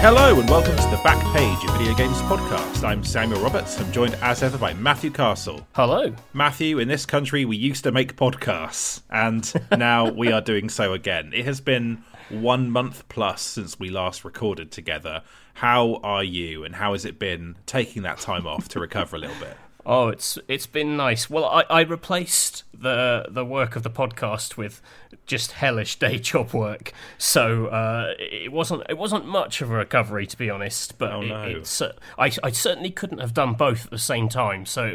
Hello and welcome to the Back Page of Video Games Podcast. I'm Samuel Roberts. I'm joined as ever by Matthew Castle. Hello. Matthew, in this country we used to make podcasts and now we are doing so again. It has been 1 month plus since we last recorded together. How are you and how has it been taking that time off to recover a little bit? Oh, it's been nice. Well, I replaced the work of the podcast with just hellish day job work, so it wasn't much of a recovery, to be honest. But I certainly couldn't have done both at the same time, so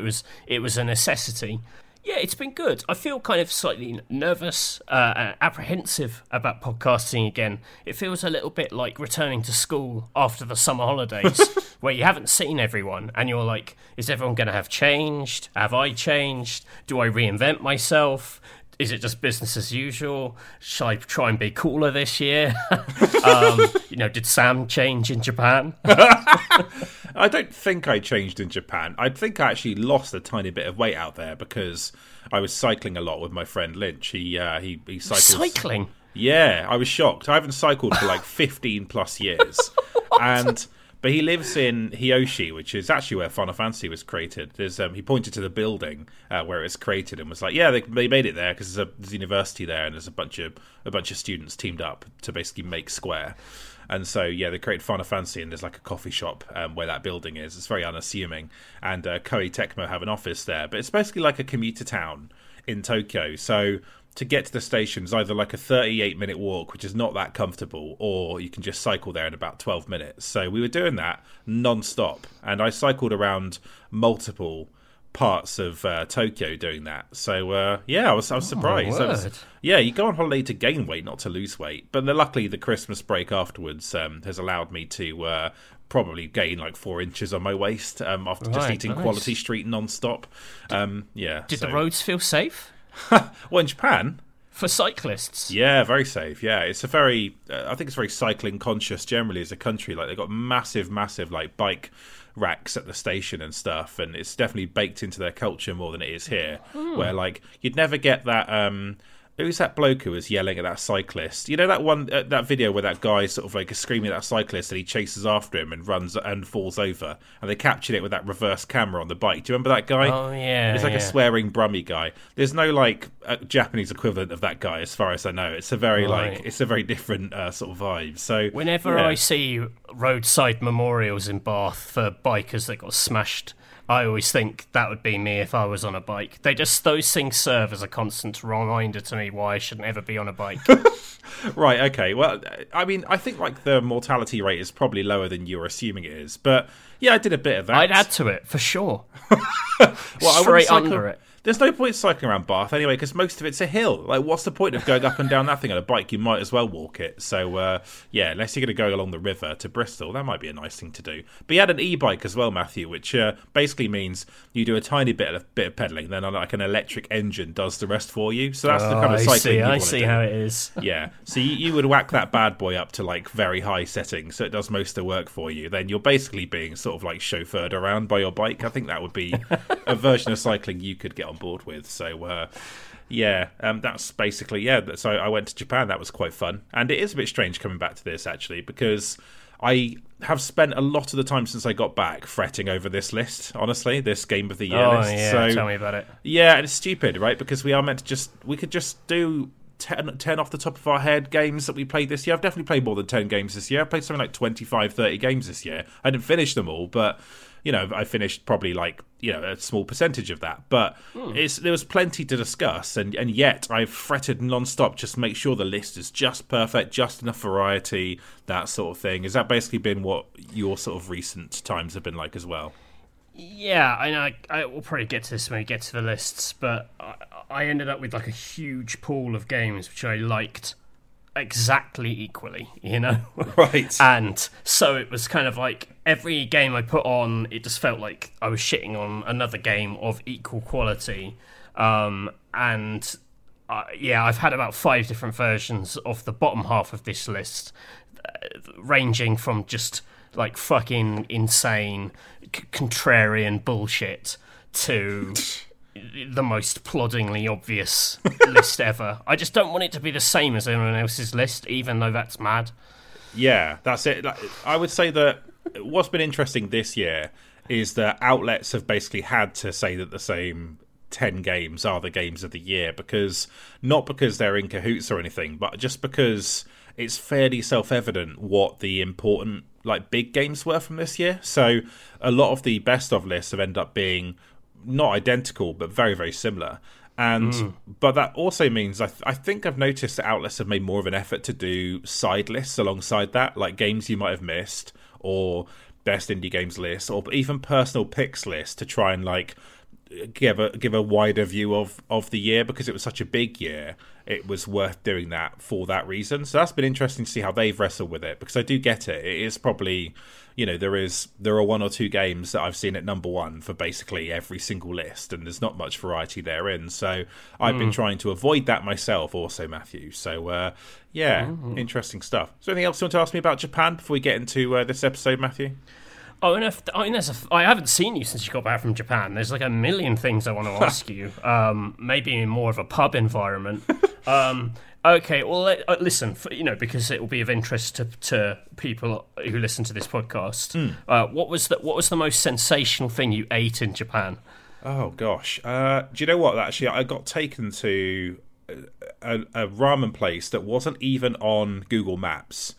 it was a necessity. Yeah, it's been good. I feel kind of slightly nervous and apprehensive about podcasting again. It feels a little bit like returning to school after the summer holidays where you haven't seen everyone and you're like, is everyone going to have changed? Have I changed? Do I reinvent myself? Is it just business as usual? Shall I try and be cooler this year? Did Sam change in Japan? I don't think I changed in Japan. I think I actually lost a tiny bit of weight out there because I was cycling a lot with my friend Lynch. He cycles. Cycling? Yeah, I was shocked. I haven't cycled for like 15 plus years. But he lives in Hiyoshi, which is actually where Final Fantasy was created. He pointed to the building where it was created and was like, "Yeah, they made it there because there's a university there, and there's a bunch of students teamed up to basically make Square." And so, yeah, they created Final Fantasy, and there's like a coffee shop where that building is. It's very unassuming, and Koei Tecmo have an office there, but it's basically like a commuter town in Tokyo. So to get to the station is either like a 38-minute walk, which is not that comfortable, or you can just cycle there in about 12 minutes. So we were doing that non-stop, and I cycled around multiple parts of Tokyo doing that. So I was surprised. You go on holiday to gain weight, not to lose weight. But luckily, the Christmas break afterwards has allowed me to probably gain like 4 inches on my waist after just eating Quality Street non-stop. Did the roads feel safe? Well, in Japan, for cyclists, yeah, very safe. Yeah, it's a very, I think it's very cycling conscious generally as a country. Like they've got massive like bike racks at the station and stuff, and it's definitely baked into their culture more than it is here, where like you'd never get that. Who's that bloke who was yelling at that cyclist? You know that one, that video where that guy sort of like is screaming at that cyclist and he chases after him and runs and falls over, and they captured it with that reverse camera on the bike. Do you remember that guy? Oh yeah, it's like a swearing brummy guy. There's no like Japanese equivalent of that guy, as far as I know. It's a very it's a very different sort of vibe. So whenever I see roadside memorials in Bath for bikers that got smashed, I always think that would be me if I was on a bike. Those things serve as a constant reminder to me why I shouldn't ever be on a bike. Right, okay. Well, I mean, I think like the mortality rate is probably lower than you're assuming it is. But yeah, I did a bit of that. I'd add to it, for sure. Straight under it. There's no point cycling around Bath anyway, because most of it's a hill. Like, what's the point of going up and down that thing on a bike? You might as well walk it. So, unless you're going to go along the river to Bristol, that might be a nice thing to do. But you had an e-bike as well, Matthew, which basically means you do a tiny bit of pedalling, then like an electric engine does the rest for you. So that's the kind of cycling you want to do. I see how it is. Yeah. So you would whack that bad boy up to like very high settings, so it does most of the work for you. Then you're basically being sort of like chauffeured around by your bike. I think that would be a version of cycling you could get on board with. So that's basically so I went to Japan. That was quite fun, and it is a bit strange coming back to this actually, because I have spent a lot of the time since I got back fretting over this list, honestly, this Game of the Year list. So, tell me about it. Yeah, and it's stupid, right? Because we are meant to we could just do 10 off the top of our head games that we played this year. I've definitely played more than 10 games this year. I played something like 25, 30 games this year. I didn't finish them all, but you know, I finished probably like, you know, a small percentage of that, but there was plenty to discuss, and yet I've fretted non-stop just to make sure the list is just perfect, just enough variety, that sort of thing. Has that basically been what your sort of recent times have been like as well? Yeah, I know. I will probably get to this when we get to the lists, but I ended up with like a huge pool of games which I liked exactly equally, you know? Right. And so it was kind of like every game I put on, it just felt like I was shitting on another game of equal quality. I've had about 5 different versions of the bottom half of this list, ranging from just like fucking insane contrarian bullshit to the most ploddingly obvious list ever. I just don't want it to be the same as anyone else's list, even though that's mad. Yeah, that's it. Like, I would say that what's been interesting this year is that outlets have basically had to say that the same 10 games are the games of the year, because not because they're in cahoots or anything, but just because it's fairly self-evident what the important, like, big games were from this year. So a lot of the best of lists have ended up being not identical but very, very similar. And but that also means I think I've noticed that outlets have made more of an effort to do side lists alongside that, like games you might have missed, or best indie games list, or even personal picks list, to try and like give a wider view of the year, because it was such a big year. It was worth doing that for that reason. So that's been interesting to see how they've wrestled with it, because I do get it. It is probably, you know, there are one or two games that I've seen at number one for basically every single list, and there's not much variety therein. So I've been trying to avoid that myself also, Matthew. So interesting stuff. Is there anything else you want to ask me about Japan before we get into this episode, Matthew? Oh, and I haven't seen you since you got back from Japan. There's like a million things I want to ask you, maybe in more of a pub environment. Okay, well, listen, because it will be of interest to people who listen to this podcast. What was the most sensational thing you ate in Japan? Oh, gosh. Do you know what? Actually, I got taken to a ramen place that wasn't even on Google Maps.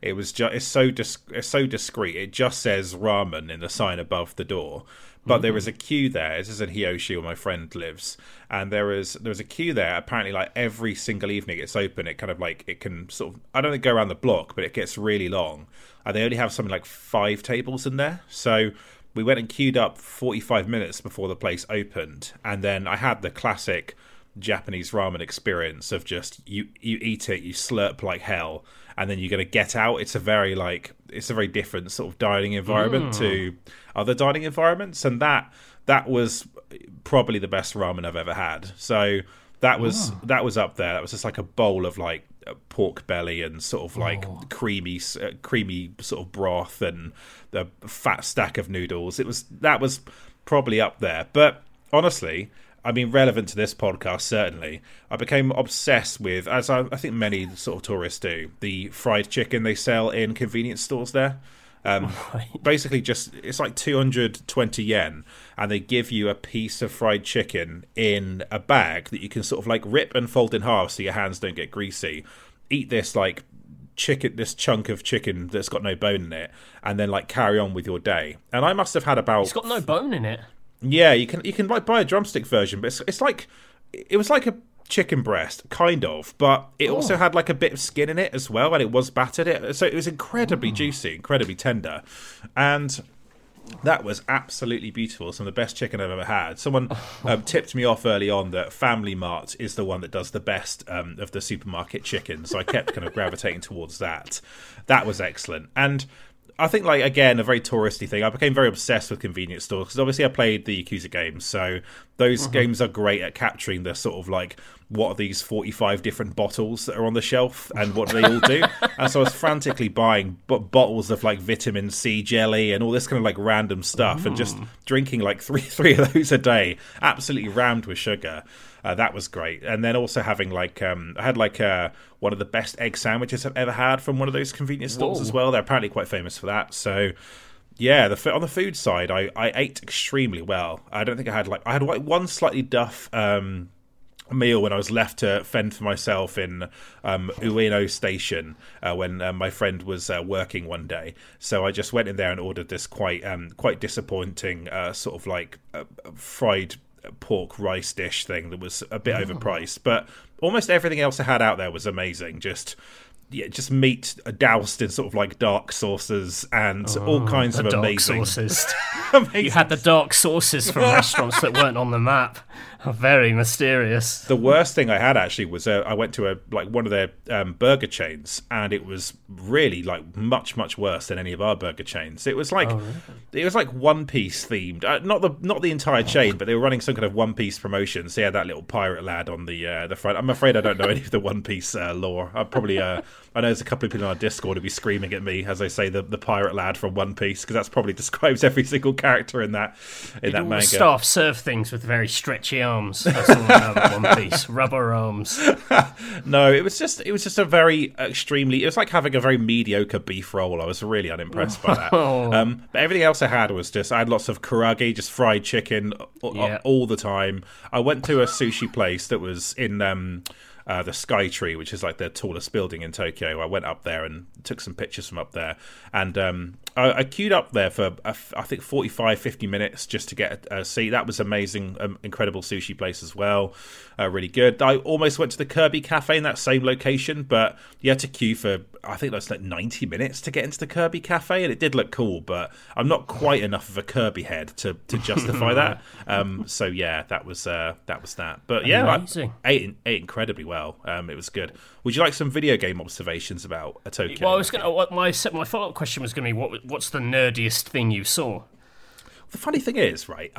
It was it's so discreet. It just says ramen in the sign above the door, but there is a queue there. This is in Hiyoshi, where my friend lives, and there is a queue there. Apparently, like every single evening, it's open. It kind of like it can sort of, I don't think go around the block, but it gets really long, and they only have something like 5 tables in there. So we went and queued up 45 minutes before the place opened, and then I had the classic Japanese ramen experience of just you eat it, you slurp like hell, and then you're going to get out. It's a very different sort of dining environment to other dining environments, and that was probably the best ramen I've ever had. So that was up there. That was just like a bowl of like pork belly and sort of like creamy sort of broth and the fat stack of noodles. That was probably up there. But honestly, I mean, relevant to this podcast, certainly, I became obsessed with, as I think many sort of tourists do, the fried chicken they sell in convenience stores there. Basically, just it's like 220 yen, and they give you a piece of fried chicken in a bag that you can sort of like rip and fold in half so your hands don't get greasy. Eat this like chicken, this chunk of chicken that's got no bone in it, and then like carry on with your day. And I must have had about... It's got no bone in it? Yeah, you can like buy a drumstick version, but it's like it was like a chicken breast kind of, but it also had like a bit of skin in it as well, and it was battered. So it was incredibly juicy, incredibly tender, and that was absolutely beautiful. Some of the best chicken I've ever had. Someone tipped me off early on that Family Mart is the one that does the best of the supermarket chicken, so I kept kind of gravitating towards that. That was excellent. And I think, like, again, a very touristy thing. I became very obsessed with convenience stores because obviously I played the Yakuza games, so those games are great at capturing the sort of like, what are these 45 different bottles that are on the shelf and what do they all do? And so I was frantically buying bottles of like vitamin C jelly and all this kind of like random stuff and just drinking like three of those a day, absolutely rammed with sugar. That was great. And then also having like, I had like one of the best egg sandwiches I've ever had from one of those convenience stores as well. They're apparently quite famous for that. So yeah, on the food side, I ate extremely well. I don't think I had one slightly duff meal when I was left to fend for myself in Ueno Station when my friend was working one day. So I just went in there and ordered this quite disappointing sort of like fried pork rice dish thing that was a bit overpriced, but almost everything else I had out there was amazing. Just meat doused in sort of like dark sauces and all kinds of amazing sauces. Amazing. You had the dark sauces from restaurants that weren't on the map. Very mysterious. The worst thing I had actually was I went to one of their burger chains, and it was really like much worse than any of our burger chains. It was like it was like One Piece themed, not the entire chain, but they were running some kind of One Piece promotion. So yeah, that little pirate lad on the front. I'm afraid I don't know any of the One Piece lore. I probably. I know there's a couple of people on our Discord who'll be screaming at me as I say the pirate lad from One Piece, because that's probably describes every single character in that manga. Staff serve things with very stretchy arms. That's all I have at One Piece. Rubber arms. No, it was just a very extremely. It was like having a very mediocre beef roll. I was really unimpressed by that. But everything else I had was just. I had lots of kurage, just fried chicken all the time. I went to a sushi place that was in the Sky Tree, which is like the tallest building in Tokyo. I went up there and took some pictures from up there, and I queued up there for I think 45-50 minutes just to get a seat. That was amazing, incredible sushi place as well, really good. I almost went to the Kirby Cafe in that same location, but you had to queue for I think that's like 90 minutes to get into the Kirby Cafe, and it did look cool, but I'm not quite enough of a Kirby head to justify that. So yeah, that was that. But yeah, I ate incredibly well. It was good. Would you like some video game observations about a Tokyo? Well, my follow-up question was going to be, what's the nerdiest thing you saw? The funny thing is, right?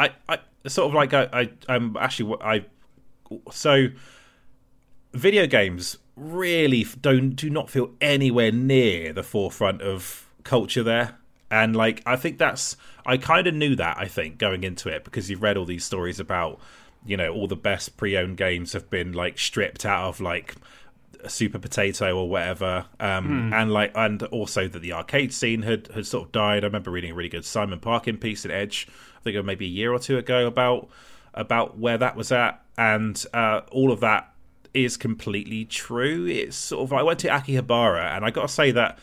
Video games really do not feel anywhere near the forefront of culture there. And like, I think I kind of knew that, I think, going into it, because you've read all these stories about, you know, all the best pre-owned games have been like stripped out of like Super Potato or whatever, and also that the arcade scene had sort of died. I remember reading a really good Simon Parkin piece in Edge, I think maybe a year or two ago, about where that was at, and all of that is completely true. It's sort of, I went to Akihabara, and I got to say that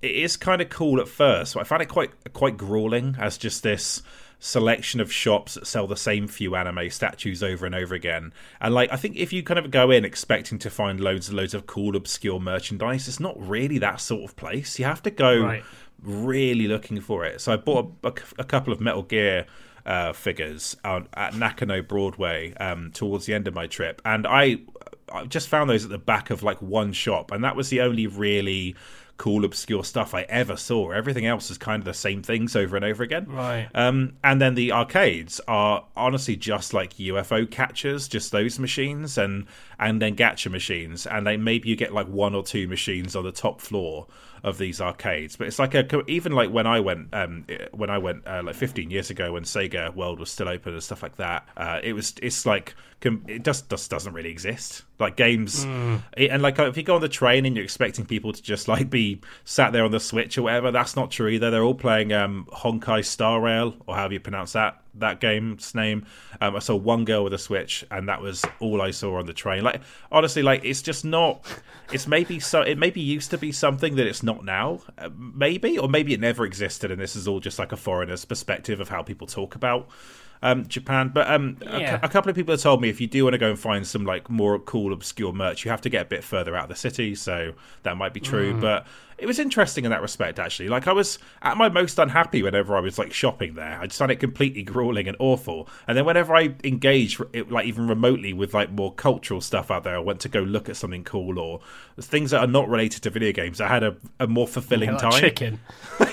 it is kind of cool at first, but I found it quite grueling as just this selection of shops that sell the same few anime statues over and over again. And like, I think if you kind of go in expecting to find loads and loads of cool obscure merchandise, it's not really that sort of place. You have to go really looking for it. So I bought a couple of Metal Gear figures at Nakano Broadway towards the end of my trip, and I just found those at the back of like one shop, and that was the only really cool obscure stuff I ever saw. Everything else is kind of the same things over and over again. And then the arcades are honestly just like UFO catchers, just those machines, and then gacha machines, and they maybe you get like one or two machines on the top floor of these arcades. But it's like even like when I went like 15 years ago when Sega World was still open and stuff like that, it just doesn't really exist, like games. And like if you go on the train and you're expecting people to just like be sat there on the Switch or whatever, that's not true either. They're all playing Honkai Star Rail, or however you pronounce that game's name. I saw one girl with a Switch, and that was all I saw on the train. Like honestly, like it's just not. It's maybe so. It maybe used to be something that it's not now. Maybe it never existed, and this is all just like a foreigner's perspective of how people talk about Japan. But a couple of people have told me if you do want to go and find some like more cool obscure merch, you have to get a bit further out of the city, so that might be true. But it was interesting in that respect, actually. Like I was at my most unhappy whenever I was like shopping there. I just found it completely grueling and awful, and then whenever I engaged like even remotely with like more cultural stuff out there, I went to go look at something cool or things that are not related to video games, I had a more fulfilling time. Chicken.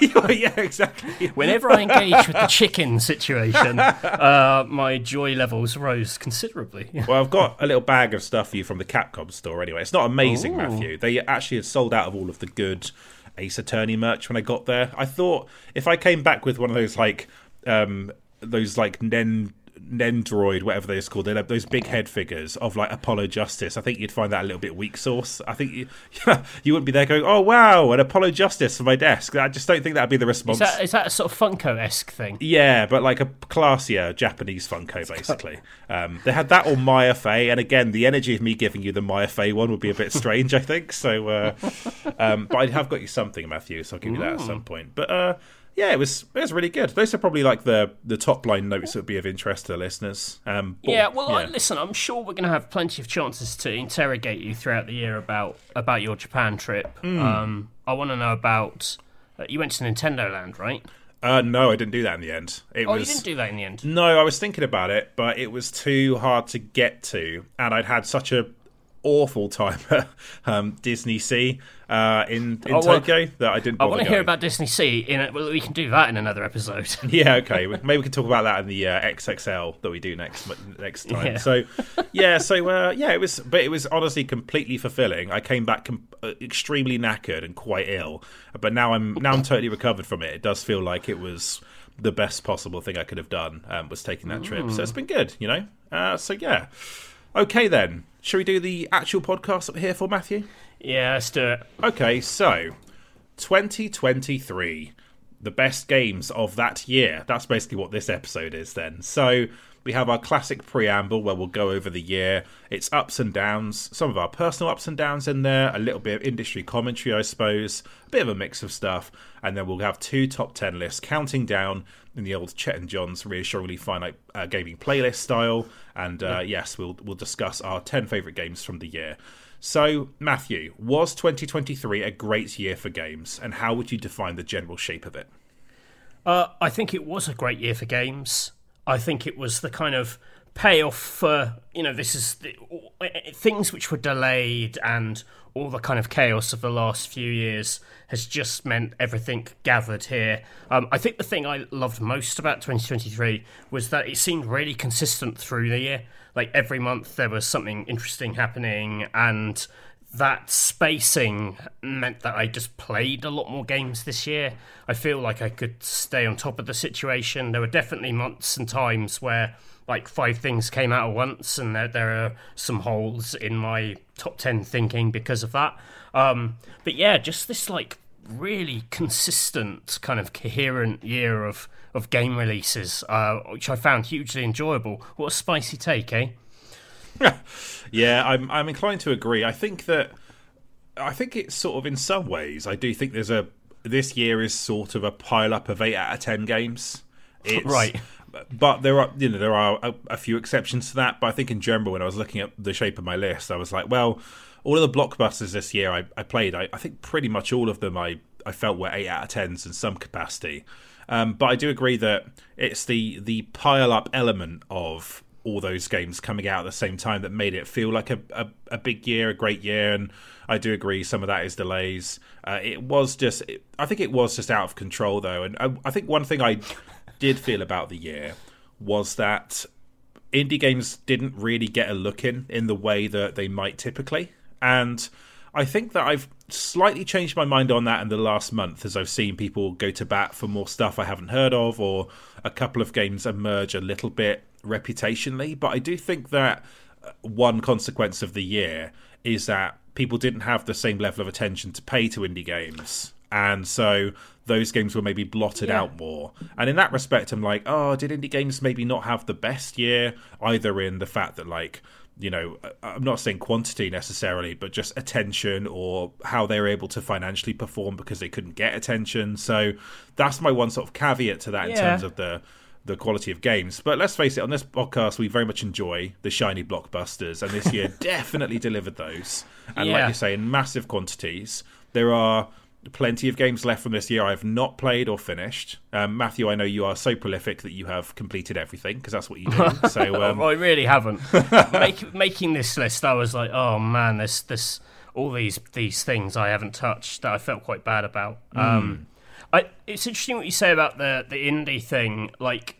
Yeah, exactly. Whenever I engaged with the chicken situation, my joy levels rose considerably. Well, I've got a little bag of stuff for you from the Capcom store anyway. It's not amazing, Matthew. They actually had sold out of all of the good Ace Attorney merch when I got there. I thought if I came back with one of those like Nendroid, whatever they're called, they're those big head figures of like Apollo Justice, I think you'd find that a little bit weak sauce. I think you wouldn't be there going, oh wow, an Apollo Justice for my desk. I just don't think that'd be the response. Is that a sort of Funko-esque thing? Yeah, but like a classier Japanese Funko, basically. They had that or Maya Fey, and again, the energy of me giving you the Maya Fey one would be a bit strange, I think. So, but I have got you something, Matthew, so I'll give you that at some point. But yeah, it was really good. Those are probably like the top line notes that would be of interest to the listeners. Listen, I'm sure we're going to have plenty of chances to interrogate you throughout the year about your Japan trip. I want to know about you went to Nintendo Land, right? No, I didn't do that in the end. You didn't do that in the end? No, I was thinking about it, but it was too hard to get to, and I'd had such a awful time at Disney Sea in Tokyo that I didn't bother. I want to hear about Disney Sea. We can do that in another episode. Yeah, okay. Maybe we can talk about that in the XXL that we do next time. Yeah. So, it was honestly completely fulfilling. I came back extremely knackered and quite ill, but now I'm totally recovered from it. It does feel like it was the best possible thing I could have done was taking that trip. So it's been good, you know? So yeah. Okay then, shall we do the actual podcast up here for Matthew? Yeah, let's do it. Okay, so 2023, the best games of that year. That's basically what this episode is then. So we have our classic preamble where we'll go over the year, its ups and downs, some of our personal ups and downs in there, a little bit of industry commentary, I suppose, a bit of a mix of stuff, and then we'll have two top 10 lists counting down in the old Chet and John's reassuringly finite gaming playlist style, and yes, we'll discuss our 10 favourite games from the year. So, Matthew, was 2023 a great year for games, and how would you define the general shape of it? I think it was a great year for games. I think it was the kind of payoff for, you know, this is the, things which were delayed, and all the kind of chaos of the last few years has just meant everything gathered here. I think the thing I loved most about 2023 was that it seemed really consistent through the year. Like every month there was something interesting happening, and that spacing meant that I just played a lot more games this year. I feel like I could stay on top of the situation. There were definitely months and times where like five things came out at once, and there are some holes in my top 10 thinking because of that. But yeah, just this like really consistent kind of coherent year of game releases, which I found hugely enjoyable. What a spicy take, eh? Yeah, I'm inclined to agree. I think it's sort of in some ways. I do think there's this year is sort of a pile up of 8 out of 10 games. It's, right, but there are a few exceptions to that. But I think in general, when I was looking at the shape of my list, I was like, well, all of the blockbusters this year I played. I think pretty much all of them I felt were 8 out of 10s in some capacity. But I do agree that it's the pile up element of all those games coming out at the same time that made it feel like a big year, a great year. And I do agree some of that is delays. I think it was just out of control though. And I think one thing I did feel about the year was that indie games didn't really get a look in the way that they might typically. And I think that I've slightly changed my mind on that in the last month as I've seen people go to bat for more stuff I haven't heard of, or a couple of games emerge a little bit reputationally. But I do think that one consequence of the year is that people didn't have the same level of attention to pay to indie games, and so those games were maybe blotted out more. And in that respect, I'm like, oh, did indie games maybe not have the best year, either in the fact that, like, you know, I'm not saying quantity necessarily, but just attention, or how they were able to financially perform because they couldn't get attention. So that's my one sort of caveat to that in terms of the quality of games. But let's face it, on this podcast we very much enjoy the shiny blockbusters, and this year definitely delivered those. And like you say, in massive quantities. There are plenty of games left from this year I have not played or finished. Matthew, I know you are so prolific that you have completed everything, because that's what you do. So I really haven't. Making this list, I was like, oh man, this all these things I haven't touched that I felt quite bad about. It's interesting what you say about the indie thing. Like,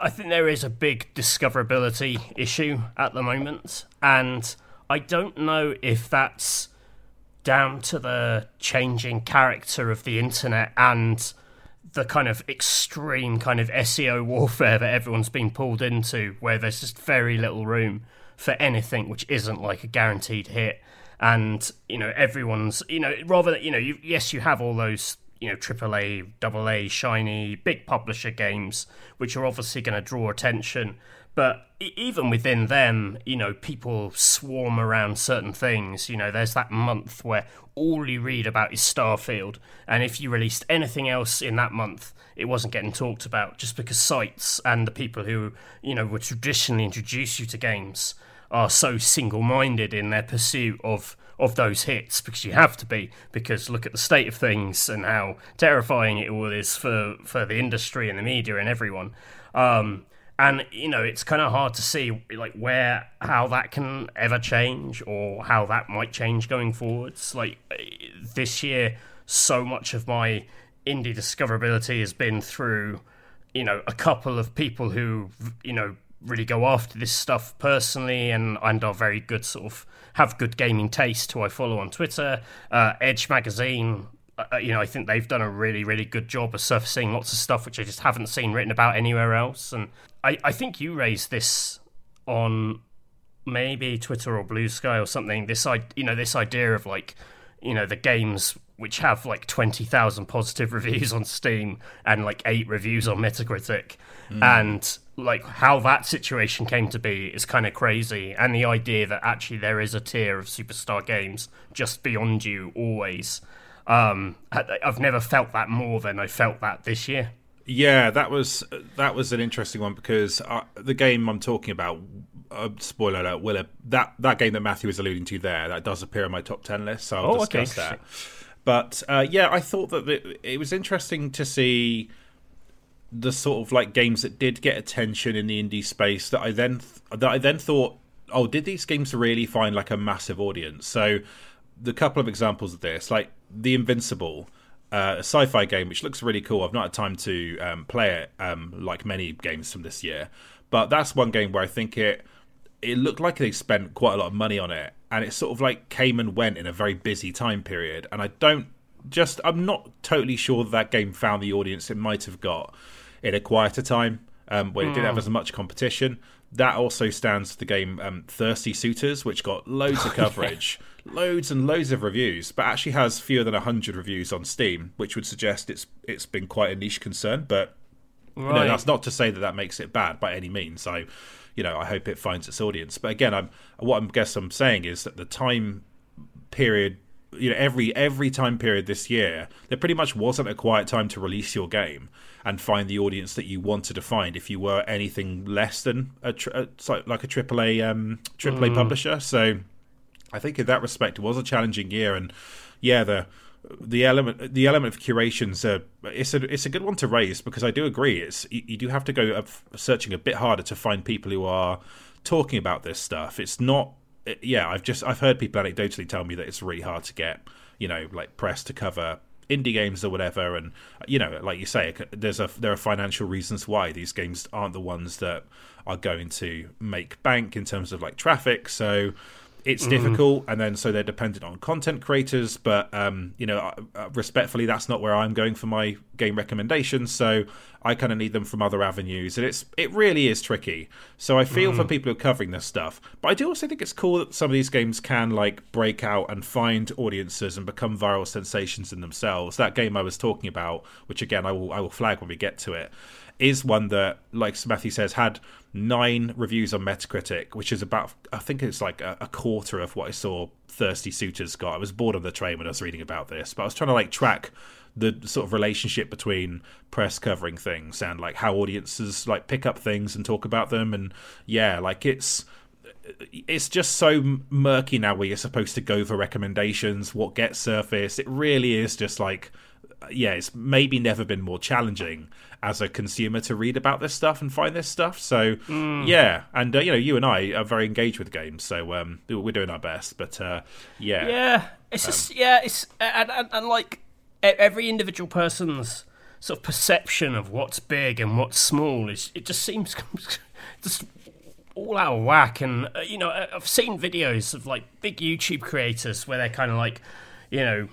I think there is a big discoverability issue at the moment, and I don't know if that's down to the changing character of the internet and the kind of extreme kind of SEO warfare that everyone's been pulled into, where there's just very little room for anything which isn't like a guaranteed hit. And, you know, everyone's, you know, rather, you know, you have all those, you know, AAA, AA, shiny, big publisher games, which are obviously going to draw attention. But even within them, you know, people swarm around certain things. You know, there's that month where all you read about is Starfield. And if you released anything else in that month, it wasn't getting talked about, just because sites and the people who, you know, would traditionally introduce you to games are so single-minded in their pursuit of those hits, because you have to be, because look at the state of things and how terrifying it all is for the industry and the media and everyone. And, you know, it's kind of hard to see, like, how that can ever change, or how that might change going forwards. Like, this year, so much of my indie discoverability has been through, you know, a couple of people who, you know, really go after this stuff personally and are very good, sort of have good gaming taste, who I follow on Twitter. Edge magazine I think they've done a really, really good job of surfacing lots of stuff which I just haven't seen written about anywhere else. And I think you raised this on maybe Twitter or Blue Sky or something, this idea of, like, you know, the games which have, like, 20,000 positive reviews on Steam and, like, 8 reviews on Metacritic. Mm. And, like, how that situation came to be is kind of crazy. And the idea that actually there is a tier of superstar games just beyond you always. I've never felt that more than I felt that this year. Yeah, that was an interesting one, because the game I'm talking about, spoiler alert, that game that Matthew was alluding to there, that does appear on my top 10 list, so I'll discuss that. But I thought that it was interesting to see the sort of, like, games that did get attention in the indie space that I then thought, oh, did these games really find, like, a massive audience? So the couple of examples of this, like The Invincible, a sci-fi game which looks really cool. I've not had time to play it, like many games from this year, but that's one game where I think it looked like they spent quite a lot of money on it, and it sort of, like, came and went in a very busy time period, and I'm not totally sure that game found the audience it might have got in a quieter time, where it didn't have as much competition. That also stands for the game Thirsty Suitors, which got loads of coverage, loads and loads of reviews, but actually has fewer than 100 reviews on Steam, which would suggest it's been quite a niche concern. But right. No, that's not to say that makes it bad by any means. So, I hope it finds its audience. But again, I guess I'm saying is that the time period, every time period this year, there pretty much wasn't a quiet time to release your game and find the audience that you wanted to find if you were anything less than a AAA publisher. So I think in that respect, it was a challenging year, and yeah, the element of curation's it's a good one to raise, because I do agree you do have to go searching a bit harder to find people who are talking about this stuff. It's not. Yeah, I've heard people anecdotally tell me that it's really hard to get, like, press to cover indie games or whatever, and like you say, there are financial reasons why these games aren't the ones that are going to make bank in terms of, like, traffic. So it's difficult, and then so they're dependent on content creators. But respectfully, that's not where I'm going for my game recommendations. So I kind of need them from other avenues, and it really is tricky. So I feel for people who are covering this stuff, but I do also think it's cool that some of these games can, like, break out and find audiences and become viral sensations in themselves. That game I was talking about, which again I will flag when we get to it, is one that, like Matthew says, had 9 reviews on Metacritic, which is about, I think it's like a quarter of what I saw Thirsty Suitors got. I was bored on the train when I was reading about this, but I was trying to, like, track the sort of relationship between press covering things and, like, how audiences, like, pick up things and talk about them. And yeah, like, it's just so murky now where you're supposed to go for recommendations, what gets surfaced. It really is just, like, yeah, it's maybe never been more challenging as a consumer to read about this stuff and find this stuff. So yeah, and you and I are very engaged with games, so we're doing our best. But it's like every individual person's sort of perception of what's big and what's small is, it just seems just all out of whack. And I've seen videos of, like, big YouTube creators where they're kind of like,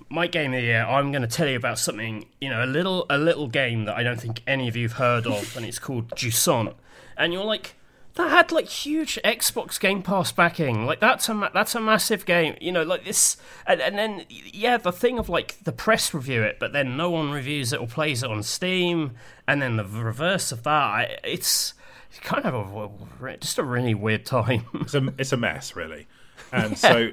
my game of the year, I'm going to tell you about something, a little game that I don't think any of you have heard of, and it's called Jusant. And you're like, that had, like, huge Xbox Game Pass backing. Like, that's a massive game, like this. And then, yeah, the thing of, like, the press review it, but then no one reviews it or plays it on Steam. And then the reverse of that, it's kind of just a really weird time. It's a mess, really. And so,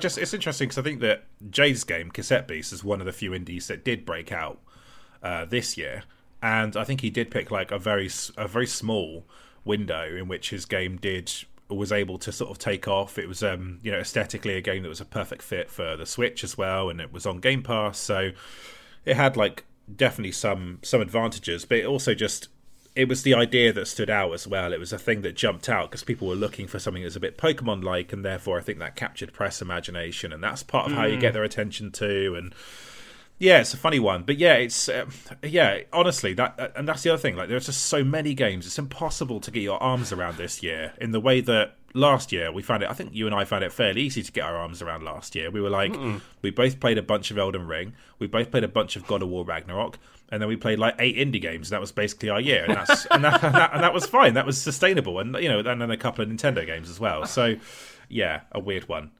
just it's interesting because I think that Jade's game, Cassette Beast, is one of the few indies that did break out this year. And I think he did pick, like, a very small window in which his game was able to sort of take off. It was, aesthetically a game that was a perfect fit for the Switch as well, and it was on Game Pass. So it had, like, definitely some advantages, but it also just... It was the idea that stood out as well. It was a thing that jumped out because people were looking for something that was a bit Pokemon-like, and therefore I think that captured press imagination, and that's part of how you get their attention too. And Yeah, it's a funny one, but yeah, it's honestly, and that's the other thing. Like, there's just so many games; it's impossible to get your arms around this year. In the way that last year we found it, I think you and I found it fairly easy to get our arms around last year. We were like, we both played a bunch of Elden Ring, we both played a bunch of God of War Ragnarok, and then we played like 8 indie games. And that was basically our year, and that's and that was fine. That was sustainable, and you know, and then a couple of Nintendo games as well. So, yeah, a weird one.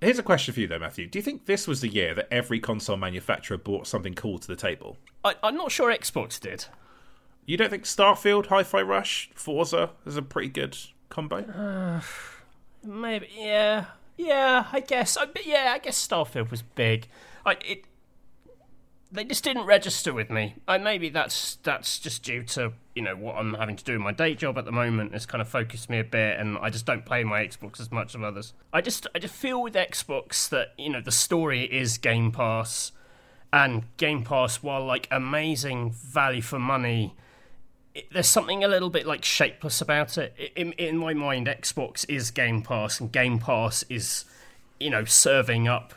Here's a question for you, though, Matthew. Do you think this was the year that every console manufacturer brought something cool to the table? I'm not sure Xbox did. You don't think Starfield, Hi-Fi Rush, Forza is a pretty good combo? Maybe, yeah. Yeah, I guess. I guess Starfield was big. They just didn't register with me. Maybe that's just due to, you know, what I'm having to do in my day job at the moment has kind of focused me a bit, and I just don't play my Xbox as much as others. I just feel with Xbox that, you know, the story is Game Pass, and Game Pass, while like amazing value for money, there's something a little bit like shapeless about it. In my mind, Xbox is Game Pass, and Game Pass is, you know, serving up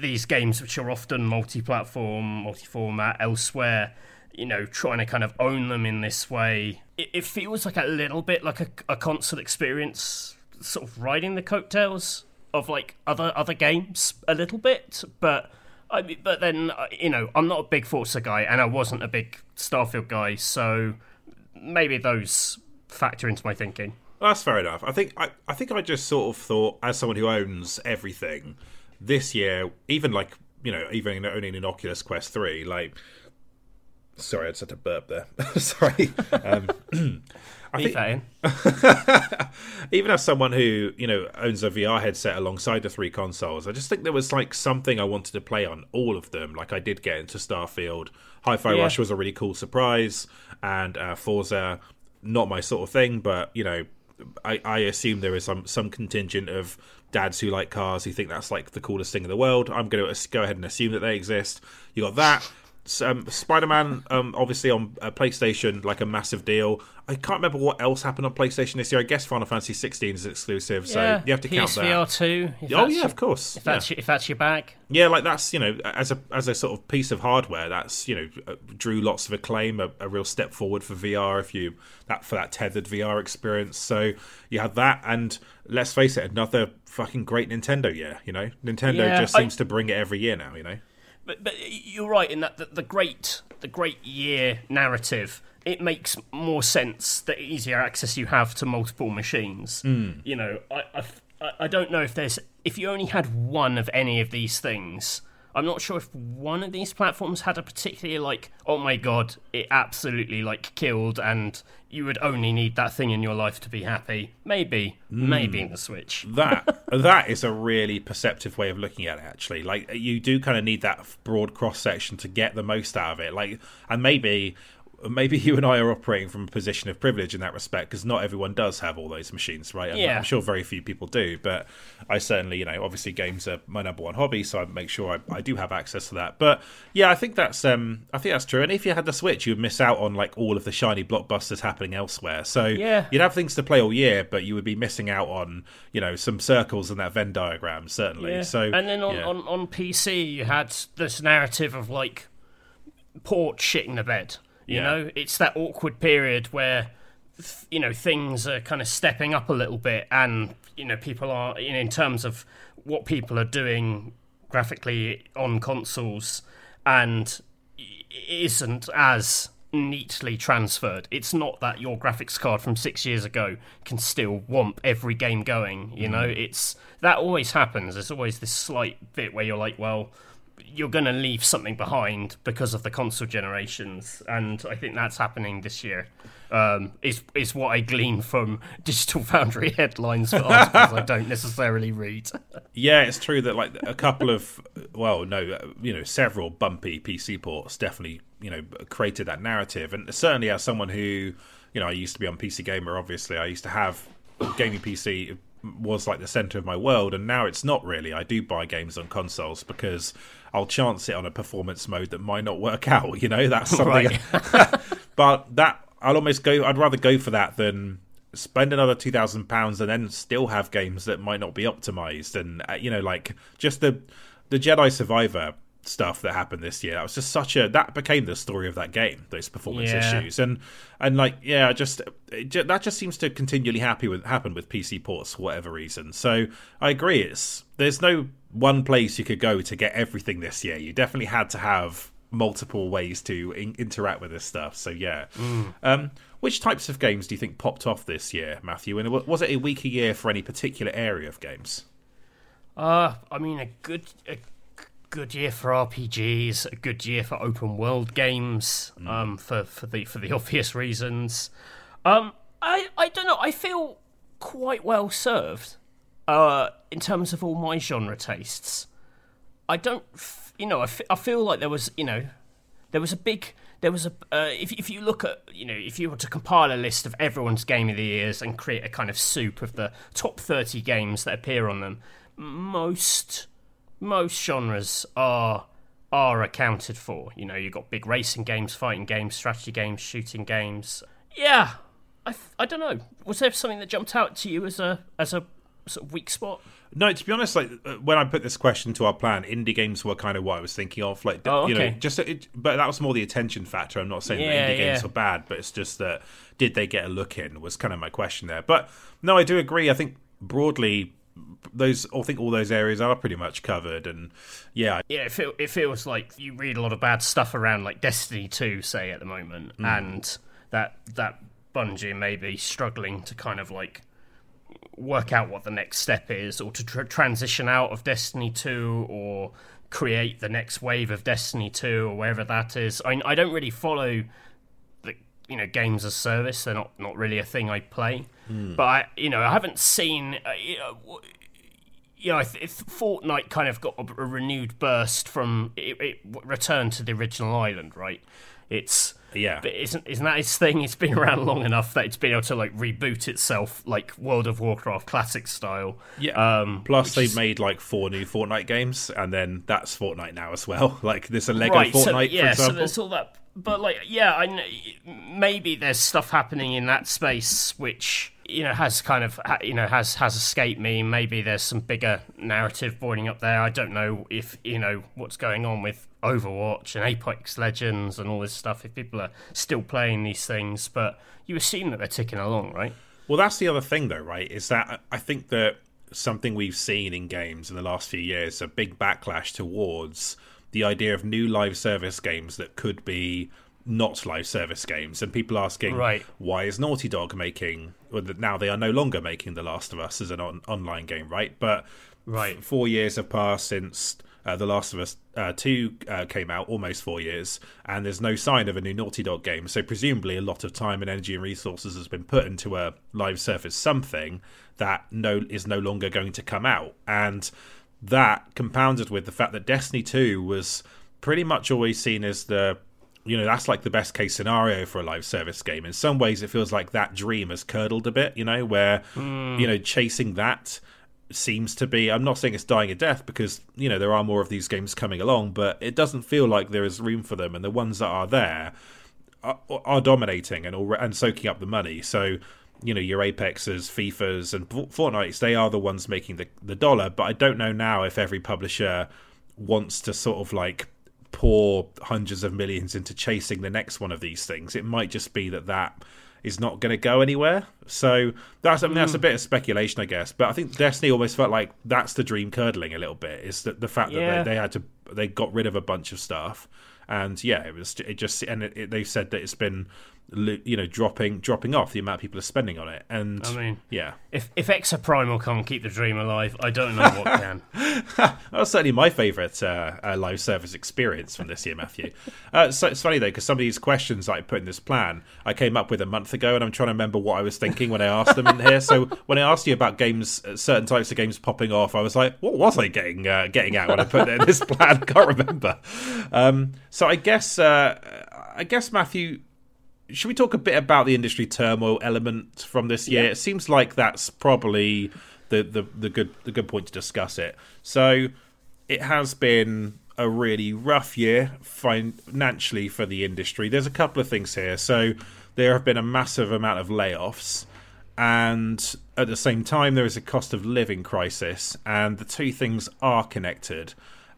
these games which are often multi-platform, multi-format elsewhere. You know, trying to kind of own them in this way, it feels like a little bit like a console experience, sort of riding the coattails of like other games a little bit. But then, you know, I'm not a big Forza guy, and I wasn't a big Starfield guy, so maybe those factor into my thinking. Well, that's fair enough. I think I just sort of thought, as someone who owns everything this year, even like, you know, even owning an Oculus Quest 3, like. Sorry, I just had to burp there. Sorry. Even as someone who, you know, owns a VR headset alongside the 3 consoles, I just think there was like something I wanted to play on all of them. Like, I did get into Starfield. Hi-Fi Rush was a really cool surprise, and Forza, not my sort of thing, but, you know, I assume there is some contingent of dads who like cars who think that's like the coolest thing in the world. I'm going to go ahead and assume that they exist. You got that. Spider-Man, obviously on PlayStation, like a massive deal. I can't remember what else happened on PlayStation this year. I guess Final Fantasy 16 is exclusive, so you have to count that. PSVR 2. Oh yeah, of course. If that's your bag. Yeah, like that's, you know, as a sort of piece of hardware, that's, you know, drew lots of acclaim, a real step forward for VR for that tethered VR experience. So you have that, and let's face it, another fucking great Nintendo year. You know, Nintendo just seems to bring it every year now. You know. But you're right in that the great year narrative, it makes more sense the easier access you have to multiple machines. Mm. You know, I don't know if you only had one of any of these things. I'm not sure if one of these platforms had a particularly like, oh my god, it absolutely like killed, and you would only need that thing in your life to be happy. Maybe in the Switch. That is a really perceptive way of looking at it, actually. Like, you do kind of need that broad cross-section to get the most out of it. Like, and maybe you and I are operating from a position of privilege in that respect, because not everyone does have all those machines, right? I'm sure very few people do, but I certainly, you know, obviously games are my number one hobby, so I make sure I do have access to that. But yeah, I think that's true. And if you had the Switch, you'd miss out on like all of the shiny blockbusters happening elsewhere. So you'd have things to play all year, but you would be missing out on, you know, some circles in that Venn diagram, certainly. Yeah. So and then on PC, you had this narrative of like port shitting the bed. You know, it's that awkward period where, you know, things are kind of stepping up a little bit, and, you know, people are, you know, in terms of what people are doing graphically on consoles, and it isn't as neatly transferred. It's not that your graphics card from 6 years ago can still womp every game going, you know. It's that always happens. There's always this slight bit where you're like, well, you're going to leave something behind because of the console generations, and I think that's happening this year. Is what I glean from Digital Foundry headlines for articles I don't necessarily read. Yeah, it's true that like a couple of, well, no, you know, several bumpy PC ports definitely, you know, created that narrative. And certainly as someone who, you know, I used to be on PC Gamer, obviously, I used to have gaming PC was like the centre of my world, and now it's not really. I do buy games on consoles because I'll chance it on a performance mode that might not work out, you know, that's something. Right. But that I'd rather go for that than spend another £2,000 and then still have games that might not be optimised. And, you know, like just the Jedi Survivor stuff that happened this year. That was just such a, that became the story of that game, those performance issues, and like that just seems to continually happen with PC ports for whatever reason. So I agree, there's no one place you could go to get everything this year. You definitely had to have multiple ways to interact with this stuff. So which types of games do you think popped off this year, Matthew? And was it a weaker year for any particular area of games? I mean, a good year for RPGs, a good year for open world games, for the obvious reasons. I don't know, I feel quite well served in terms of all my genre tastes. I don't, I feel like there was a big if you look at, if you were to compile a list of everyone's game of the years and create a kind of soup of the top 30 games that appear on them, most genres are accounted for. You've got big racing games, fighting games, strategy games, shooting games. Yeah, I don't know. Was there something that jumped out to you as a sort of weak spot? No, to be honest, like when I put this question to our plan, indie games were kind of what I was thinking of. Like, but that was more the attention factor. I'm not saying that indie games are bad, but it's just that did they get a look in was kind of my question there. But no, I do agree. I think broadly, all those areas are pretty much covered, and it feels like you read a lot of bad stuff around like Destiny 2, say, at the moment, and that Bungie may be struggling to kind of like work out what the next step is, or to transition out of Destiny 2, or create the next wave of Destiny 2, or wherever that is. I mean, I don't really follow the games as service; they're not really a thing I play. But I haven't seen. If Fortnite kind of got a renewed burst from it returned to the original island, right? Isn't that its thing? It's been around long enough that it's been able to like reboot itself, like World of Warcraft classic style. Yeah. Plus, they made like 4 new Fortnite games, and then that's Fortnite now as well. Like there's a Lego Fortnite. So, for example. So there's all that. But like, I know, maybe there's stuff happening in that space which has kind of has escaped me. Maybe there's some bigger narrative boiling up there. I don't know if what's going on with Overwatch and Apex Legends and all this stuff, if people are still playing these things, but you assume that they're ticking along, right? Well, that's the other thing though, right, is that I think that something we've seen in games in the last few years, a big backlash towards the idea of new live service games that could be not live service games, and people asking, why is Naughty Dog making, well, now they are no longer making The Last of Us as an online game, right? But 4 years have passed since The Last of Us 2 came out, almost 4 years, and there's no sign of a new Naughty Dog game, so presumably a lot of time and energy and resources has been put into a live service something that is no longer going to come out. And that compounded with the fact that Destiny 2 was pretty much always seen as the, that's like the best case scenario for a live service game. In some ways, it feels like that dream has curdled a bit, where, chasing that seems to be, I'm not saying it's dying a death because, there are more of these games coming along, but it doesn't feel like there is room for them. And the ones that are there are dominating and soaking up the money. So, your Apexes, FIFAs, and Fortnites, they are the ones making the dollar. But I don't know now if every publisher wants to sort of like pour hundreds of millions into chasing the next one of these things. It might just be that is not going to go anywhere. So that's a bit of speculation, I guess. But I think Destiny almost felt like that's the dream curdling a little bit, is that the fact that they got rid of a bunch of stuff. And they've said that it's been, dropping off the amount people are spending on it. And I mean, if Exoprimal can't keep the dream alive, I don't know what can. That was certainly my favourite live service experience from this year, Matthew. So it's funny though, because some of these questions I put in this plan, I came up with a month ago, and I'm trying to remember what I was thinking when I asked them in here. So when I asked you about games, certain types of games popping off, I was like, what was I getting at when I put it in this plan? I can't remember. So I guess Matthew, should we talk a bit about the industry turmoil element from this year? Yeah. It seems like that's probably the good point to discuss it. So it has been a really rough year financially for the industry. There's a couple of things here. So there have been a massive amount of layoffs, and at the same time there is a cost of living crisis, and the two things are connected.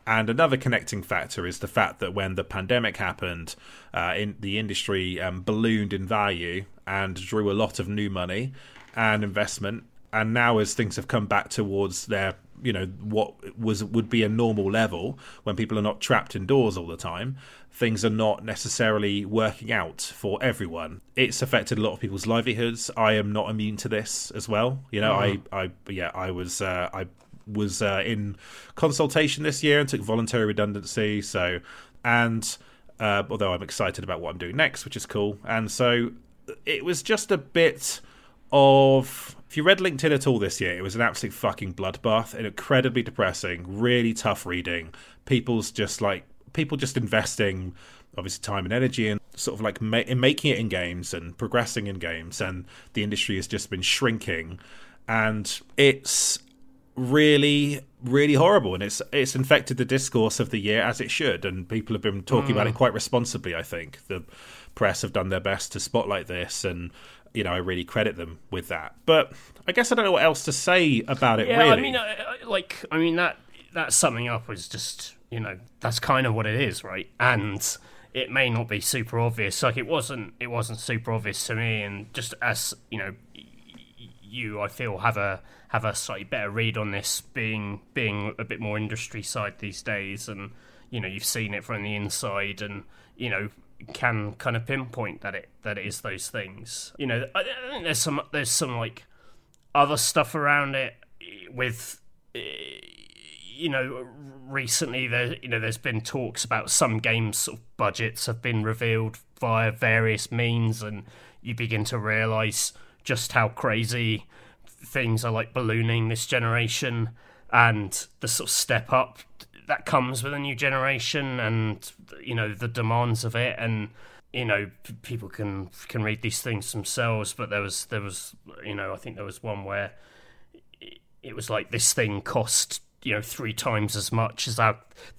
And another connecting factor is the fact that when the pandemic happened, in the industry ballooned in value and drew a lot of new money and investment. And now, as things have come back towards their, you know, what would be a normal level when people are not trapped indoors all the time, things are not necessarily working out for everyone. It's affected a lot of people's livelihoods. I am not immune to this as well. You know, I was in consultation this year and took voluntary redundancy. So, and although I'm excited about what I'm doing next, which is cool. And so it was just a bit of... If you read LinkedIn at all this year, it was an absolute fucking bloodbath and incredibly depressing, really tough reading. People just investing, obviously, time and energy and sort of like making it in games and progressing in games, and the industry has just been shrinking, and it's really, really horrible, and it's infected the discourse of the year, as it should, and people have been talking about it quite responsibly. I think the press have done their best to spotlight this, and you know, I really credit them with that. But I guess I don't know what else to say about it, really. Yeah, I mean, that summing up was just, you know, that's kind of what it is, right? And it may not be super obvious. Like, it wasn't super obvious to me. And just as, you know, you, I feel, have a slightly better read on this, being a bit more industry side these days. And, you know, you've seen it from the inside and, you know, can kind of pinpoint that it is those things. You know, I think there's some like other stuff around it with, you know, recently there's been talks about some games' sort of budgets have been revealed via various means, and you begin to realise just how crazy things are, like, ballooning this generation, and the sort of step up that comes with a new generation, and, you know, the demands of it. And, you know, people can read these things themselves, but there was, you know, I think there was one where it was like, this thing cost, you know, 3 times as much as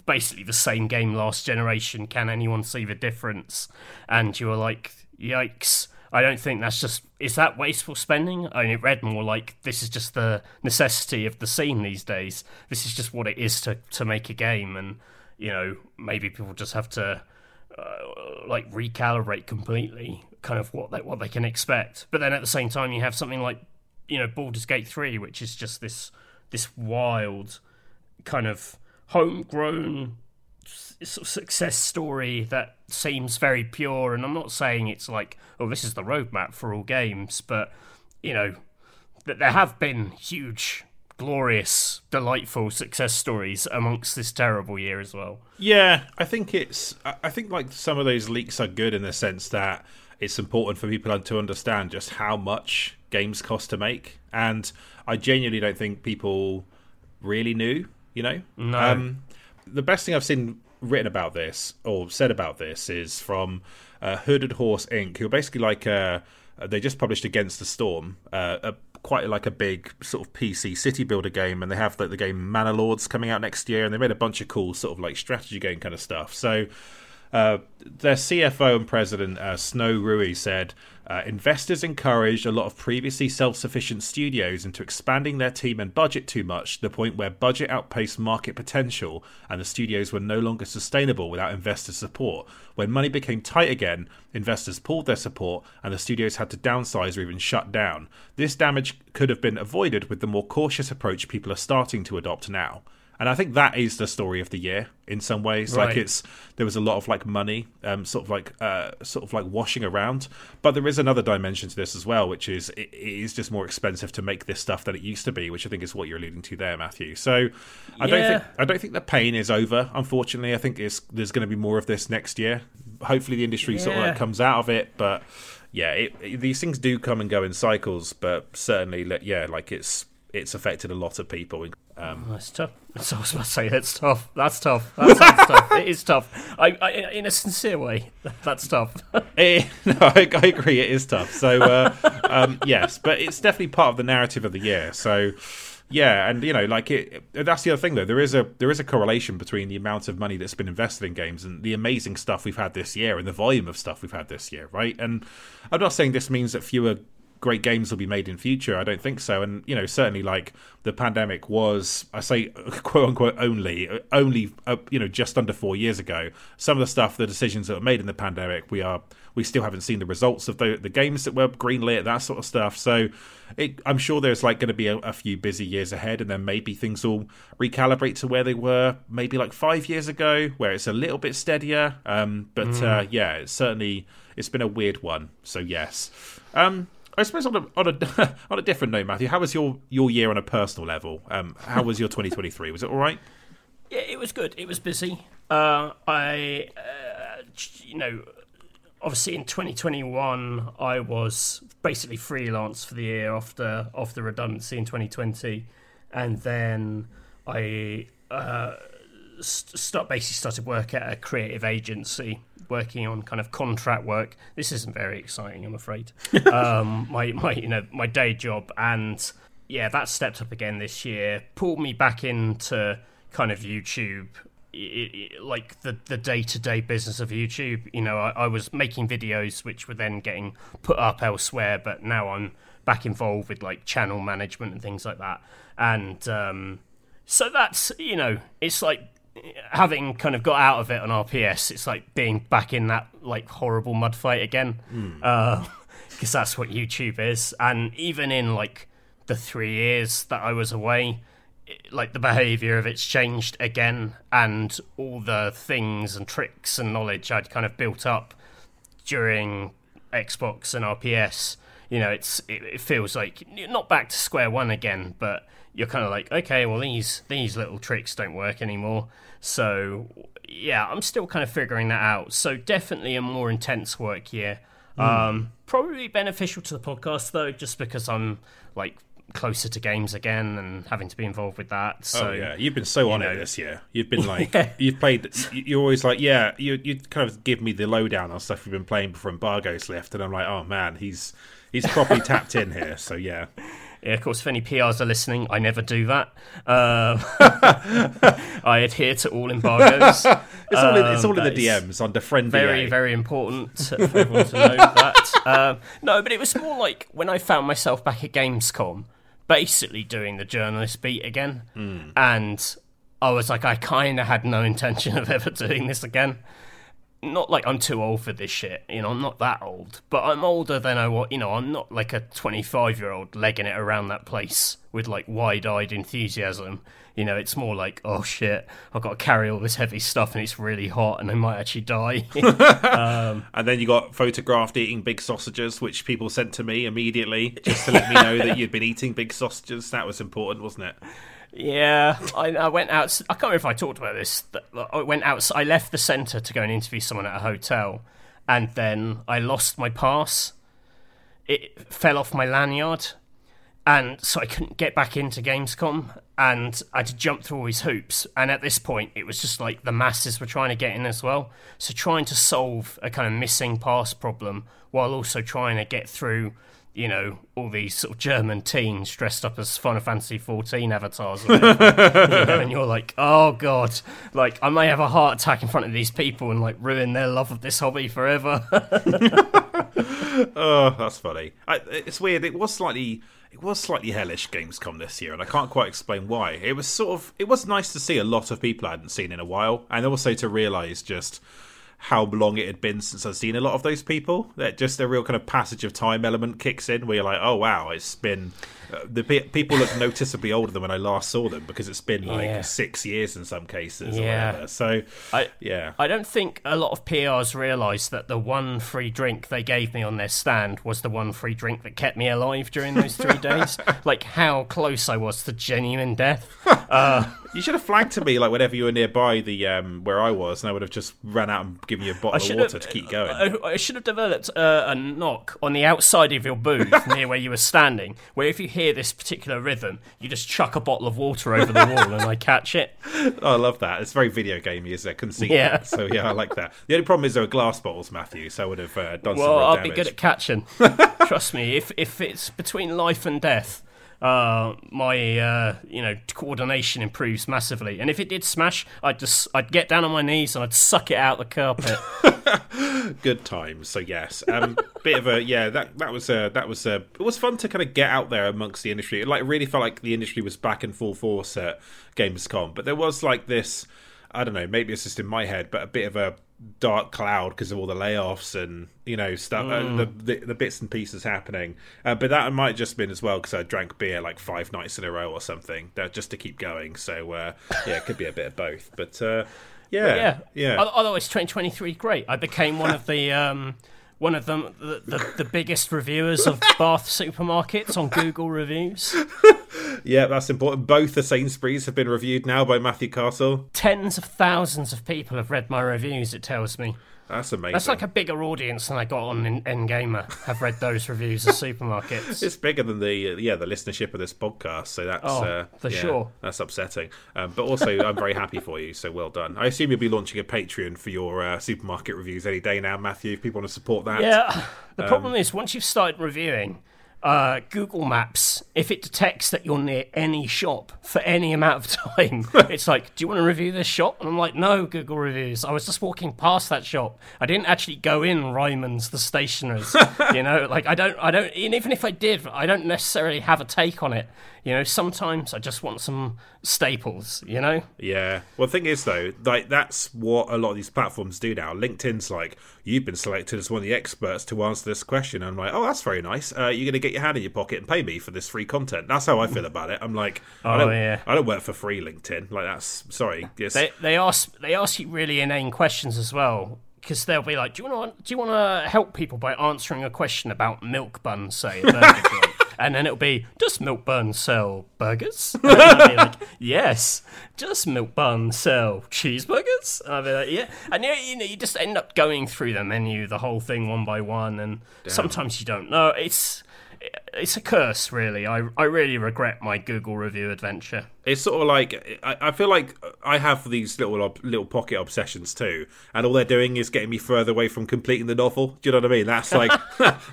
basically the same game last generation. Can anyone see the difference? And you were like, yikes. I don't think that's just... Is that wasteful spending? I mean, it read more like, this is just the necessity of the scene these days. This is just what it is to make a game. And, you know, maybe people just have to, like, recalibrate completely kind of what they can expect. But then at the same time, you have something like, you know, Baldur's Gate 3, which is just this wild kind of homegrown sort of success story that seems very pure. And I'm not saying it's like, oh, this is the roadmap for all games, but, you know, that there have been huge, glorious, delightful success stories amongst this terrible year as well. Yeah, I think like some of those leaks are good in the sense that it's important for people to understand just how much games cost to make, and I genuinely don't think people really knew, you know. No. The best thing I've seen written about this, or said about this, is from Hooded Horse Inc., who are basically like, they just published Against the Storm, quite like a big sort of PC city builder game, and they have the game Manor Lords coming out next year, and they made a bunch of cool sort of like strategy game kind of stuff. So their CFO and president, Snow Rui, said, investors encouraged a lot of previously self-sufficient studios into expanding their team and budget too much, to the point where budget outpaced market potential, and the studios were no longer sustainable without investor support. When money became tight again, investors pulled their support, and the studios had to downsize or even shut down. This damage could have been avoided with the more cautious approach people are starting to adopt now. And I think that is the story of the year in some ways. Right. Like, there was a lot of like money, sort of like washing around. But there is another dimension to this as well, which is it is just more expensive to make this stuff than it used to be, which I think is what you're alluding to there, Matthew. So I don't think the pain is over. Unfortunately, I think there's going to be more of this next year. Hopefully, the industry sort of like comes out of it, but yeah, these things do come and go in cycles. But certainly, yeah, like it's affected a lot of people. That's tough. I was about to say, that's tough. That's tough. That sounds tough. It is tough. I, in a sincere way, that's tough. I agree. It is tough. So, yes, but it's definitely part of the narrative of the year. So, yeah, and, you know, like, that's the other thing, though. There is a correlation between the amount of money that's been invested in games and the amazing stuff we've had this year and the volume of stuff we've had this year, right? And I'm not saying this means that fewer great games will be made in future? I don't think so. And, you know, certainly like the pandemic was, I say quote unquote only, you know, just under 4 years ago. Some of the stuff, the decisions that were made in the pandemic, we still haven't seen the results of the games that were greenlit, that sort of stuff. So I'm sure there's like going to be a few busy years ahead, and then maybe things will recalibrate to where they were maybe like 5 years ago, where it's a little bit steadier. Yeah, it's been a weird one. So yes, I suppose on a different note, Matthew, how was your year on a personal level? How was your 2023? Was it all right? Yeah, it was good. It was busy. Obviously, in 2021, I was basically freelance for the year after redundancy in 2020, and then I basically started work at a creative agency, working on kind of contract work. This isn't very exciting, I'm afraid. My day job, and yeah, that stepped up again this year, pulled me back into kind of YouTube. Like the day-to-day business of YouTube, you know, I was making videos which were then getting put up elsewhere, but now I'm back involved with like channel management and things like that. And so that's, you know, it's like having kind of got out of it on RPS, it's like being back in that like horrible mud fight again, because that's what YouTube is. And even in like the 3 years that I was away, like the behavior of it's changed again, and all the things and tricks and knowledge I'd kind of built up during Xbox and RPS, you know, it feels like you're not back to square one again, but you're kind of like, okay, well these little tricks don't work anymore. So yeah, I'm still kind of figuring that out. So definitely a more intense work year. Probably beneficial to the podcast though, just because I'm like closer to games again and having to be involved with that. So, you've been so on it this year. You've been like, you've played. You're always like, you kind of give me the lowdown on stuff you've been playing from Bargo's Lift, and I'm like, oh man, he's properly tapped in here. So yeah. Yeah, of course, if any PRs are listening, I never do that. I adhere to all embargoes. It's all in the DMs on the friend. Very, very important for everyone to know that. No, but it was more like when I found myself back at Gamescom, basically doing the journalist beat again. And I was like, I kind of had no intention of ever doing this again. Not like I'm too old for this shit, you know, I'm not that old, but I'm older than I was, you know, I'm not like a 25-year-old legging it around that place with like wide-eyed enthusiasm, you know, it's more like, oh shit, I've got to carry all this heavy stuff and it's really hot and I might actually die. And then you got photographed eating big sausages, which people sent to me immediately, just to let me know that you'd been eating big sausages. That was important, wasn't it? Yeah, I went out. I can't remember if I talked about this. I went out. I left the centre to go and interview someone at a hotel, and then I lost my pass. It fell off my lanyard, and so I couldn't get back into Gamescom. And I had to jump through all these hoops. And at this point, it was just like the masses were trying to get in as well. So trying to solve a kind of missing pass problem while also trying to get through, you know, all these sort of German teens dressed up as Final Fantasy 14 avatars. You know, and you're like, oh, God, like, I may have a heart attack in front of these people and, like, ruin their love of this hobby forever. Oh, that's funny. It's weird. It was slightly hellish, Gamescom, this year, and I can't quite explain why. It was nice to see a lot of people I hadn't seen in a while, and also to realise just how long it had been since I've seen a lot of those people. That just a real kind of passage of time element kicks in, where you're like, oh wow, it's been people look noticeably older than when I last saw them, because it's been like 6 years in some cases or whatever. So I don't think a lot of PRs realised that the one free drink they gave me on their stand was the one free drink that kept me alive during those 3 days. Like how close I was to genuine death. You should have flagged to me, like, whenever you were nearby the where I was, and I would have just ran out and given you a bottle of water to keep going. I should have developed a knock on the outside of your booth near where you were standing, where if you hear this particular rhythm, you just chuck a bottle of water over the wall and I catch it. Oh, I love that. It's very video gamey, isn't it? I couldn't see that. So, yeah, I like that. The only problem is there were glass bottles, Matthew, so I would have done some real damage. Well, I'll be good at catching. Trust me, if it's between life and death, my coordination improves massively. And if it did smash, I'd get down on my knees and I'd suck it out the carpet. Good times. So yes, bit of a that was it was fun to kind of get out there amongst the industry. It like really felt like the industry was back in full force at Gamescom, but there was like this, I don't know, maybe it's just in my head, but a bit of a dark cloud because of all the layoffs and stuff, the bits and pieces happening. But that might just been as well because I drank beer like 5 nights in a row or something, just to keep going. So it could be a bit of both. But otherwise, 2023, great. I became one of the the biggest reviewers of Bath supermarkets on Google reviews. Yeah, that's important. Both the Sainsbury's have been reviewed now by Matthew Castle. Tens of thousands of people have read my reviews, it tells me. That's amazing. That's like a bigger audience than I got on Endgamer. Have read those reviews of supermarkets. It's bigger than the listenership of this podcast. So that's sure, that's upsetting. But also, I'm very happy for you. So well done. I assume you'll be launching a Patreon for your supermarket reviews any day now, Matthew. If people want to support that. Yeah. The problem is once you've started reviewing, Google Maps, if it detects that you're near any shop for any amount of time, it's like, do you want to review this shop? And I'm like, no, Google reviews. I was just walking past that shop. I didn't actually go in Ryman's, the stationers. I don't, and even if I did, I don't necessarily have a take on it. Sometimes I just want some staples, Yeah. Well, the thing is, though, like that's what a lot of these platforms do now. LinkedIn's like, you've been selected as one of the experts to answer this question. And I'm like, oh, that's very nice. You're going to get your hand in your pocket and pay me for this free content. That's how I feel about it. I'm like, I don't work for free, LinkedIn. Like, that's, sorry. Yes. They ask you really inane questions as well, because they'll be like, do you want to help people by answering a question about Milk Bun, say, a burger joint? And then it'll be, does Milk Bun sell burgers? And I'll be like, yes. Does Milk Bun sell cheeseburgers? And I'll be like, yeah. And you just end up going through the menu, the whole thing one by one, and sometimes you don't know. It's a curse, really. I really regret my Google review adventure. It's sort of like, I feel like I have these little pocket obsessions too, and all they're doing is getting me further away from completing the novel. Do you know what I mean? That's like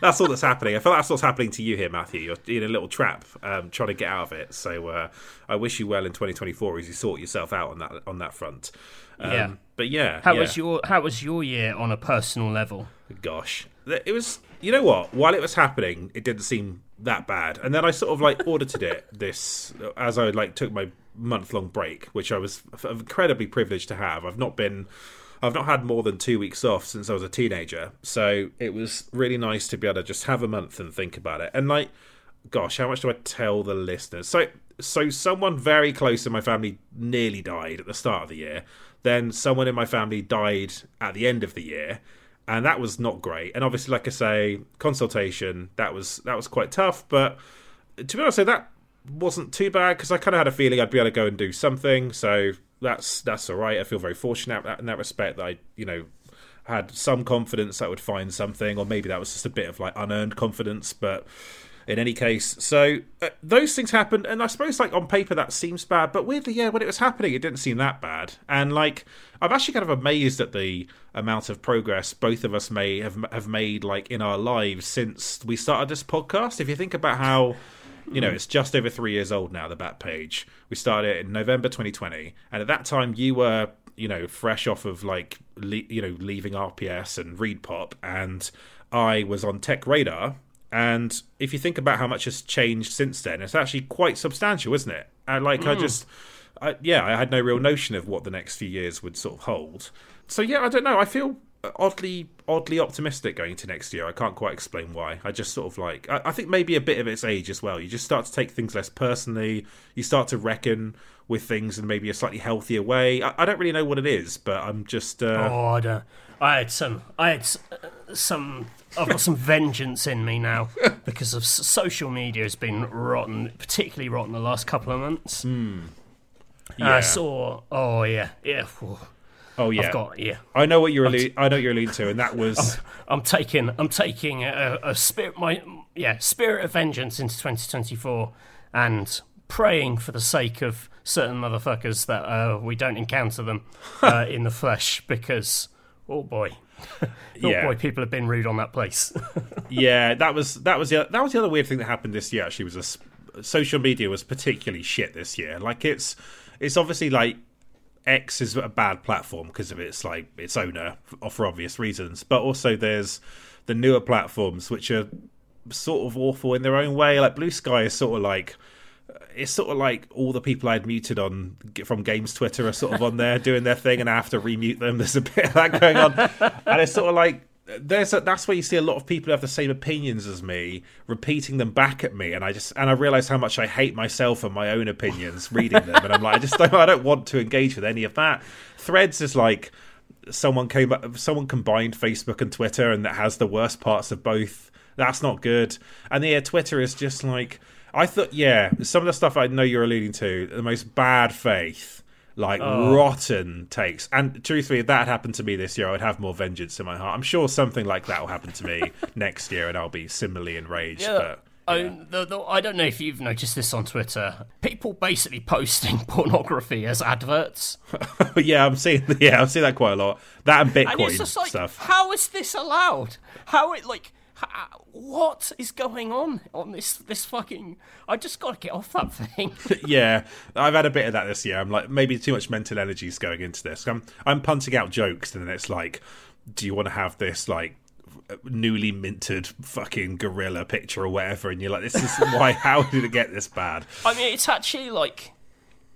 that's all that's happening. I feel that's what's happening to you here, Matthew. You're in a little trap, trying to get out of it. So I wish you well in 2024 as you sort yourself out on that front. How was your year on a personal level? Gosh, it was. You know what? While it was happening, it didn't seem that bad. And then I sort of like audited it as I like took my month-long break, which I was incredibly privileged to have. I've not had more than 2 weeks off since I was a teenager. So it was really nice to be able to just have a month and think about it. And like, gosh, how much do I tell the listeners? So someone very close in my family nearly died at the start of the year. Then someone in my family died at the end of the year. And that was not great. And obviously, like I say, consultation, that was quite tough. But to be honest, that wasn't too bad because I kind of had a feeling I'd be able to go and do something. So that's all right. I feel very fortunate in that respect that I, had some confidence that I would find something. Or maybe that was just a bit of like unearned confidence. But in any case, so those things happened. And I suppose like on paper that seems bad. But weirdly, yeah, when it was happening, it didn't seem that bad. And like, I'm actually kind of amazed at the amount of progress both of us may have made like in our lives since we started this podcast. If you think about how, it's just over 3 years old now, the Backpage. We started it in November 2020. And at that time you were, fresh off of like, leaving RPS and ReadPop. And I was on Tech Radar. And if you think about how much has changed since then, it's actually quite substantial, isn't it? And like, I had no real notion of what the next few years would sort of hold. So yeah, I don't know. I feel oddly optimistic going into next year. I can't quite explain why. I just sort of like, I think maybe a bit of its age as well. You just start to take things less personally. You start to reckon with things in maybe a slightly healthier way. I don't really know what it is, but I'm just. I've got some vengeance in me now because of social media has been rotten, particularly rotten the last couple of months. Mm. Yeah. I saw. Oh yeah, yeah. Oh yeah. I've got yeah. I know what you're alluding to, and that was. I'm taking a spirit. Spirit of vengeance into 2024, and praying for the sake of certain motherfuckers that we don't encounter them in the flesh because. Oh boy. Boy, people have been rude on that place. Yeah, that was the other weird thing that happened this year. Actually, was social media was particularly shit this year. Like, it's obviously like X is a bad platform because of its like its owner for obvious reasons, but also there's the newer platforms which are sort of awful in their own way. Like Blue Sky is sort of like, it's sort of like all the people I'd muted on from Games Twitter are sort of on there doing their thing, and I have to remute them. There's a bit of that going on, and it's sort of like that's where you see a lot of people who have the same opinions as me repeating them back at me, and I realize how much I hate myself and my own opinions reading them, and I'm like, I don't want to engage with any of that. Threads is like someone combined Facebook and Twitter, and that has the worst parts of both. That's not good. And yeah, Twitter is just like, I thought, yeah, some of the stuff I know you're alluding to, the most bad faith, like rotten takes. And truthfully, if that had happened to me this year, I would have more vengeance in my heart. I'm sure something like that will happen to me next year, and I'll be similarly enraged. Yeah, but, I don't know if you've noticed this on Twitter. People basically posting pornography as adverts. I've seen that quite a lot. That and Bitcoin and it's just like, stuff. How is this allowed? What is going on this fucking... I just got to get off that thing. Yeah, I've had a bit of that this year. I'm like, maybe too much mental energy is going into this. I'm punting out jokes, and then it's like, do you want to have this, like, newly minted fucking gorilla picture or whatever? And you're like, this is why... How did it get this bad? I mean, it's actually, like...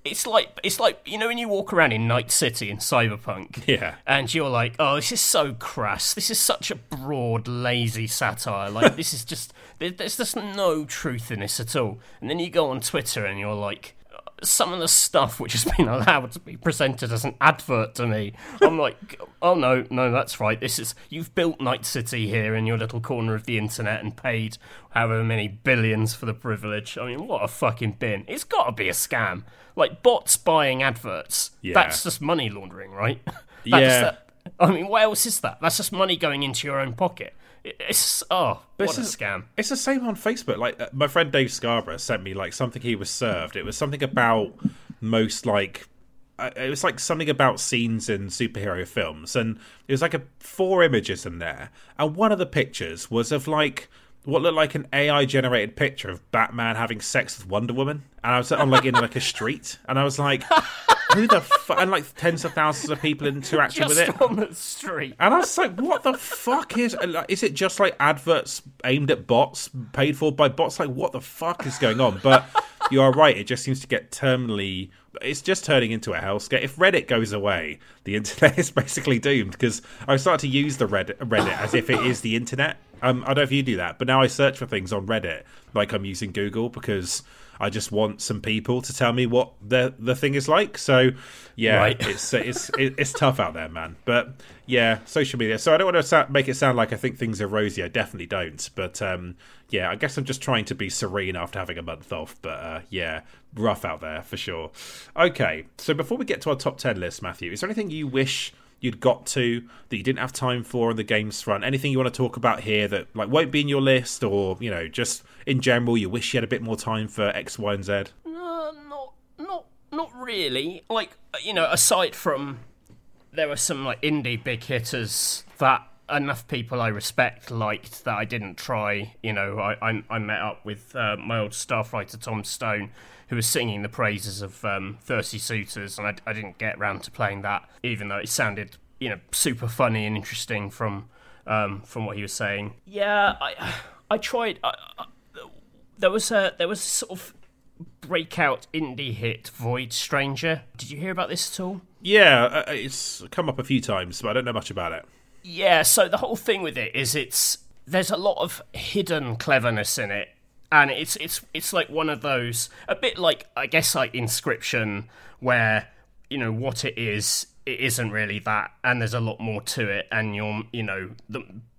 It's like you know when you walk around in Night City in Cyberpunk, yeah, and you're like, oh, this is so crass. This is such a broad, lazy satire. Like, this is just, there's just no truth in this at all. And then you go on Twitter and you're like, some of the stuff which has been allowed to be presented as an advert to me, I'm like, oh no, that's right. This is, you've built Night City here in your little corner of the internet and paid however many billions for the privilege. I mean, what a fucking bin. It's got to be a scam. Like, bots buying adverts, yeah. That's just money laundering, right? Yeah. I mean, what else is that? That's just money going into your own pocket. It's, a scam. It's the same on Facebook. Like, my friend Dave Scarborough sent me, like, something he was served. It was something about it was, like, something about scenes in superhero films. And it was, like, four images in there. And one of the pictures was of, like... what looked like an AI-generated picture of Batman having sex with Wonder Woman, and I was on like in like a street, and I was like, "Who the fuck?" And like tens of thousands of people interacting with it just on the street, and I was like, "What the fuck is? Is it just like adverts aimed at bots, paid for by bots? Like, what the fuck is going on?" But you are right; it just seems to get terminally. It's just turning into a hellscape. If Reddit goes away, the internet is basically doomed, because I started to use the Reddit as if it is the internet. I don't know if you do that, but now I search for things on Reddit like I'm using Google, because I just want some people to tell me what the thing is like. So, yeah, right. It's tough out there, man. But, yeah, social media. So I don't want to make it sound like I think things are rosy. I definitely don't. But, yeah, I guess I'm just trying to be serene after having a month off. But, yeah, rough out there for sure. Okay, so before we get to our top 10 list, Matthew, is there anything you wish you'd got to that you didn't have time for on the games front? Anything you want to talk about here that like won't be in your list, or you know, just in general, you wish you had a bit more time for X, Y, and Z? No, not really. Like, you know, aside from there are some like indie big hitters that enough people I respect liked that I didn't try. You know, I met up with my old staff writer Tom Stone, who was singing the praises of Thirsty Suitors, and I didn't get round to playing that, even though it sounded, you know, super funny and interesting from what he was saying. Yeah, I tried. There was a sort of breakout indie hit, Void Stranger. Did you hear about this at all? Yeah, it's come up a few times, but I don't know much about it. Yeah, so the whole thing with it is there's a lot of hidden cleverness in it. And it's like one of those, a bit like, I guess, like Inscription, where, you know, what it is, it isn't really that, and there's a lot more to it, and you're, you know,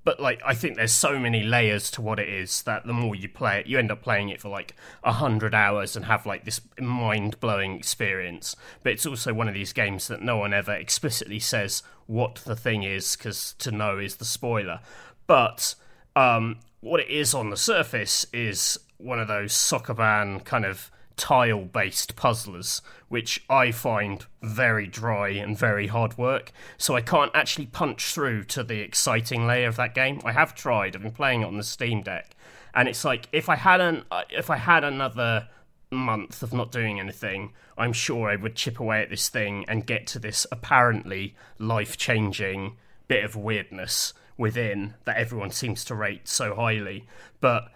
but like, I think there's so many layers to what it is that the more you play it, you end up playing it for like 100 hours and have like this mind-blowing experience. But it's also one of these games that no one ever explicitly says what the thing is, because to know is the spoiler. But what it is on the surface is one of those Sokoban kind of tile-based puzzlers, which I find very dry and very hard work, so I can't actually punch through to the exciting layer of that game. I have tried, I've been playing it on the Steam Deck, And it's like, if I had another month of not doing anything, I'm sure I would chip away at this thing and get to this apparently life-changing bit of weirdness within that everyone seems to rate so highly. But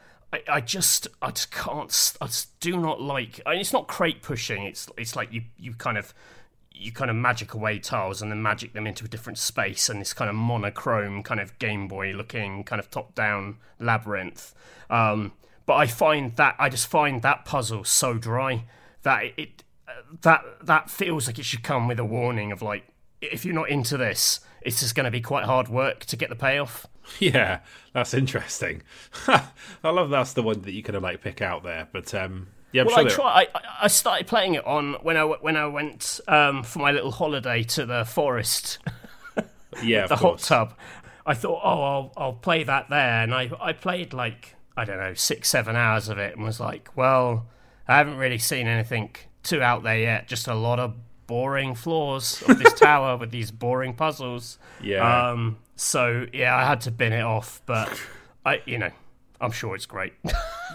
I just do not like. I mean, it's not crate pushing. It's like you kind of magic away tiles and then magic them into a different space, and this kind of monochrome kind of Game Boy looking kind of top down labyrinth. But I just find that puzzle so dry that it feels like it should come with a warning of like, if you're not into this, it's just going to be quite hard work to get the payoff. Yeah, that's interesting. I love that's the one that you kind of like pick out there, but yeah, well, I started playing it on when I went for my little holiday to the forest. Yeah, the hot tub. I thought, oh, I'll play that there, and I played like, I don't know, 6-7 hours of it, and was like, well, I haven't really seen anything too out there yet. Just a lot of boring floors of this tower with these boring puzzles. Yeah. So yeah, I had to bin it off, but I'm sure it's great.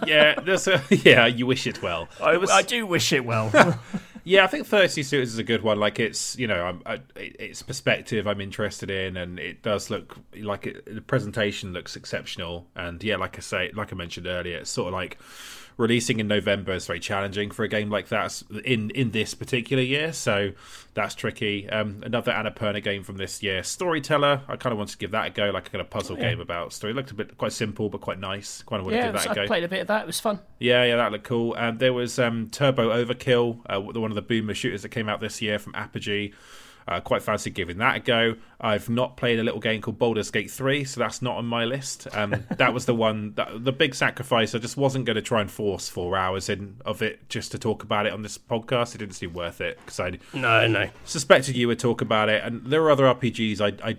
Yeah, you wish it well. I do wish it well. Yeah, I think Thirsty Suitors is a good one. Like, it's, you know, it's perspective I'm interested in, and it does look like the presentation looks exceptional. And yeah, like I mentioned earlier, it's sort of like releasing in November is very challenging for a game like that in this particular year, so that's tricky. Another Annapurna game from this year, Storyteller. I kind of wanted to give that a go, like a kind of puzzle game about story. It looked a bit quite simple but quite nice. Kind of want to give that a go. I played a bit of that. It was fun. Yeah, that looked cool. There was Turbo Overkill, one of the boomer shooters that came out this year from Apogee. Quite fancy giving that a go. I've not played a little game called Baldur's Gate 3, so that's not on my list. That was the one, the big sacrifice. I just wasn't going to try and force 4 hours in of it just to talk about it on this podcast. It didn't seem worth it because I suspected you would talk about it. And there are other RPGs I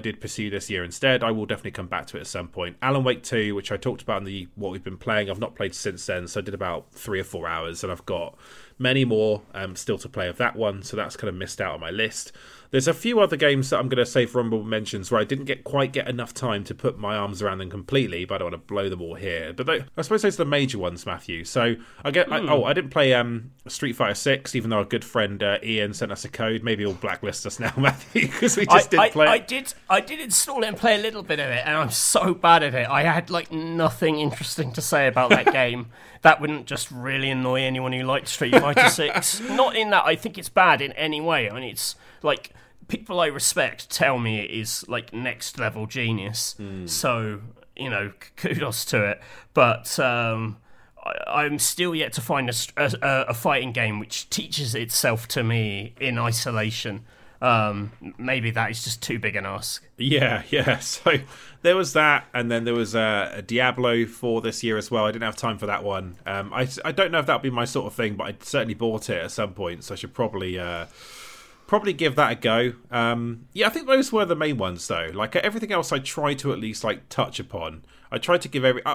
did pursue this year instead. I will definitely come back to it at some point. Alan Wake 2, which I talked about in what we've been playing, I've not played since then, so I did about 3 or 4 hours, and I've got many more still to play of that one, so that's kind of missed out on my list. There's a few other games that I'm going to save for honorable mentions where I didn't quite get enough time to put my arms around them completely, but I don't want to blow them all here. But I suppose those are the major ones, Matthew. So I didn't play Street Fighter 6, even though our good friend Ian sent us a code. Maybe he'll blacklist us now, Matthew, because we just didn't play it. I did install it and play a little bit of it, and I'm so bad at it. I had like nothing interesting to say about that game. That wouldn't just really annoy anyone who liked Street Fighter 6. Not in that I think it's bad in any way. I mean, it's like, people I respect tell me it is like next level genius. So, you know, kudos to it. But I'm still yet to find a fighting game which teaches itself to me in isolation. Maybe that is just too big an ask. Yeah. So there was that, and then there was a Diablo 4 this year as well. I didn't have time for that one. I don't know if that would be my sort of thing, but I certainly bought it at some point, so I should probably give that a go. I think those were the main ones, though. Like, everything else I tried to at least like touch upon. I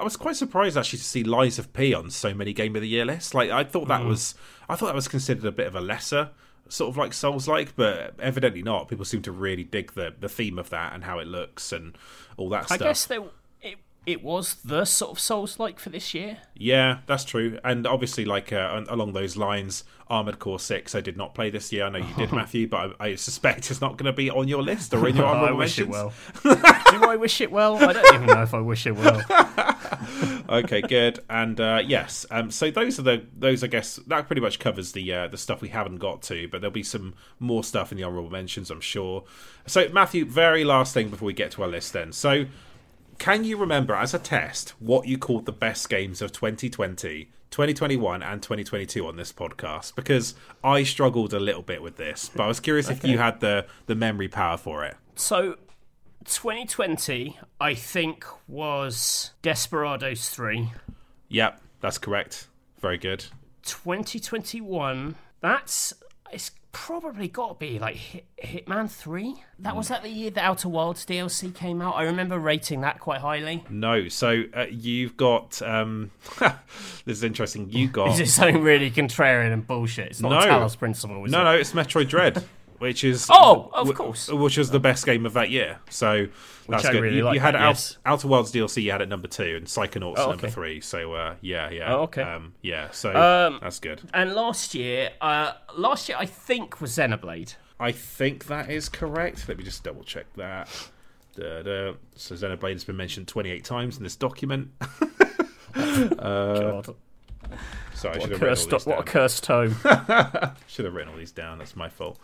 was quite surprised actually to see Lies of P on so many Game of the Year lists. Like, I thought that was considered a bit of a lesser sort of like Souls-like, but evidently not. People seem to really dig the theme of that and how it looks and all that stuff. I guess it was the sort of Souls-like for this year. Yeah, that's true. And obviously, like along those lines, Armored Core 6 I did not play this year. I know you did, Matthew, but I suspect it's not going to be on your list or in your honorable mentions. I wish it well. Do I wish it well? I don't even know if I wish it well. Okay, good. And yes, so those are I guess that pretty much covers the stuff we haven't got to, but there'll be some more stuff in the honorable mentions, I'm sure. So Matthew, very last thing before we get to our list then. So can you remember as a test what you called the best games of 2020, 2021 and 2022 on this podcast? Because I struggled a little bit with this, but I was curious if you had the memory power for it. So 2020, I think, was Desperados 3. Yep, that's correct. Very good. 2021, it's probably got to be like Hitman 3. Was that the year the Outer Wilds DLC came out? I remember rating that quite highly. No, so you've got this is interesting. You got is it something really contrarian and bullshit? It's not Talos Principle, is it? No, it's Metroid Dread. which is which is the best game of that year. So that's good. Really you had Outer Worlds DLC, you had at number 2, and Psychonauts number 3. So that's good. And last year I think was Xenoblade. I think that is correct. Let me just double check that. So Xenoblade has been mentioned 28 times in this document. God. Sorry, what a cursed tome. Should have written all these down. That's my fault.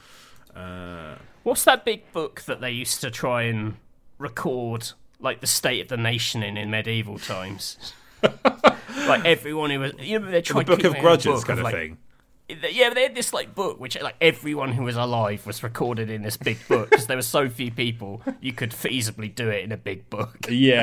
What's that big book that they used to try and record, like the state of the nation in medieval times? Like everyone who was, they tried the Book of Grudges kind of thing. Yeah, they had this book which everyone who was alive was recorded in this big book because there were so few people you could feasibly do it in a big book. You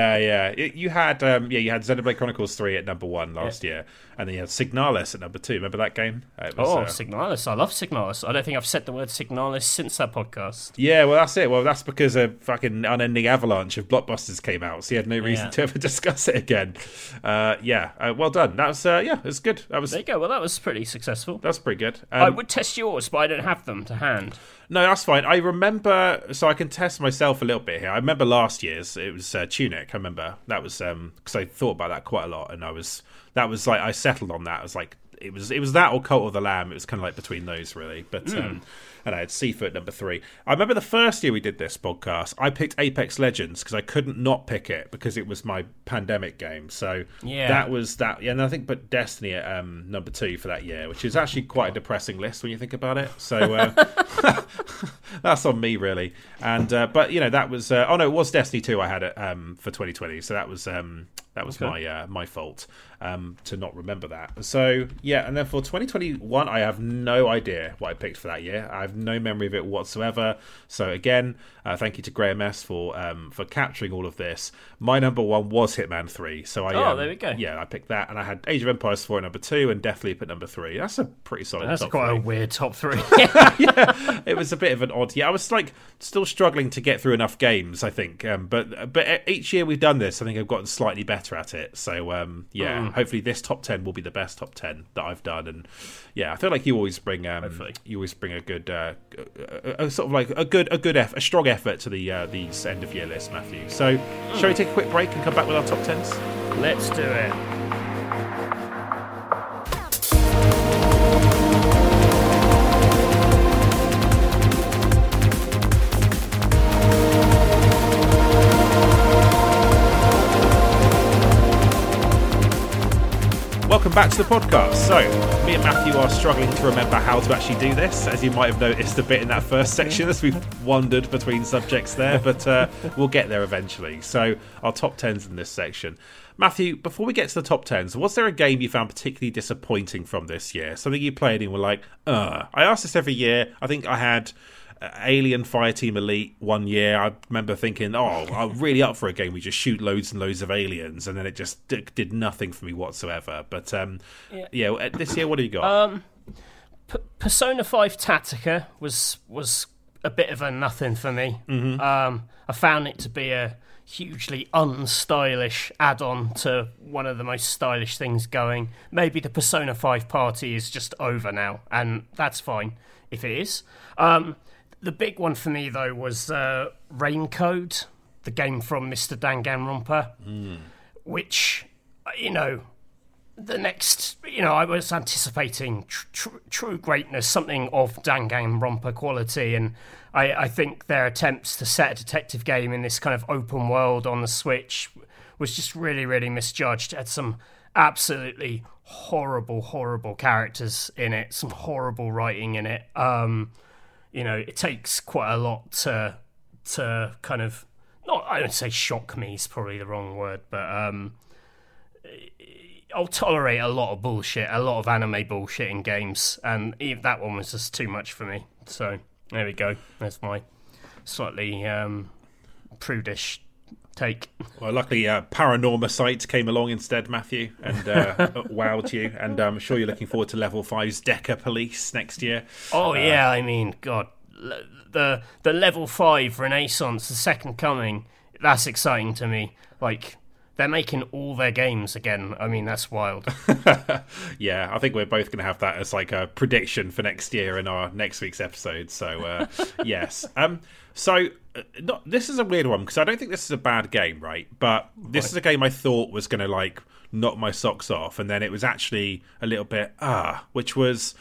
had Xenoblade Chronicles 3 at number 1 last year, and then you had Signalis at number 2. Remember that game? Signalis! I love Signalis. I don't think I've said the word Signalis since that podcast. Yeah, well that's it. Well that's because a fucking unending avalanche of blockbusters came out, so you had no reason to ever discuss it again. Well done. That was it was good. There you go. Well that was pretty successful. That's pretty good. I would test yours, but I don't have them to hand. No, that's fine. I remember, so I can test myself a little bit here. I remember last year's. It was Tunic. I remember that was because I thought about that quite a lot, and I settled on that. I was like, it was that or Cult of the Lamb. It was kind of like between those really. But and I had Seafoot number 3. I remember the first year we did this podcast, I picked Apex Legends because I couldn't not pick it because it was my pandemic game. So that was that. Yeah, and I think put Destiny at number 2 for that year, which is actually quite a depressing list when you think about it. So that's on me really. And but that was it was Destiny 2 I had it for 2020. So that was my fault to not remember that. So yeah, and then for 2021, I have no idea what I picked for that year. I have no memory of it whatsoever. So again, thank you to Graham S for capturing all of this. My number 1 was Hitman 3. So there we go. Yeah, I picked that, and I had Age of Empires 4 at number 2, and Deathloop at number 3. That's a pretty solid. That's top quite three. A weird top 3. Yeah, it was a bit of an odd year. I was still struggling to get through enough games, I think. But each year we've done this, I think I've gotten slightly better at it. So hopefully this top 10 will be the best top 10 that I've done. And yeah, I feel like you always bring a good a strong effort to these end of year lists, Matthew. So shall we take a quick break and come back with our top 10s? Let's do it. Welcome back to the podcast. So, me and Matthew are struggling to remember how to actually do this, as you might have noticed a bit in that first section as we've wandered between subjects there, but we'll get there eventually. So, our top 10s in this section. Matthew, before we get to the top 10s, was there a game you found particularly disappointing from this year? Something you played and were like, I ask this every year. I think I had Alien Fireteam Elite one year. I remember thinking, I'm really up for a game we just shoot loads and loads of aliens, and then it just did nothing for me whatsoever. But this year, what have you got? Persona 5 Tactica was a bit of a nothing for me. Mm-hmm. I found it to be a hugely unstylish add-on to one of the most stylish things going. Maybe the Persona 5 party is just over now, and that's fine if it is. The big one for me, though, was Raincode, the game from Mr. Danganronpa, which, the next... I was anticipating true greatness, something of Danganronpa quality, and I think their attempts to set a detective game in this kind of open world on the Switch was just really, really misjudged. It had some absolutely horrible characters in it, some horrible writing in it. It takes quite a lot to kind of not. I would say shock me is probably the wrong word, but I'll tolerate a lot of bullshit, a lot of anime bullshit in games, and that one was just too much for me. So there we go. That's my slightly prudish take. Well, luckily Paranorma Sight came along instead, Matthew, and wowed you, and I'm sure you're looking forward to level 5's Deca Police next year. The level 5 renaissance, the second coming, that's exciting to me. They're making all their games again. I mean, that's wild. Yeah, I think we're both going to have that as like a prediction for next year in our next week's episode. So, yes. This is a weird one because I don't think this is a bad game, right? But this is a game I thought was going to like knock my socks off, and then it was actually a little bit which was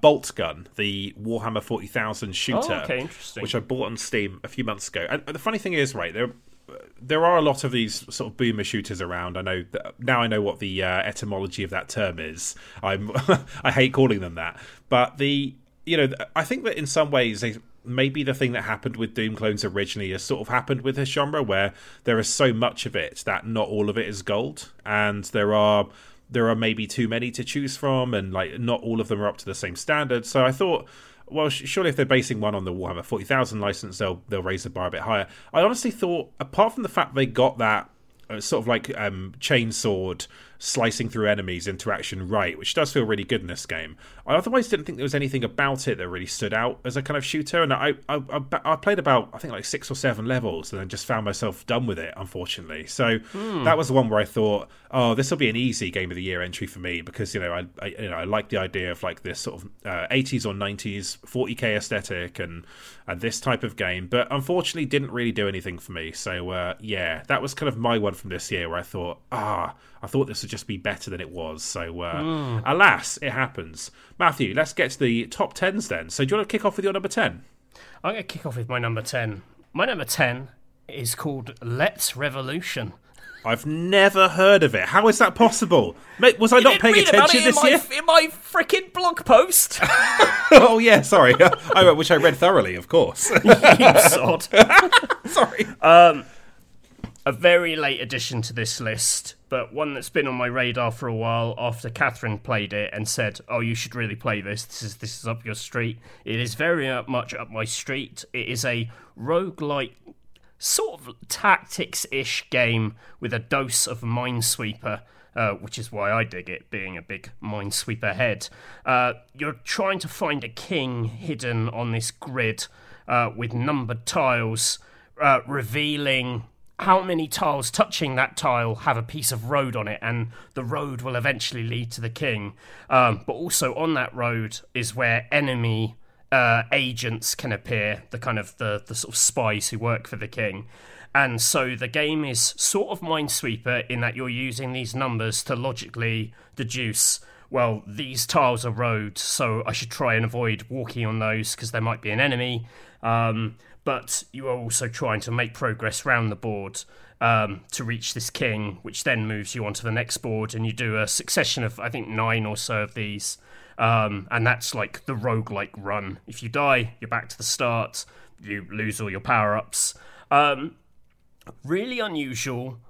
Bolt Gun, the Warhammer 40,000 shooter, which I bought on Steam a few months ago. And the funny thing is, right, there are a lot of these sort of boomer shooters around. I know now I know what the etymology of that term is. I hate calling them that, but I think that in some ways maybe the thing that happened with Doom clones originally has sort of happened with this genre, where there is so much of it that not all of it is gold, and there are maybe too many to choose from, and like not all of them are up to the same standard. So I thought, well, surely if they're basing one on the Warhammer 40,000 license, they'll raise the bar a bit higher. I honestly thought, apart from the fact they got that sort of like chainsword slicing through enemies interaction right, which does feel really good in this game, I otherwise didn't think there was anything about it that really stood out as a kind of shooter. And I played about, I think, like 6 or 7 levels, and then just found myself done with it, unfortunately. So that was the one where I thought, oh, this will be an easy game of the year entry for me, because I like the idea of like this sort of 80s or 90s 40k aesthetic and this type of game, but unfortunately didn't really do anything for me. So that was kind of my one from this year where I thought, I thought this would just be better than it was. So alas, it happens. Matthew, let's get to the top 10s then. So do you want to kick off with your number 10? I'm going to kick off with my number 10. My number 10 is called Let's Revolution. I've never heard of it. How is that possible? Mate, was I you not didn't paying read attention about it this in my, year? In my freaking blog post. Oh, yeah, sorry. Which I read thoroughly, of course. You sod. Sorry. A very late addition to this list, but one that's been on my radar for a while after Catherine played it and said, oh, you should really play this. This is up your street. It is very much up my street. It is a roguelike sort of tactics-ish game with a dose of Minesweeper, which is why I dig it, being a big Minesweeper head. You're trying to find a king hidden on this grid with numbered tiles, revealing how many tiles touching that tile have a piece of road on it, and the road will eventually lead to the king. But also on that road is where enemy agents can appear, the sort of spies who work for the king. And so the game is sort of Minesweeper in that you're using these numbers to logically deduce, well, these tiles are roads, so I should try and avoid walking on those because there might be an enemy. But you are also trying to make progress round the board to reach this king, which then moves you onto the next board, and you do a succession of, I think, 9 or so of these. And that's like the roguelike run. If you die, you're back to the start. You lose all your power-ups. Really unusual.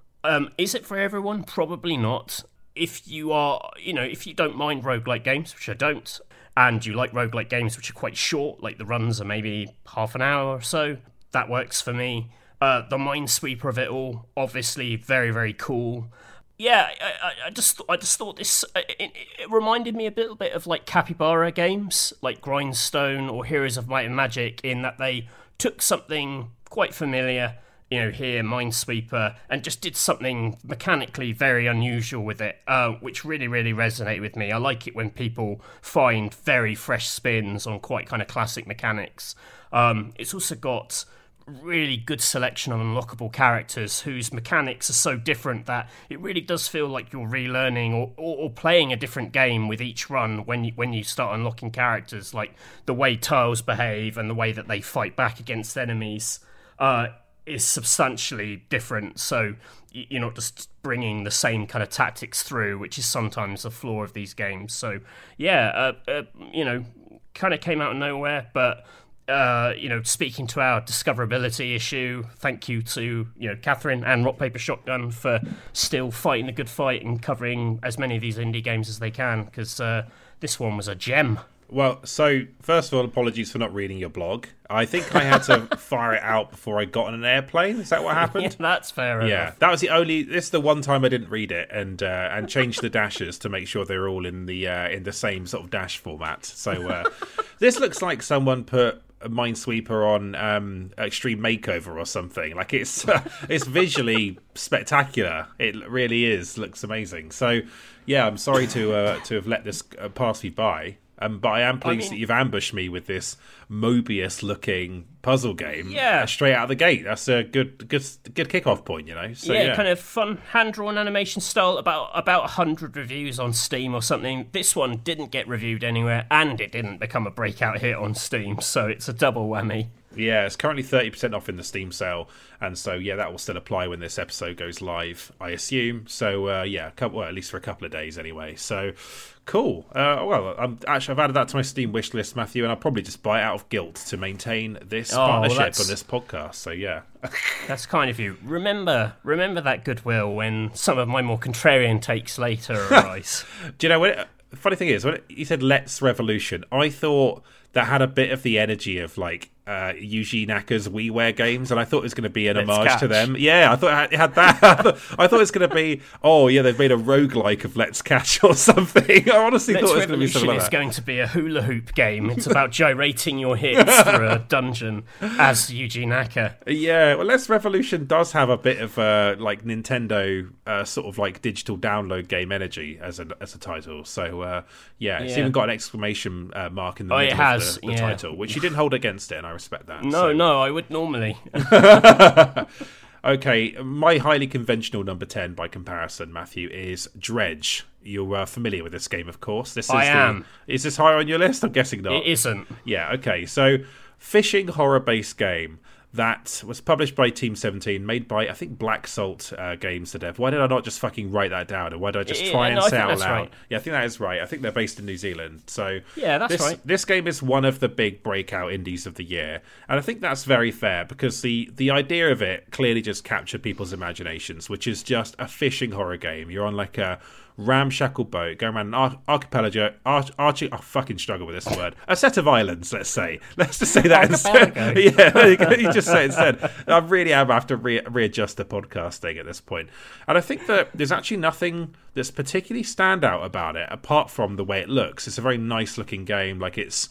Is it for everyone? Probably not. If you are, if you don't mind roguelike games, which I don't, and you like roguelike games which are quite short, like the runs are maybe half an hour or so, that works for me. The Minesweeper of it all, obviously very, very cool. Yeah, I just thought this, it reminded me a little bit of like Capybara games, like Grindstone or Heroes of Might and Magic, in that they took something quite familiar, here, Minesweeper, and just did something mechanically very unusual with it, which really, really resonated with me. I like it when people find very fresh spins on quite kind of classic mechanics. It's also got really good selection of unlockable characters whose mechanics are so different that it really does feel like you're relearning or playing a different game with each run when you start unlocking characters, like the way tiles behave and the way that they fight back against enemies. Is substantially different, so you're not just bringing the same kind of tactics through, which is sometimes a flaw of these games. So kind of came out of nowhere, but speaking to our discoverability issue, thank you to Catherine and Rock Paper Shotgun for still fighting the good fight and covering as many of these indie games as they can, because this one was a gem. Well, so first of all, apologies for not reading your blog. I think I had to fire it out before I got on an airplane. Is that what happened? Yeah, that's fair enough. That was this is the one time I didn't read it and changed the dashes to make sure they're all in the same sort of dash format. So this looks like someone put a Minesweeper on Extreme Makeover or something. Like, it's visually spectacular. It really is. Looks amazing. So yeah, I'm sorry to have let this pass me by. But I am pleased that you've ambushed me with this Mobius-looking puzzle game. Yeah, straight out of the gate. That's a good kickoff point, you know. So, yeah, kind of fun, hand-drawn animation style. About 100 reviews on Steam or something. This one didn't get reviewed anywhere, and it didn't become a breakout hit on Steam, so it's a double whammy. Yeah, it's currently 30% off in the Steam sale, and so yeah, that will still apply when this episode goes live, I assume. So at least for a couple of days anyway. So cool. I've added that to my Steam wish list, Matthew, and I'll probably just buy it out of guilt to maintain this partnership on this podcast. So yeah, that's kind of you. Remember that goodwill when some of my more contrarian takes later arise. Do you know what? Funny thing is, when you said "Let's Revolution," I thought that had a bit of the energy of like Yuji Naka's WiiWare games, and I thought it was going to be an homage to them. Yeah, I thought it had that. I thought it was going to be, oh yeah, they've made a roguelike of Let's Catch or something. I honestly thought it was going to be something like that. It's going to be a hula hoop game. It's about gyrating your hips through a dungeon as Yuji Naka. Yeah, well, Let's Revolution does have a bit of like Nintendo sort of like digital download game energy as a title. So it's even got an exclamation mark in the middle of the title, which you didn't hold against it, and I respect that. No, I would normally. Okay, my highly conventional number 10 by comparison, Matthew, is Dredge. You're familiar with this game, of course. I am. Is this high on your list? I'm guessing not. It isn't. Yeah, okay. So, fishing horror-based game that was published by Team 17, made by, I think, Black Salt Games, the dev. Why did I not just fucking write that down? Or why did I just say out loud? Right. Yeah, I think that is right. I think they're based in New Zealand. So yeah, that's right. This game is one of the big breakout indies of the year. And I think that's very fair, because the idea of it clearly just captured people's imaginations, which is just a fishing horror game. You're on like a ramshackle boat going around an archipelago. I fucking struggle with this word. A set of islands, let's say. Let's just say that instead. Yeah, you just say it instead. I really am after readjust the podcast thing at this point. And I think that there's actually nothing that's particularly standout about it apart from the way it looks. It's a very nice looking game. Like, it's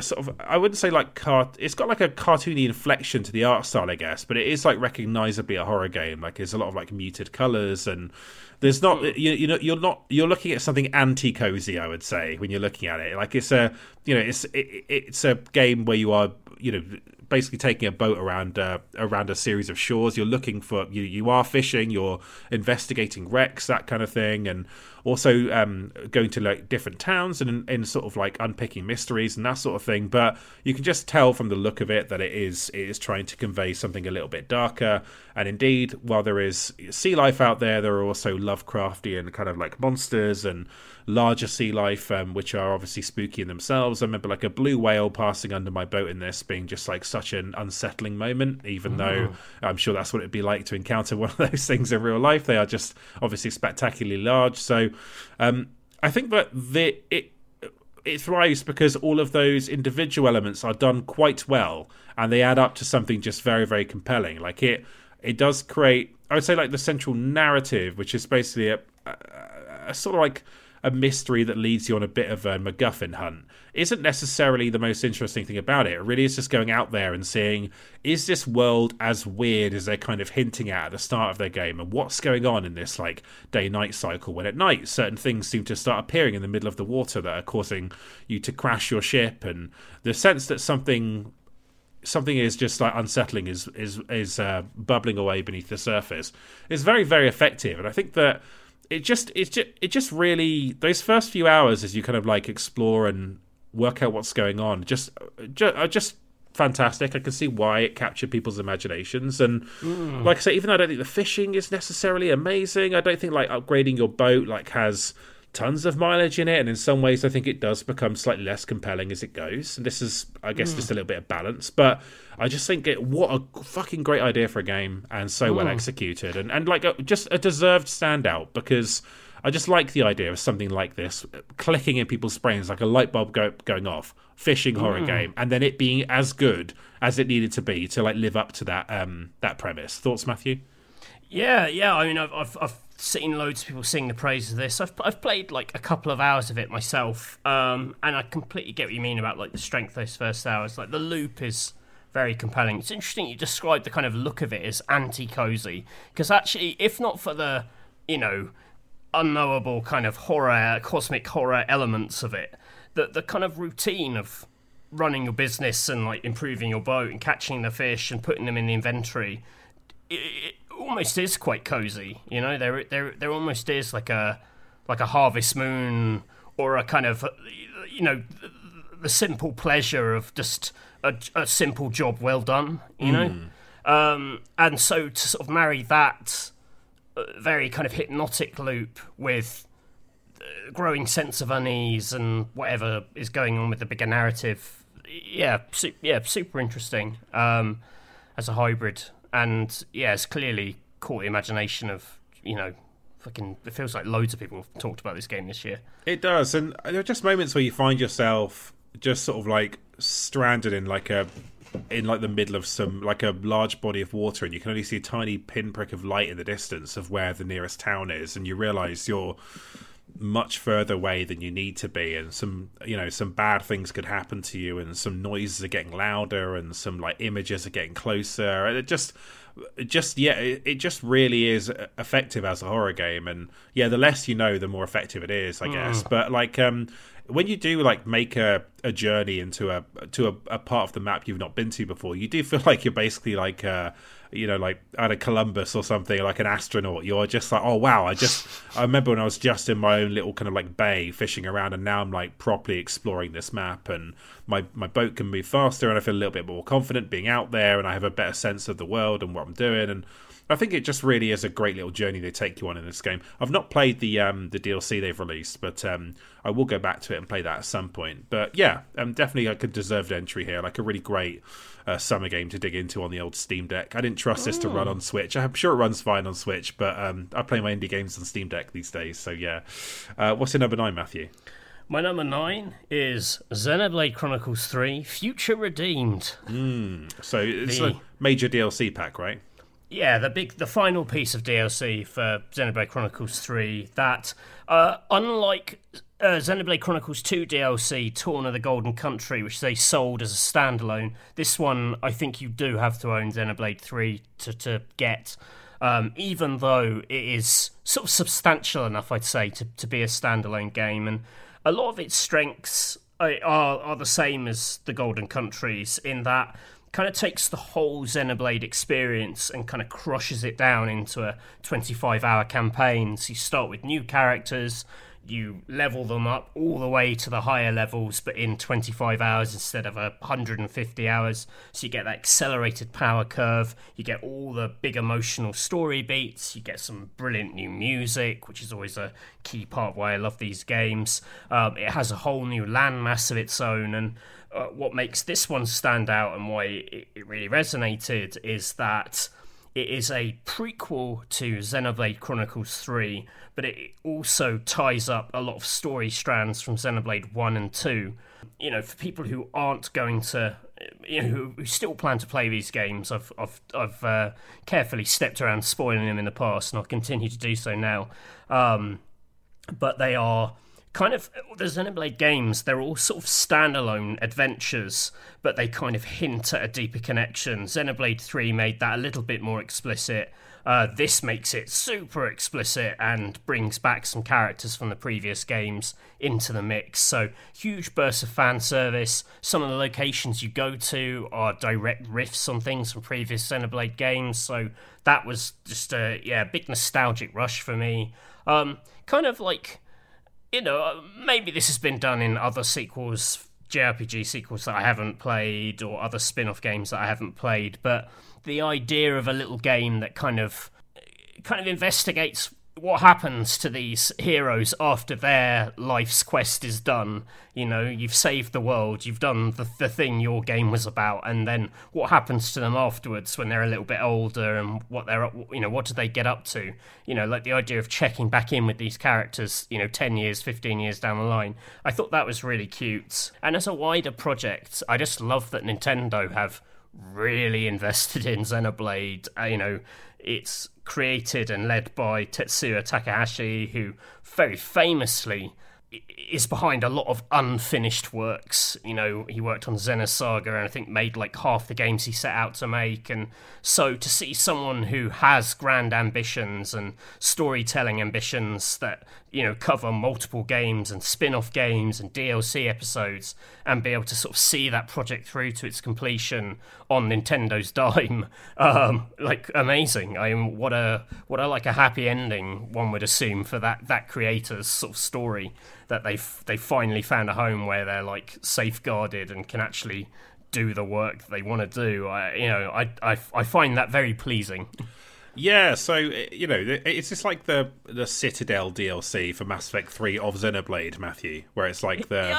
sort of, I wouldn't say like it's got like a cartoony inflection to the art style, I guess, but it is like recognizably a horror game. Like, there's a lot of like muted colors, and there's not you're looking at something anti-cozy, I would say, when you're looking at it. Like, it's a it's a game where you are basically taking a boat around a series of shores. You're looking for you are fishing. You're investigating wrecks, that kind of thing, and also going to like different towns and in sort of like unpicking mysteries and that sort of thing. But you can just tell from the look of it that it is trying to convey something a little bit darker. And indeed, while there is sea life out there are also Lovecraftian kind of like monsters and larger sea life, which are obviously spooky in themselves. I remember like a blue whale passing under my boat in this being just like such an unsettling moment, even though I'm sure that's what it'd be like to encounter one of those things in real life. They are just obviously spectacularly large. So I think that it thrives because all of those individual elements are done quite well, and they add up to something just very, very compelling. Like, it does create, I would say, like the central narrative, which is basically a sort of like a mystery that leads you on a bit of a MacGuffin hunt. Isn't necessarily the most interesting thing about it. It really is just going out there and seeing, is this world as weird as they're kind of hinting at the start of their game, and what's going on in this like day-night cycle, when at night certain things seem to start appearing in the middle of the water that are causing you to crash your ship, and the sense that something is just like unsettling is bubbling away beneath the surface. It's very, very effective, and I think that it just really, those first few hours as you kind of like explore and work out what's going on, just fantastic. I can see why it captured people's imaginations. And like I say, even though I don't think the fishing is necessarily amazing, I don't think like upgrading your boat like has tons of mileage in it. And in some ways, I think it does become slightly less compelling as it goes. And this is, I guess, just a little bit of balance. But I just think what a fucking great idea for a game, and so well executed, and like just a deserved standout, because I just like the idea of something like this clicking in people's brains like a light bulb going off. Fishing horror game, and then it being as good as it needed to be to like live up to that premise. Thoughts, Matthew? Yeah. I mean, I've seen loads of people sing the praises of this. I've played like a couple of hours of it myself, and I completely get what you mean about like the strength of those first hours. Like the loop is very compelling. It's interesting you described the kind of look of it as anti-cozy, because actually, if not for the, you know, unknowable kind of horror, cosmic horror elements of it, the kind of routine of running your business and like improving your boat and catching the fish and putting them in the inventory, it almost is quite cozy, you know. There almost is like a Harvest Moon, or a kind of, you know, the simple pleasure of just a simple job well done, you know. And so to sort of marry that very kind of hypnotic loop with growing sense of unease and whatever is going on with the bigger narrative, super interesting as a hybrid. And yeah, it's clearly caught the imagination of, you know, fucking, it feels like loads of people have talked about this game this year. It does. And there are just moments where you find yourself just sort of like stranded in like a, in like the middle of some, like a large body of water, and you can only see a tiny pinprick of light in the distance of where the nearest town is, and you realise you're much further away than you need to be, and some, you know, some bad things could happen to you, and some noises are getting louder, and some like images are getting closer, and it just really is effective as a horror game. And yeah, the less you know, the more effective it is, I guess. But like when you do like make a journey into a part of the map you've not been to before, you do feel like you're basically like you know, like out of Columbus or something, like an astronaut. You're just like, oh wow, I remember when I was just in my own little kind of like bay fishing around, and now I'm like properly exploring this map, and my boat can move faster, and I feel a little bit more confident being out there, and I have a better sense of the world and what I'm doing. And I think it just really is a great little journey they take you on in this game. I've not played the DLC they've released, but I will go back to it and play that at some point. But yeah, definitely like a deserved entry here, like a really great summer game to dig into on the old Steam Deck. I didn't trust this to run on Switch. I'm sure it runs fine on Switch, but I play my indie games on Steam Deck these days, so yeah. What's your number 9, Matthew? My number 9 is Xenoblade Chronicles 3 Future Redeemed. So it's a major DLC pack, right? Yeah, the final piece of DLC for Xenoblade Chronicles 3 that, unlike Xenoblade Chronicles 2 DLC, Torn of the Golden Country, which they sold as a standalone, this one I think you do have to own Xenoblade 3 to get, even though it is sort of substantial enough, I'd say, to be a standalone game. And a lot of its strengths are the same as the Golden Countries, in that kind of takes the whole Xenoblade experience and kind of crushes it down into a 25-hour campaign. So you start with new characters, you level them up all the way to the higher levels, but in 25 hours instead of 150 hours. So you get that accelerated power curve, you get all the big emotional story beats, you get some brilliant new music, which is always a key part why I love these games. It has a whole new landmass of its own, and what makes this one stand out and why it really resonated is that it is a prequel to Xenoblade Chronicles 3, but it also ties up a lot of story strands from Xenoblade 1 and 2. You know, for people who aren't going to, you know, who still plan to play these games, I've carefully stepped around spoiling them in the past, and I'll continue to do so now. But they are kind of, the Xenoblade games, they're all sort of standalone adventures, but they kind of hint at a deeper connection. Xenoblade 3 made that a little bit more explicit. This makes it super explicit and brings back some characters from the previous games into the mix. So huge bursts of fan service. Some of the locations you go to are direct riffs on things from previous Xenoblade games. So that was just a big nostalgic rush for me. Kind of like, you know, maybe this has been done in other sequels, JRPG sequels that I haven't played, or other spin-off games that I haven't played, but the idea of a little game that kind of investigates what happens to these heroes after their life's quest is done. You know, you've saved the world, you've done the thing your game was about, and then what happens to them afterwards when they're a little bit older, and what they're, you know, what do they get up to? You know, like the idea of checking back in with these characters, you know, 10 years, 15 years down the line. I thought that was really cute. And as a wider project, I just love that Nintendo have really invested in Xenoblade. You know, It's created and led by Tetsuya Takahashi, who very famously is behind a lot of unfinished works. You know, he worked on Xenosaga and I think made like half the games he set out to make. And so to see someone who has grand ambitions and storytelling ambitions that, you know, cover multiple games and spin-off games and DLC episodes and be able to sort of see that project through to its completion on Nintendo's dime, like, amazing. I mean, what a like a happy ending one would assume for that creator's sort of story, that they finally found a home where they're like safeguarded and can actually do the work they want to do. I find that very pleasing. Yeah, so, you know, it's just like the Citadel DLC for Mass Effect 3 of Xenoblade, Matthew, where it's like the...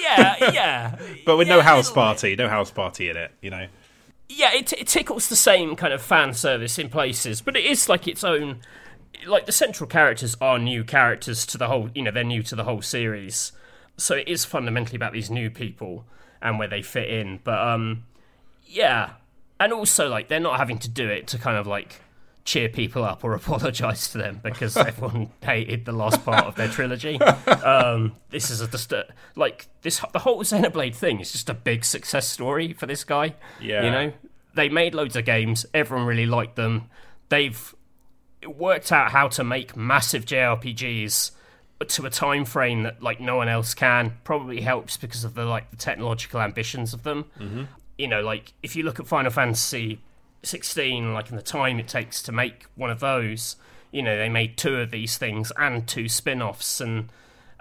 Yeah. But with no house party in it, you know. Yeah, it tickles the same kind of fan service in places, but it is like its own... Like, the central characters are new characters to the whole... You know, they're new to the whole series. So it is fundamentally about these new people and where they fit in. But, yeah. And also, like, they're not having to do it to kind of, like... cheer people up or apologise to them because everyone hated the last part of their trilogy. This is just like this. The whole Xenoblade thing is just a big success story for this guy. Yeah, you know, they made loads of games. Everyone really liked them. They've worked out how to make massive JRPGs to a time frame that like no one else can. Probably helps because of the technological ambitions of them. Mm-hmm. You know, like if you look at Final Fantasy 16, like in the time it takes to make one of those, you know, they made two of these things and two spin-offs, and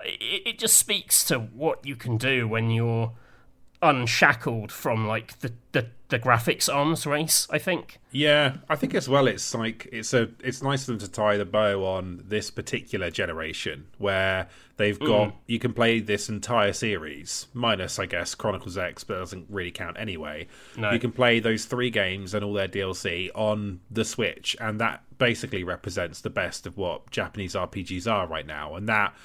it just speaks to what you can do when you're unshackled from like the graphics arms race, I think. Yeah, I think as well it's like it's nice for them to tie the bow on this particular generation where they've got you can play this entire series, minus I guess Chronicles X, but that doesn't really count anyway. No. You can play those three games and all their DLC on the Switch, and that basically represents the best of what Japanese RPGs are right now, and that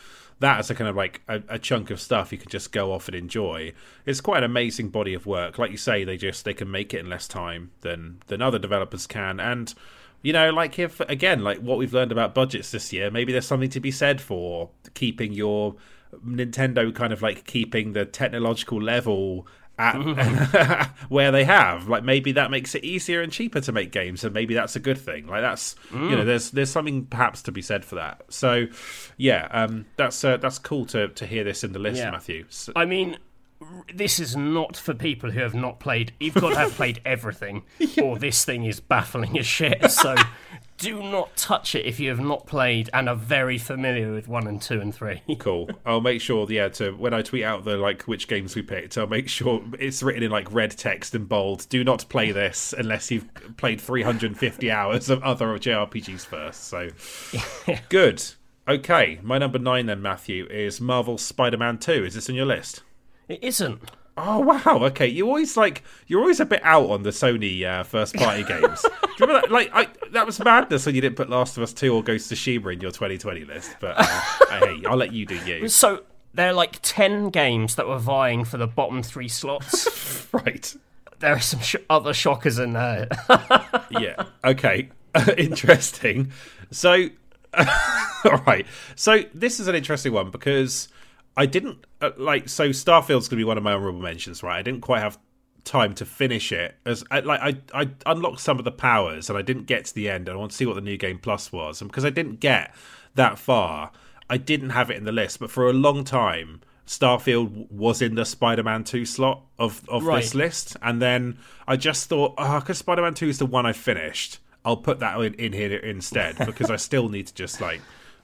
is a kind of like a chunk of stuff you can just go off and enjoy. It's quite an amazing body of work. Like you say, they can make it in less time than other developers can. And, you know, like if, again, like what we've learned about budgets this year, maybe there's something to be said for keeping your Nintendo kind of like keeping the technological level at where they have. Like maybe that makes it easier and cheaper to make games, and maybe that's a good thing. Like that's you know, there's something perhaps to be said for that. So yeah, that's cool to hear this in the list, yeah. Matthew. So, I mean, this is not for people who have not played. You've got to have played everything, yeah. Or this thing is baffling as shit. So do not touch it if you have not played and are very familiar with 1, 2, and 3. Cool. I'll make sure, yeah, to when I tweet out the like which games we picked, I'll make sure it's written in like red text and bold. Do not play this unless you've played 350 hours of other JRPGs first. So yeah. Good. Okay, my number 9 then, Matthew, is Marvel's Spider-Man 2. Is this on your list? It isn't. Oh, wow. Okay. You're always a bit out on the Sony first party games. Do you remember that? Like, that was madness when you didn't put Last of Us 2 or Ghost of Tsushima in your 2020 list. But hey, I'll let you do you. So there are like 10 games that were vying for the bottom 3 slots. Right. There are some other shockers in there. Yeah. Okay. Interesting. So, all right. So this is an interesting one because... I didn't, so Starfield's going to be one of my honourable mentions, right? I didn't quite have time to finish it. I unlocked some of the powers, and I didn't get to the end, and I want to see what the New Game Plus was. And because I didn't get that far, I didn't have it in the list. But for a long time, Starfield was in the Spider-Man 2 slot of right. This list. And then I just thought, because Spider-Man 2 is the one I finished, I'll put that in here instead, because I still need to just, like...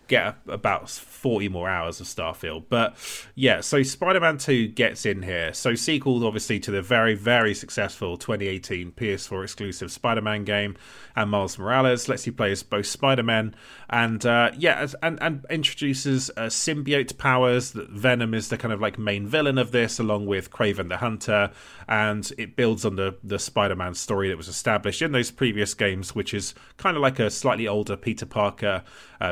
get about 40 more hours of Starfield. But yeah, so Spider-Man 2 gets in here. So sequel, obviously, to the very, very successful 2018 PS4 exclusive Spider-Man game, and Miles Morales lets you play as both Spider-Men, and and introduces symbiote powers. Venom is the kind of like main villain of this, along with Kraven the Hunter, and it builds on the Spider-Man story that was established in those previous games, which is kind of like a slightly older Peter Parker,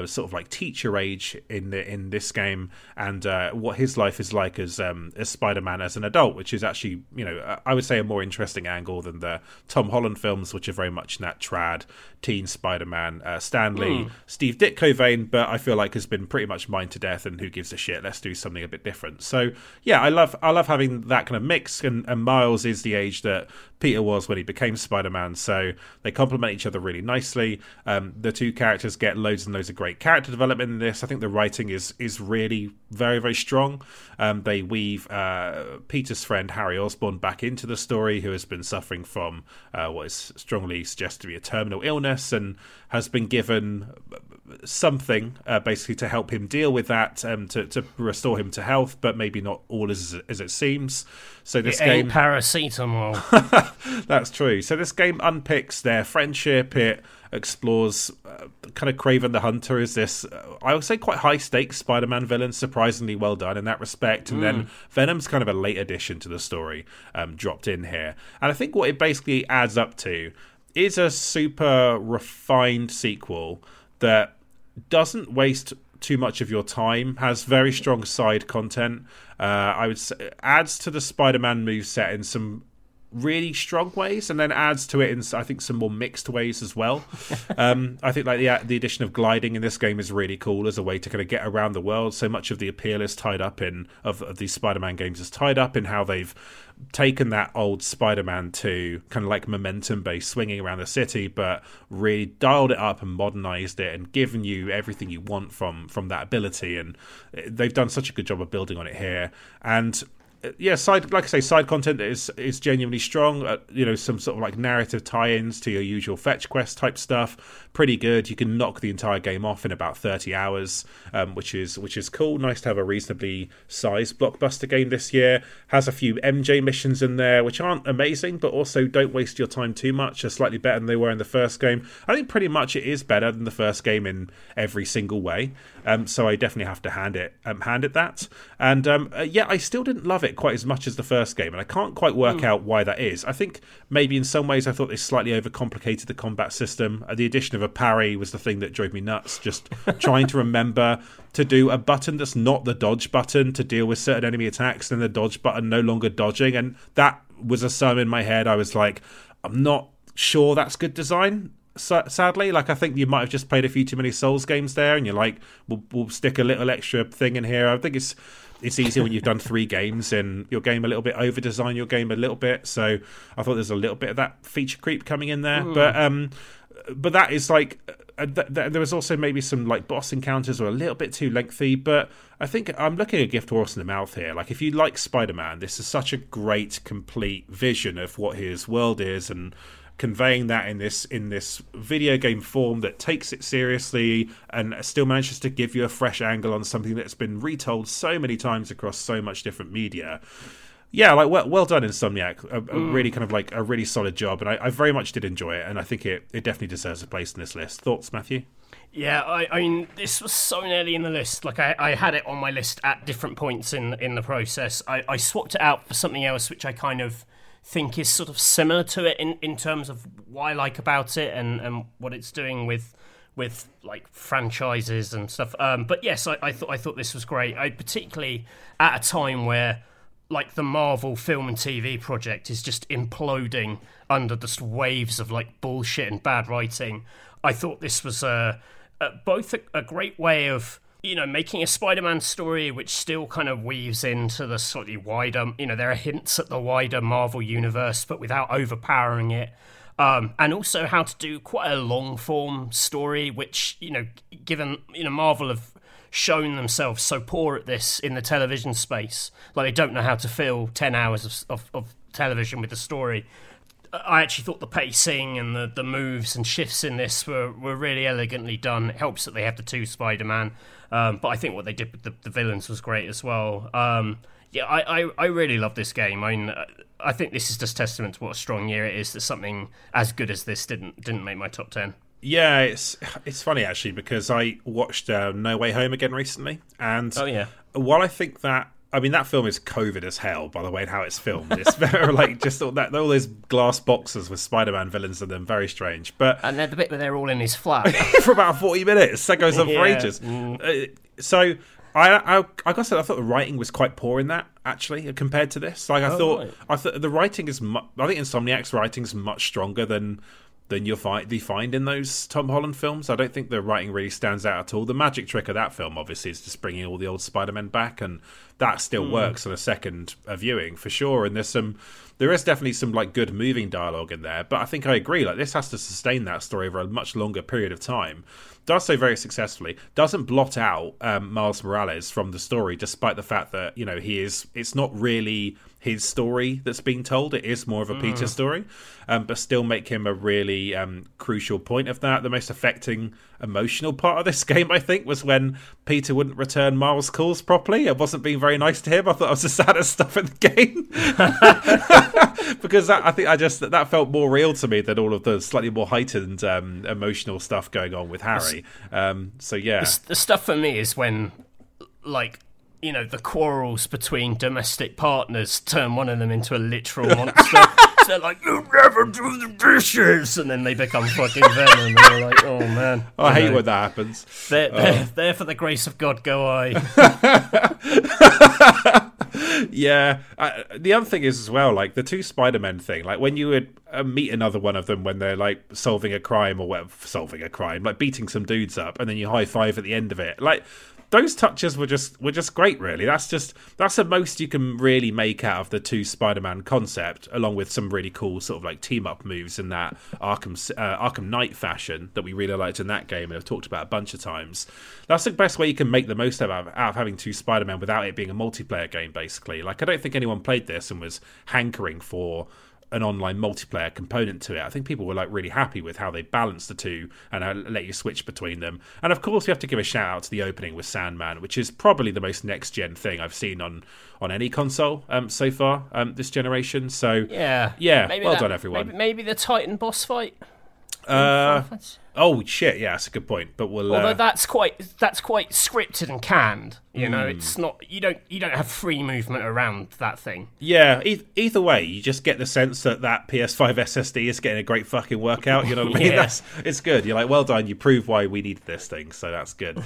sort of like teacher feature age in this game, and what his life is like as Spider-Man as an adult, which is actually, you know, I would say a more interesting angle than the Tom Holland films, which are very much in that trad teen Spider-Man. Stan Lee, Steve Ditko vein, but I feel like has been pretty much mined to death, and who gives a shit? Let's do something a bit different. So yeah, I love having that kind of mix, and Miles is the age that Peter was when he became Spider-Man, so they complement each other really nicely. The two characters get loads and loads of great character development in this. I think the writing is really very, very strong. They weave Peter's friend Harry Osborn back into the story, who has been suffering from what is strongly suggested to be a terminal illness, and has been given something basically to help him deal with that, to restore him to health, but maybe not all as it seems. So this game ain't paracetamol. That's true. So this game unpicks their friendship. It explores kind of Kraven the Hunter as this, I would say, quite high stakes Spider-Man villain, surprisingly well done in that respect. And then Venom's kind of a late addition to the story, dropped in here. And I think what it basically adds up to is a super refined sequel that doesn't waste too much of your time, has very strong side content. I would say adds to the Spider-Man moveset in some really strong ways, and then adds to it in, I think, some more mixed ways as well. I think like the addition of gliding in this game is really cool as a way to kind of get around the world. So much of the appeal is tied up in of these Spider-Man games is tied up in how they've taken that old Spider-Man to kind of like momentum based swinging around the city, but really dialed it up and modernized it and given you everything you want from that ability. And they've done such a good job of building on it here. And yeah, side content is genuinely strong. You know, some sort of like narrative tie-ins to your usual fetch quest type stuff. Pretty good. You can knock the entire game off in about 30 hours, which is cool. Nice to have a reasonably sized blockbuster game this year. Has a few MJ missions in there, which aren't amazing, but also don't waste your time too much. They're slightly better than they were in the first game. I think pretty much it is better than the first game in every single way. So I definitely have to hand it that. And yeah, I still didn't love it quite as much as the first game, and I can't quite work out why that is. I think maybe in some ways I thought they slightly overcomplicated the combat system. The addition of a parry was the thing that drove me nuts, just trying to remember to do a button that's not the dodge button to deal with certain enemy attacks, and the dodge button no longer dodging, and that was a sum in my head. I was like, I'm not sure that's good design. Sadly, like, I think you might have just played a few too many Souls games there, and you're like, we'll stick a little extra thing in here. I think it's easier when you've done three games and your game a little bit, over-design your game a little bit. So I thought there's a little bit of that feature creep coming in there. But that is like... there was also maybe some like boss encounters were a little bit too lengthy, but I think I'm looking a gift horse in the mouth here. Like, if you like Spider-Man, this is such a great, complete vision of what his world is, and conveying that in this video game form that takes it seriously and still manages to give you a fresh angle on something that's been retold so many times across so much different media. Yeah, like, well done, Insomniac. A really kind of like a really solid job, and I very much did enjoy it, and I think it definitely deserves a place in this list. Thoughts, Matthew? Yeah, I mean, this was so nearly in the list. Like, I had it on my list at different points in the process. I swapped it out for something else, which I kind of think is sort of similar to it in terms of what I like about it and what it's doing with like franchises and stuff. But yes, I thought this was great. I particularly at a time where like the Marvel film and TV project is just imploding under just waves of like bullshit and bad writing. I thought this was both a great way of, you know, making a Spider-Man story which still kind of weaves into the slightly wider, you know, there are hints at the wider Marvel universe, but without overpowering it. And also how to do quite a long-form story, which, you know, given, you know, Marvel have shown themselves so poor at this in the television space. Like, they don't know how to fill 10 hours of television with a story. I actually thought the pacing and the moves and shifts in this were really elegantly done. It helps that they have the two Spider-Man, but I think what they did with the villains was great as well. I really love this game. I mean, I think this is just testament to what a strong year it is that something as good as this didn't make my top 10. Yeah, it's funny actually, because I watched No Way Home again recently, and while I think that I mean, that film is COVID as hell, by the way, and how it's filmed. It's very, like, just all those glass boxes with Spider-Man villains in them, very strange. But and then the bit where they're all in his flat. For about 40 minutes. That goes on for ages. Mm. So, I gotta say, I thought the writing was quite poor in that, actually, compared to this. Like, I thought the writing is... I think Insomniac's writing is much stronger than you'll find in those Tom Holland films. I don't think the writing really stands out at all. The magic trick of that film, obviously, is just bringing all the old Spider-Men back, and that still works on a second viewing for sure. And there is definitely some like good moving dialogue in there. But I think I agree. Like, this has to sustain that story over a much longer period of time. Does so very successfully. Doesn't blot out Miles Morales from the story, despite the fact that he is. It's not really his story that's being told. It is more of a Peter story, but still make him a really crucial point of that. The most affecting emotional part of this game, I think, was when Peter wouldn't return Miles' calls properly. It wasn't being very nice to him. I thought it was the saddest stuff in the game because I think that felt more real to me than all of the slightly more heightened emotional stuff going on with Harry. The stuff for me is when, like, the quarrels between domestic partners turn one of them into a literal monster. So they're like, you never do the dishes! And then they become fucking Venom. And they're like, oh, man. I hate when that happens. There for the grace of God, go I. Yeah. The other thing is as well, like, the two Spider-Men thing, like, when you would meet another one of them when they're, like, like, beating some dudes up, and then you high-five at the end of it. Like... Those touches were just great, really. That's the most you can really make out of the two Spider-Man concept, along with some really cool sort of like team-up moves in that Arkham Knight fashion that we really liked in that game and have talked about a bunch of times. That's the best way you can make the most out of having two Spider-Man without it being a multiplayer game, basically. Like, I don't think anyone played this and was hankering for an online multiplayer component to it. I think people were like really happy with how they balanced the two and let you switch between them. And of course, we have to give a shout out to the opening with Sandman, which is probably the most next gen thing I've seen on any console so far this generation. So yeah, well done everyone. Maybe the Titan boss fight. Oh shit! Yeah, that's a good point. But although that's quite scripted and canned. It's not. You don't have free movement around that thing. Yeah. Either way, you just get the sense that PS5 SSD is getting a great fucking workout. You know what I mean? Yeah. It's good. You're like, well done. You prove why we needed this thing. So that's good.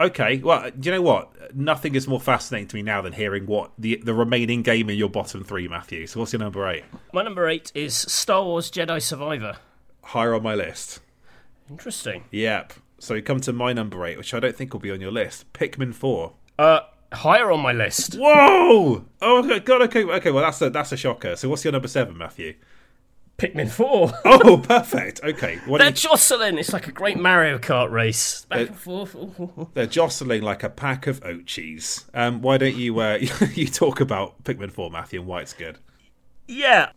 Okay. Well, do you know what? Nothing is more fascinating to me now than hearing what the remaining game in your bottom three, Matthew. So what's your number 8? My number 8 is Star Wars Jedi Survivor. Higher on my list. Interesting. Yep. So you come to my number 8, which I don't think will be on your list. Pikmin 4. Higher on my list. Whoa! Oh God. Okay. Well, that's a shocker. So what's your number 7, Matthew? Pikmin 4. Oh, perfect. Okay. They're jostling. It's like a great Mario Kart race. Back and forth. They're jostling like a pack of oat cheese. Why don't you you talk about Pikmin 4, Matthew, and why it's good? Yeah.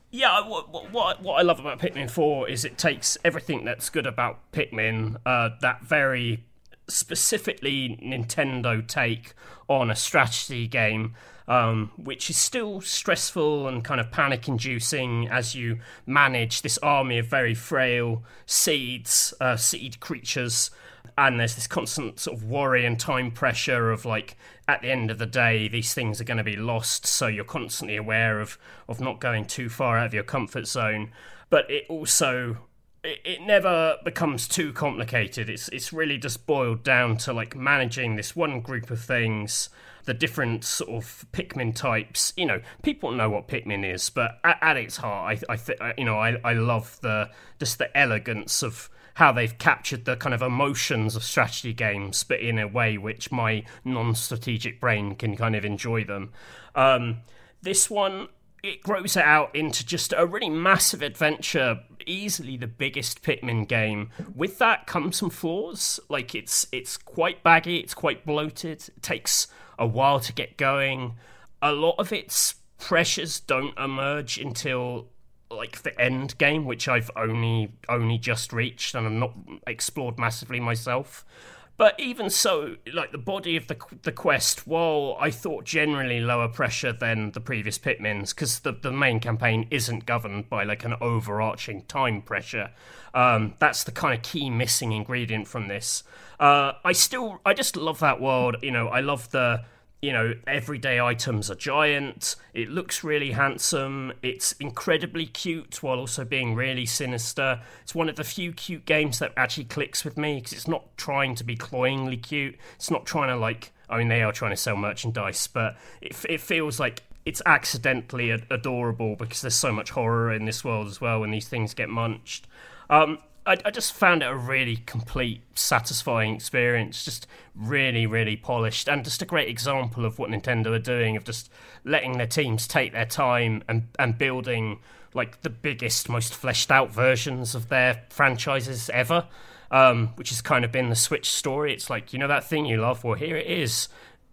What I love about Pikmin 4 is it takes everything that's good about Pikmin, that very specifically Nintendo take on a strategy game, which is still stressful and kind of panic-inducing as you manage this army of very frail seed creatures. And there's this constant sort of worry and time pressure of, like, at the end of the day, these things are going to be lost. So you're constantly aware of not going too far out of your comfort zone. But it also, it never becomes too complicated. It's really just boiled down to, like, managing this one group of things, the different sort of Pikmin types. People know what Pikmin is, but at its heart, I love the elegance of how they've captured the kind of emotions of strategy games, but in a way which my non-strategic brain can kind of enjoy them. This one, it grows it out into just a really massive adventure, easily the biggest Pikmin game. With that comes some flaws, like it's quite baggy, it's quite bloated, it takes a while to get going. A lot of its pressures don't emerge until like the end game, which I've only just reached and I've not explored massively myself. But even so, like the body of the quest, while I thought generally lower pressure than the previous Pikmin's, because the main campaign isn't governed by like an overarching time pressure, that's the kind of key missing ingredient from this. I just love that world. I love the you know, everyday items are giant. It looks really handsome. It's incredibly cute while also being really sinister. It's one of the few cute games that actually clicks with me because it's not trying to be cloyingly cute. It's not trying to, like, I mean, they are trying to sell merchandise, but it feels like it's accidentally adorable because there's so much horror in this world as well when these things get munched. I just found it a really complete, satisfying experience, just really, really polished, and just a great example of what Nintendo are doing, of just letting their teams take their time and building, like, the biggest, most fleshed out versions of their franchises ever, which has kind of been the Switch story. It's like, you know that thing you love? Well, here it is.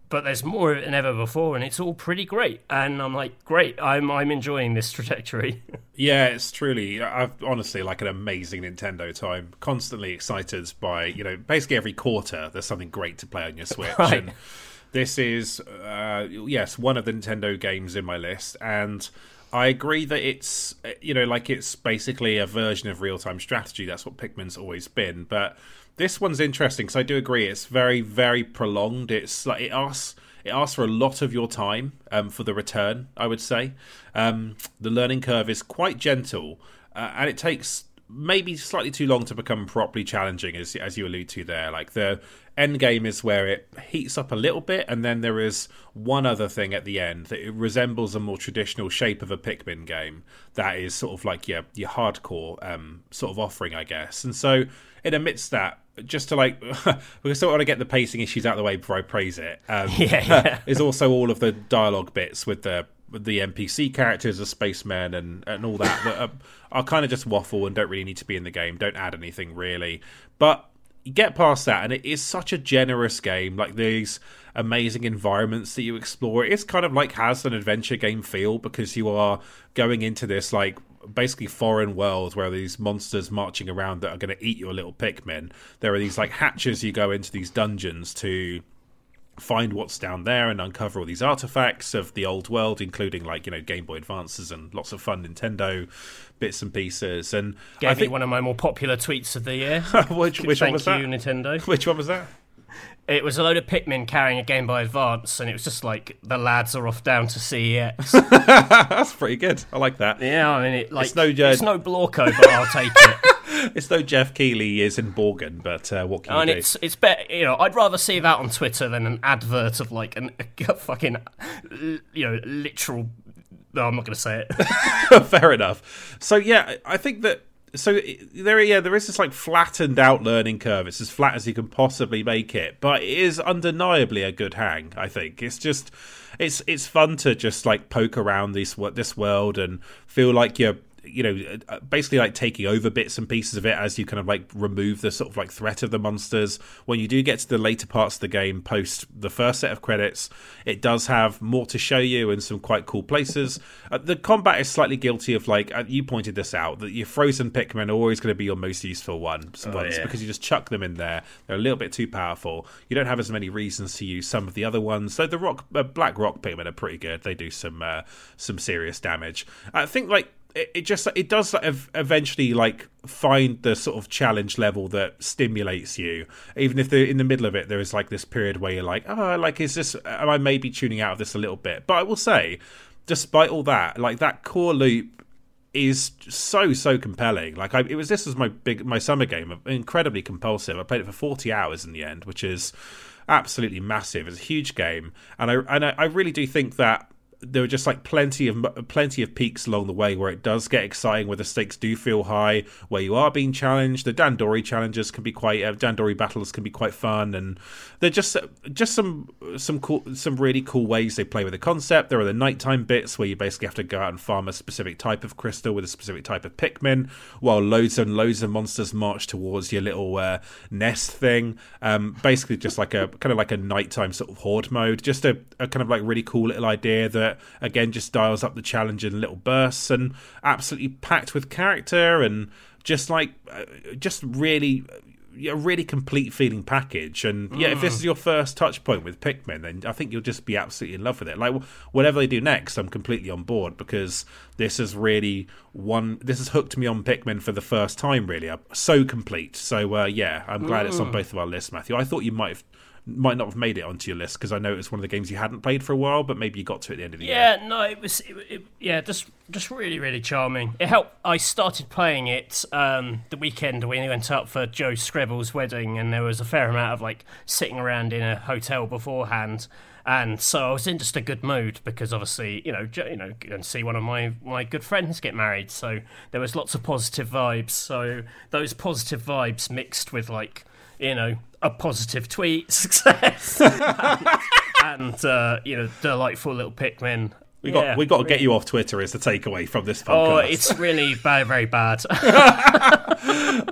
But there's more of it than ever before, and it's all pretty great. And I'm like, great, I'm enjoying this trajectory. Yeah, it's truly, I've honestly, like, an amazing Nintendo time. Constantly excited by, you know, basically every quarter there's something great to play on your Switch. Right. And this is, yes, one of the Nintendo games in my list. And I agree that it's, you know, like, it's basically a version of real-time strategy. That's what Pikmin's always been. But this one's interesting because I do agree it's very, very prolonged. It's like it asks for a lot of your time for the return, I would say. The learning curve is quite gentle, and it takes maybe slightly too long to become properly challenging, as you allude to there. Like, the end game is where it heats up a little bit, and then there is one other thing at the end that it resembles a more traditional shape of a Pikmin game that is sort of like your hardcore sort of offering, I guess. And so it amidst that, just to, like, we sort of want to get the pacing issues out of the way before I praise it. Is also all of the dialogue bits with the NPC characters, the spacemen and all that are kind of just waffle and don't really need to be in the game, don't add anything really. But you get past that, and it is such a generous game. Like, these amazing environments that you explore, it's kind of like has an adventure game feel because you are going into this, like, basically foreign world where these monsters marching around that are going to eat your little Pikmin. There are these, like, hatches you go into these dungeons to find what's down there and uncover all these artifacts of the old world, including, like, you know, Game Boy Advances and lots of fun Nintendo bits and pieces. And gave me one of my more popular tweets of the year. which one was that? Thank you, Nintendo. Which one was that? It was a load of Pikmin carrying a Game Boy Advance, and it was just like, the lads are off down to CEX. That's pretty good. I like that. Yeah, I mean, it's no Blorco, but I'll take it. It's no Jeff Keighley is in Borgen, but what can you do? And it's better, you know, I'd rather see that on Twitter than an advert of, like, a fucking, you know, literal... No, I'm not going to say it. Fair enough. So, yeah, I think that... So there is this, like, flattened out learning curve. It's as flat as you can possibly make it, but it is undeniably a good hang. I think it's just it's fun to just, like, poke around this world and feel like you're, you know, basically, like, taking over bits and pieces of it as you kind of, like, remove the sort of, like, threat of the monsters. When you do get to the later parts of the game post the first set of credits, it does have more to show you in some quite cool places. The combat is slightly guilty of, like, you pointed this out, that your frozen Pikmin are always going to be your most useful ones because you just chuck them in there. They're a little bit too powerful. You don't have as many reasons to use some of the other ones. So the black rock Pikmin are pretty good. They do some serious damage. I think, like, it does, like, eventually, like, find the sort of challenge level that stimulates you, even if in the middle of it there is, like, this period where you're like, oh, like, is this, am I maybe tuning out of this a little bit? But I will say, despite all that, like, that core loop is so compelling. Like, this was my summer game, incredibly compulsive. I played it for 40 hours in the end, which is absolutely massive. It's a huge game, and I really do think that there were just, like, plenty of peaks along the way where it does get exciting, where the stakes do feel high, where you are being challenged. The Dandori challenges can be quite Dandori battles can be quite fun, and they're just some really cool ways they play with the concept. There are the nighttime bits where you basically have to go out and farm a specific type of crystal with a specific type of Pikmin, while loads and loads of monsters march towards your little nest thing. Basically, just like a kind of like a nighttime sort of horde mode. Just a kind of, like, really cool little idea that, again, just dials up the challenge in little bursts, and absolutely packed with character and just, like, just really a really complete feeling package. And yeah, if this is your first touch point with Pikmin, then I think you'll just be absolutely in love with it. Like, whatever they do next, I'm completely on board, because this is really this has hooked me on Pikmin for the first time, really. I'm so complete. So yeah, I'm glad it's on both of our lists, Matthew. I thought you might have might not have made it onto your list because I know it was one of the games you hadn't played for a while, but maybe you got to at the end of the year. Yeah, no, it was just really, really charming. It helped. I started playing it the weekend when we went up for Joe Scribble's wedding, and there was a fair amount of like sitting around in a hotel beforehand. And so I was in just a good mood because obviously, you know, and see one of my good friends get married. So there was lots of positive vibes. So those positive vibes mixed with like, you know, a positive tweet, success, and you know, delightful little Pikmin. We got to get you off Twitter is the takeaway from this podcast. Oh, it's really bad, very bad.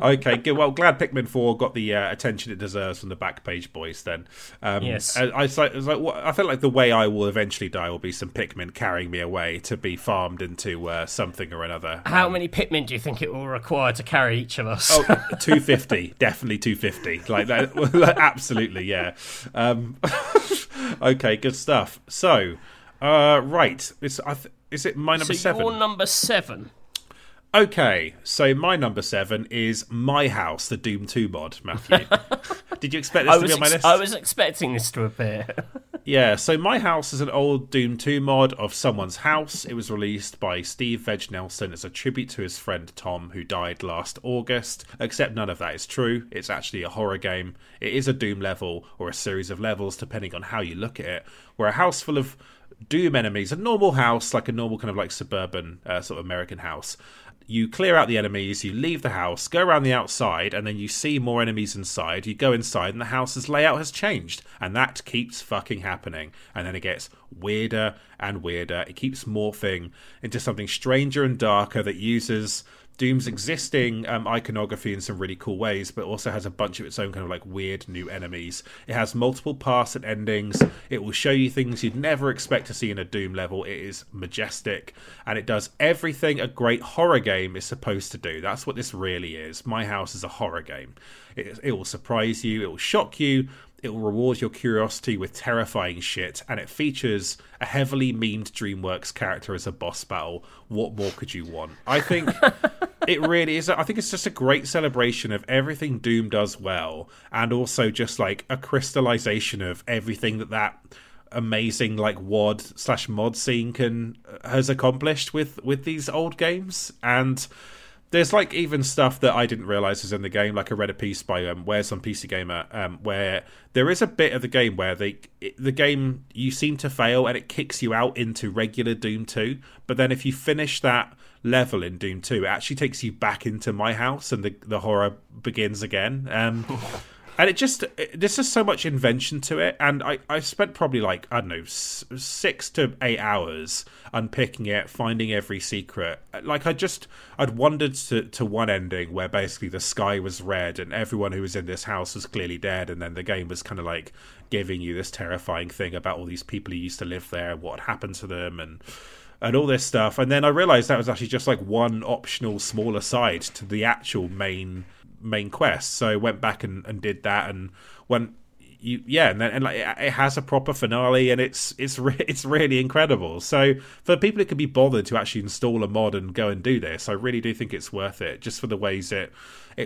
Okay, good. Well, glad Pikmin 4 got the attention it deserves from the Backpage Boys then. Yes. I feel like the way I will eventually die will be some Pikmin carrying me away to be farmed into something or another. How many Pikmin do you think it will require to carry each of us? Oh, 250. Definitely 250. Like that. Absolutely, yeah. Okay, good stuff. So... right. Is it my number seven? So your number seven. Okay, so my number seven is My House, the Doom 2 mod, Matthew. Did you expect this to be on my list? I was expecting this to appear. Yeah, so My House is an old Doom 2 mod of someone's house. It was released by Steve Veg Nelson as a tribute to his friend Tom, who died last August, except none of that is true. It's actually a horror game. It is a Doom level, or a series of levels, depending on how you look at it, where a house full of Doom enemies, a normal house, like a normal kind of like suburban sort of American house. You clear out the enemies, you leave the house, go around the outside, and then you see more enemies inside. You go inside, and the house's layout has changed. And that keeps fucking happening. And then it gets weirder and weirder. It keeps morphing into something stranger and darker that uses Doom's existing iconography in some really cool ways, but also has a bunch of its own kind of like weird new enemies. It has multiple paths and endings. It will show you things you'd never expect to see in a Doom level. It is majestic, and it does everything a great horror game is supposed to do. That's what this really is. My House is a horror game. It will surprise you. It will shock you. It will reward your curiosity with terrifying shit, and it features a heavily memed DreamWorks character as a boss battle. What more could you want? I think it really is. I think it's just a great celebration of everything Doom does well, and also just like a crystallization of everything that amazing like WOD/mod scene has accomplished with these old games. And there's like even stuff that I didn't realise was in the game. Like I read a piece by Where's on PC Gamer where there is a bit of the game where the game, you seem to fail and it kicks you out into regular Doom 2. But then if you finish that level in Doom 2, it actually takes you back into My House and the horror begins again. And there's just so much invention to it. And I spent probably like, I don't know, 6 to 8 hours unpicking it, finding every secret. Like I'd wandered to one ending where basically the sky was red and everyone who was in this house was clearly dead. And then the game was kind of like giving you this terrifying thing about all these people who used to live there and what happened to them and all this stuff. And then I realized that was actually just like one optional smaller side to the actual main quest. So I went back and did that, and then it has a proper finale, and it's really incredible. So for people who can be bothered to actually install a mod and go and do this, I really do think it's worth it, just for the ways it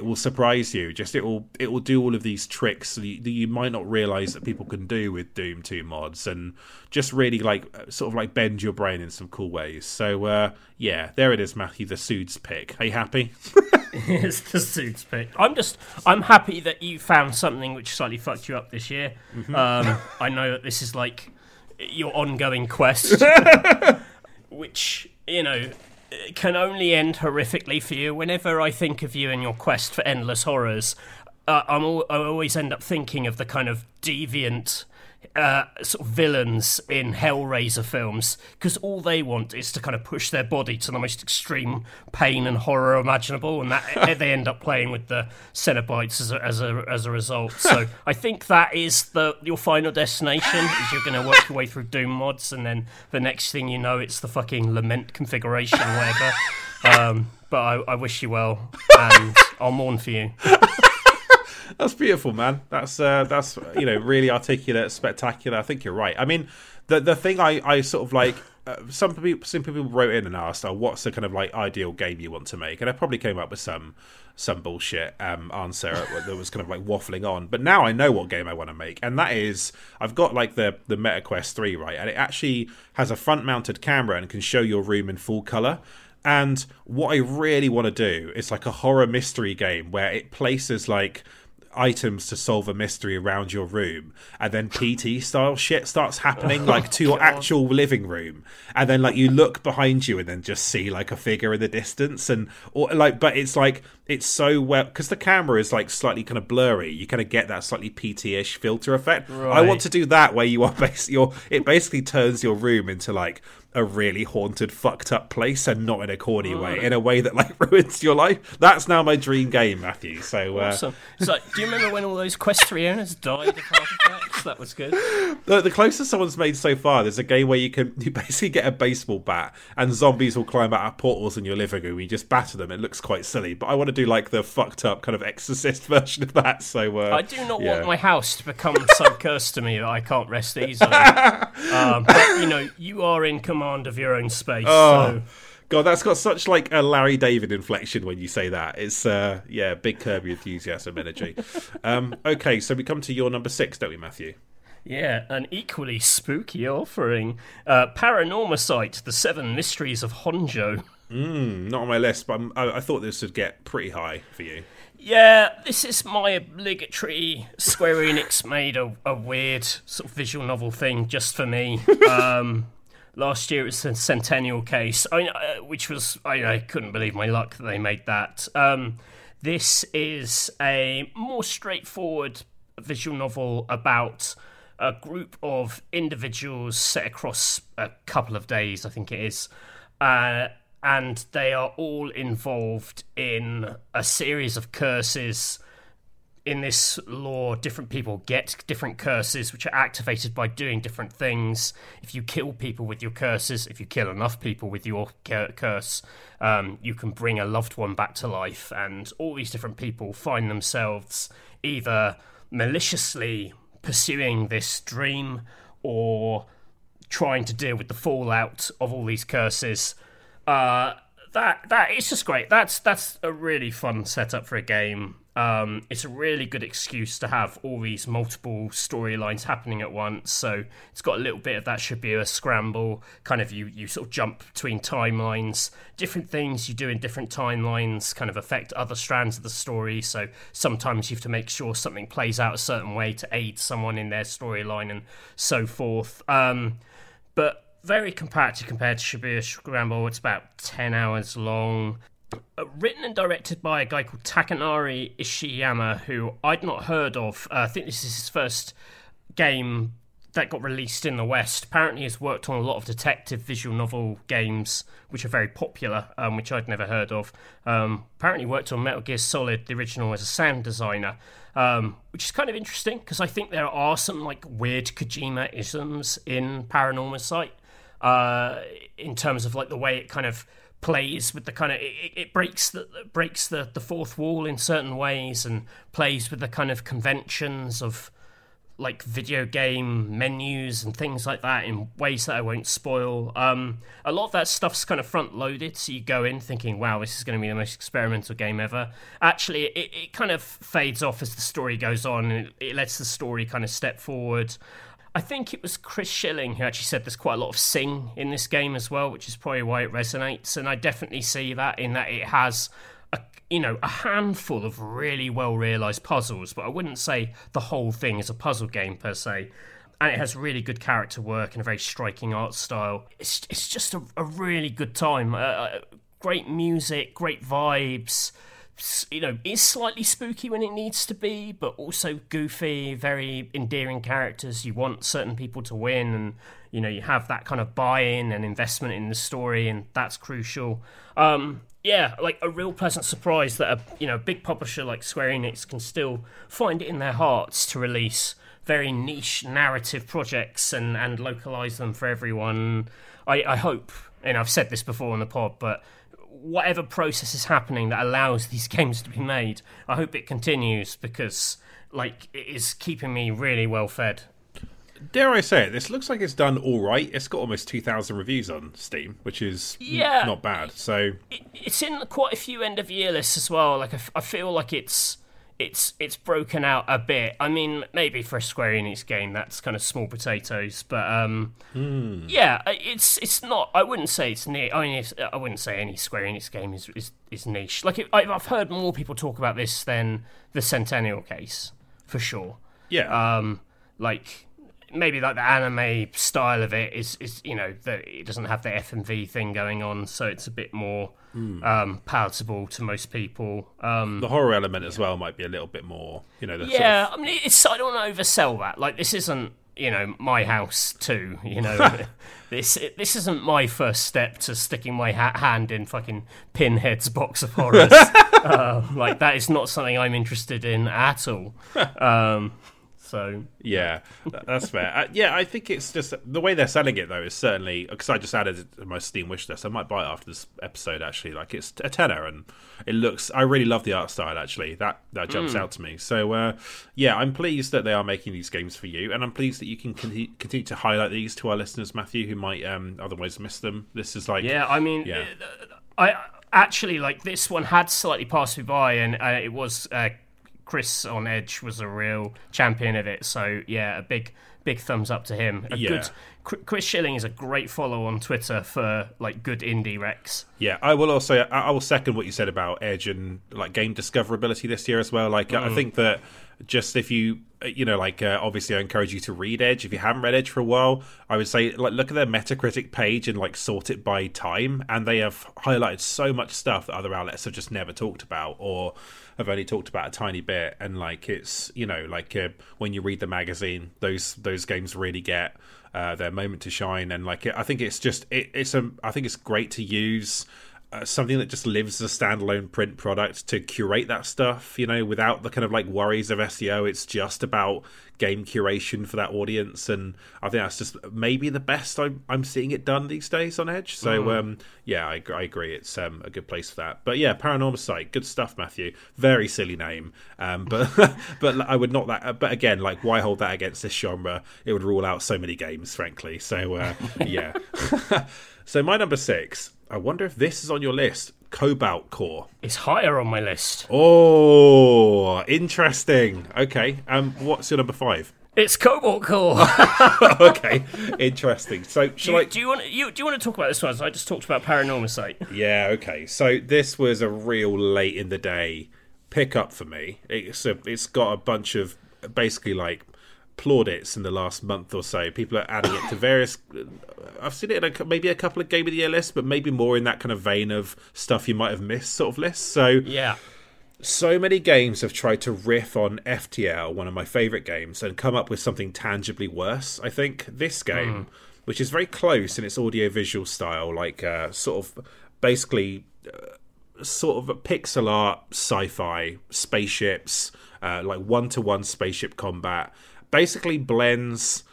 will surprise you. Just it will do all of these tricks that you might not realize that people can do with Doom 2 mods, and just really like sort of like bend your brain in some cool ways. So yeah, there it is, Matthew, the Sood's pick. Are you happy? It's the Sood's pick. I'm happy that you found something which slightly fucked you up this year. Mm-hmm. I know that this is like your ongoing quest, which, you know, it can only end horrifically for you. Whenever I think of you and your quest for endless horrors, I always end up thinking of the kind of deviant sort of villains in Hellraiser films, because all they want is to kind of push their body to the most extreme pain and horror imaginable, and that they end up playing with the Cenobites as a result. So I think that is your final destination, is you're going to work your way through Doom mods, and then the next thing you know, it's the fucking Lament configuration or whatever. But I wish you well, and I'll mourn for you. That's beautiful, man. That's really articulate, spectacular. I think you're right. I mean, the thing I sort of like some people wrote in and asked, "Oh, what's the kind of like ideal game you want to make?" And I probably came up with some bullshit answer that was kind of like waffling on. But now I know what game I want to make, and that is I've got like the Meta Quest 3, right, and it actually has a front mounted camera and can show your room in full color. And what I really want to do is like a horror mystery game where it places like items to solve a mystery around your room, and then PT style shit starts happening like to your actual living room, and then like you look behind you and then just see like a figure in the distance, and or like, but it's like it's so well because the camera is like slightly kind of blurry, you kind of get that slightly PT-ish filter effect, right. I want to do that where you are it basically turns your room into like a really haunted, fucked up place, and not in a corny way, in a way that like ruins your life. That's now my dream game, Matthew. So, awesome. So do you remember when all those Quest 3 owners died of heart attacks? That was good. The closest someone's made so far, there's a game where you basically get a baseball bat and zombies will climb out of portals in your living room. You just batter them. It looks quite silly, but I want to do like the fucked up kind of Exorcist version of that. So I do not want my house to become so cursed to me that I can't rest easily. But you know, you are in command of your own space. Oh, so. God, that's got such like a Larry David inflection when you say that. It's big Kirby enthusiasm energy. Okay, so we come to your number 6, don't we, Matthew? Yeah, an equally spooky offering, Paranormasite: The Seven Mysteries of Honjo. Not on my list, but I thought this would get pretty high for you. Yeah, this is my obligatory Square Enix made a weird sort of visual novel thing just for me. Last year it was the Centennial Case, I couldn't believe my luck that they made that. This is a more straightforward visual novel about a group of individuals set across a couple of days, I think it is, and they are all involved in a series of curses. In this lore, different people get different curses, which are activated by doing different things. If you kill people with your curses, if you kill enough people with your curse, you can bring a loved one back to life. And all these different people find themselves either maliciously pursuing this dream or trying to deal with the fallout of all these curses. That it's just great. That's a really fun setup for a game. It's a really good excuse to have all these multiple storylines happening at once. So it's got a little bit of that Shibuya scramble, kind of you sort of jump between timelines. Different things you do in different timelines kind of affect other strands of the story. So sometimes you have to make sure something plays out a certain way to aid someone in their storyline and so forth. But very compacted compared to Shibuya Scramble. It's about 10 hours long. Written and directed by a guy called Takanari Ishiyama, who I'd not heard of. I think this is his first game that got released in the West. Apparently he's worked on a lot of detective visual novel games, which are very popular, which I'd never heard of. Apparently worked on Metal Gear Solid, the original, as a sound designer, which is kind of interesting, because I think there are some like weird Kojima-isms in Paranormasite, in terms of like the way it kind of plays with the kind of it breaks the fourth wall in certain ways, and plays with the kind of conventions of like video game menus and things like that in ways that I won't spoil. A lot of that stuff's kind of front loaded, so you go in thinking, wow, this is going to be the most experimental game ever. Actually, it kind of fades off as the story goes on, and it lets the story kind of step forward. I think it was Chris Schilling who actually said there's quite a lot of sing in this game as well, which is probably why it resonates. And I definitely see that, in that it has a handful of really well-realised puzzles, but I wouldn't say the whole thing is a puzzle game per se. And it has really good character work and a very striking art style. It's just a really good time. Great music, great vibes. You know, it's slightly spooky when it needs to be, but also goofy, very endearing characters. You want certain people to win, and you know, you have that kind of buy-in and investment in the story, and that's crucial. Yeah, like a real pleasant surprise that a big publisher like Square Enix can still find it in their hearts to release very niche narrative projects and localise them for everyone. I hope, and I've said this before on the pod, but whatever process is happening that allows these games to be made, I hope it continues, because like it is keeping me really well fed. dare I say it, this looks like it's done all right. It's got almost 2,000 reviews on Steam, which is not bad. So it's in quite a few end of year lists as well. Like I feel like it's broken out a bit. I mean, maybe for a Square Enix game, that's kind of small potatoes. But yeah, it's not. I wouldn't say it's niche. I mean, I wouldn't say any Square Enix game is niche. Like I've heard more people talk about this than the Centennial case for sure. Yeah. Like maybe like the anime style of it is you know that it doesn't have the FMV thing going on, so it's a bit more palatable to most people. The horror element as well might be a little bit more, you know. I mean, I don't want to oversell that. Like this isn't, you know, My House 2. You know, this isn't my first step to sticking my hand in fucking Pinhead's box of horrors. Like that is not something I'm interested in at all. So yeah, that's fair. Yeah, I think it's just the way they're selling it though is certainly, because I just added it to my Steam wishlist. I might buy it after this episode actually. Like it's a tenner and it looks. I really love the art style actually. That jumps out to me. So yeah, I'm pleased that they are making these games for you, and I'm pleased that you can continue to highlight these to our listeners, Matthew, who might otherwise miss them. This is like I actually like this one had slightly passed me by, and it was. Chris on Edge was a real champion of it, so yeah, a big thumbs up to him. Chris Schilling is a great follow on Twitter for like good indie recs. Yeah, I will also second what you said about Edge and like game discoverability this year as well. Like I think that just if you know, like obviously I encourage you to read Edge. If you haven't read Edge for a while, I would say like look at their Metacritic page and like sort it by time, and they have highlighted so much stuff that other outlets have just never talked about or have only talked about a tiny bit. And like it's, you know, like when you read the magazine, those games really get their moment to shine. And like I think it's just I think it's great to use something that just lives as a standalone print product to curate that stuff, you know, without the kind of like worries of SEO. It's just about game curation for that audience, and I think that's just maybe the best I'm seeing it done these days on Edge. So yeah, I agree. It's a good place for that. But yeah, Paranormal Site, good stuff, Matthew. Very silly name, but but I would not that. But again, like why hold that against this genre? It would rule out so many games, frankly. So yeah. So my number 6. I wonder if this is on your list. Cobalt Core. It's higher on my list. Oh, interesting. Okay. What's your number 5? It's Cobalt Core. Okay, interesting. So, do you want to talk about this one? So I just talked about Paranormal Site. Yeah. Okay. So this was a real late in the day pickup for me. It's got a bunch of basically like plaudits in the last month or so. People are adding it to various. I've seen it in maybe a couple of Game of the Year lists, but maybe more in that kind of vein of stuff you might have missed sort of lists. So yeah, so many games have tried to riff on FTL, one of my favourite games, and come up with something tangibly worse. I think this game, which is very close in its audio-visual style, like sort of basically sort of a pixel art sci-fi spaceships, like one-to-one spaceship combat. Basically blends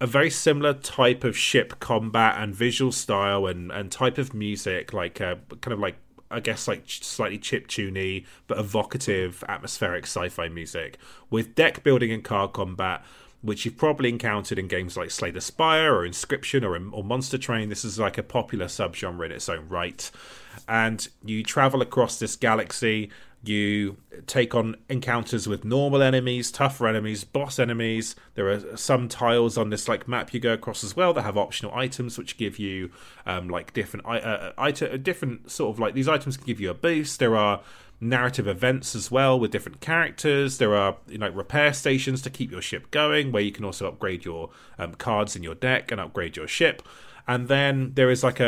a very similar type of ship combat and visual style and type of music, like kind of like, I guess, like slightly chiptune-y but evocative atmospheric sci-fi music with deck building and card combat, which you've probably encountered in games like Slay the Spire or Inscription or Monster Train. This is like a popular subgenre in its own right. And you travel across this galaxy. You take on encounters with normal enemies, tougher enemies, boss enemies. There are some tiles on this like map you go across as well that have optional items, which give you like different sort of like these items can give you a boost. There are narrative events as well with different characters. There are, you know, repair stations to keep your ship going, where you can also upgrade your cards in your deck and upgrade your ship. And then there is like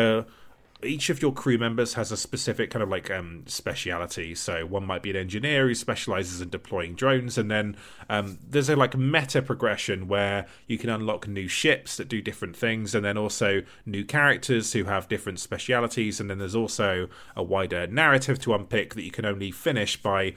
each of your crew members has a specific kind of like speciality. So one might be an engineer who specializes in deploying drones, and then there's a like meta progression where you can unlock new ships that do different things, and then also new characters who have different specialities. And then there's also a wider narrative to unpick that you can only finish by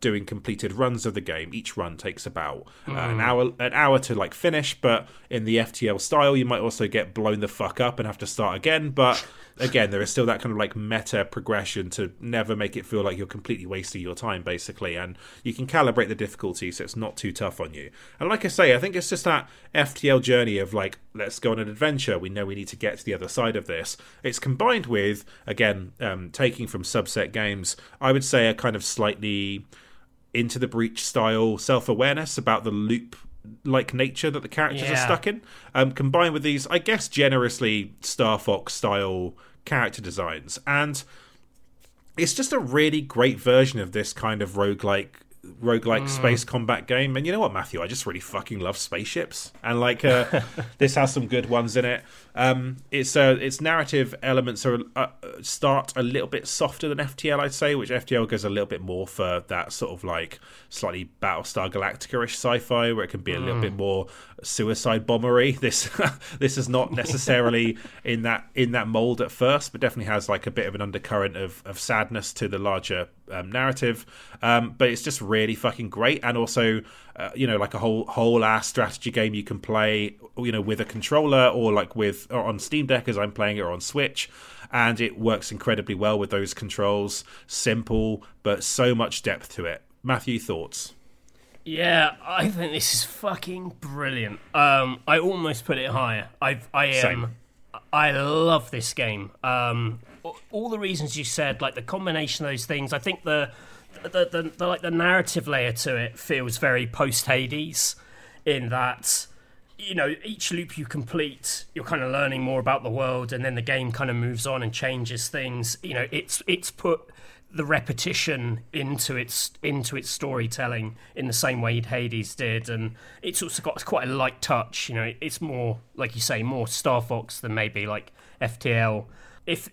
doing completed runs of the game. Each run takes about an hour to like finish, but in the FTL style you might also get blown the fuck up and have to start again. But again, there is still that kind of like meta progression to never make it feel like you're completely wasting your time, basically. And you can calibrate the difficulty so it's not too tough on you. And like I say, I think it's just that FTL journey of like, let's go on an adventure. We know we need to get to the other side of this. It's combined with, again, taking from Subset Games, I would say a kind of slightly Into the Breach style self-awareness about the loop like nature that the characters are stuck in, combined with these, I guess, generously Star Fox style character designs. And it's just a really great version of this kind of roguelike space combat game. And you know what, Matthew, I just really fucking love spaceships, and like this has some good ones in it. Its narrative elements are start a little bit softer than FTL, I'd say, which FTL goes a little bit more for that sort of like slightly Battlestar Galactica-ish sci-fi, where it can be a little bit more suicide bombery. This is not necessarily in that mold at first, but definitely has like a bit of an undercurrent of sadness to the larger narrative. But it's just really fucking great, and also like a whole ass strategy game you can play, you know, with a controller or like with or on Steam Deck as I'm playing it, or on Switch, and it works incredibly well with those controls. Simple, but so much depth to it. Matthew, thoughts? Yeah, I think this is fucking brilliant. I almost put it higher. Same. I love this game. All the reasons you said, like the combination of those things. I think the narrative layer to it feels very post Hades, in that, you know, each loop you complete, you're kind of learning more about the world, and then the game kind of moves on and changes things. You know, it's put the repetition into its storytelling in the same way Hades did, and it's also got quite a light touch. You know, it's more, like you say, more Star Fox than maybe like FTL. If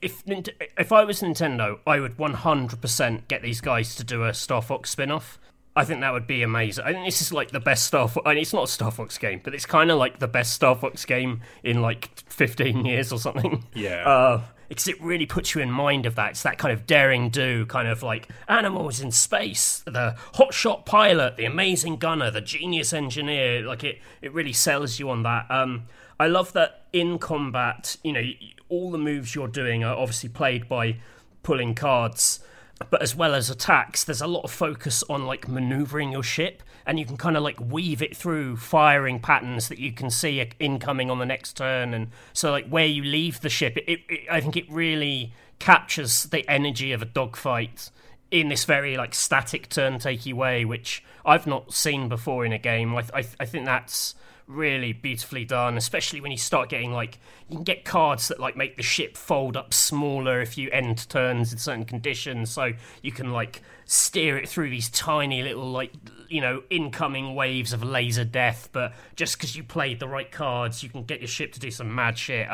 I was Nintendo, I would 100% get these guys to do a Star Fox spin-off. I think that would be amazing. I think this is like the best Star Fox... I mean, it's not a Star Fox game, but it's kind of like the best Star Fox game in like 15 years or something. Yeah. Because it really puts you in mind of that. It's that kind of daring do, kind of like animals in space, the hotshot pilot, the amazing gunner, the genius engineer. Like it really sells you on that. I love that in combat, you know, all the moves you're doing are obviously played by pulling cards, but as well as attacks, there's a lot of focus on like maneuvering your ship, and you can kind of like weave it through firing patterns that you can see incoming on the next turn. And so like where you leave the ship, I think it really captures the energy of a dogfight in this very like static turn-takey way, which I've not seen before in a game. I think that's really beautifully done, especially when you start getting like, you can get cards that like make the ship fold up smaller if you end turns in certain conditions, so you can like steer it through these tiny little like, you know, incoming waves of laser death, but just because you played the right cards you can get your ship to do some mad shit.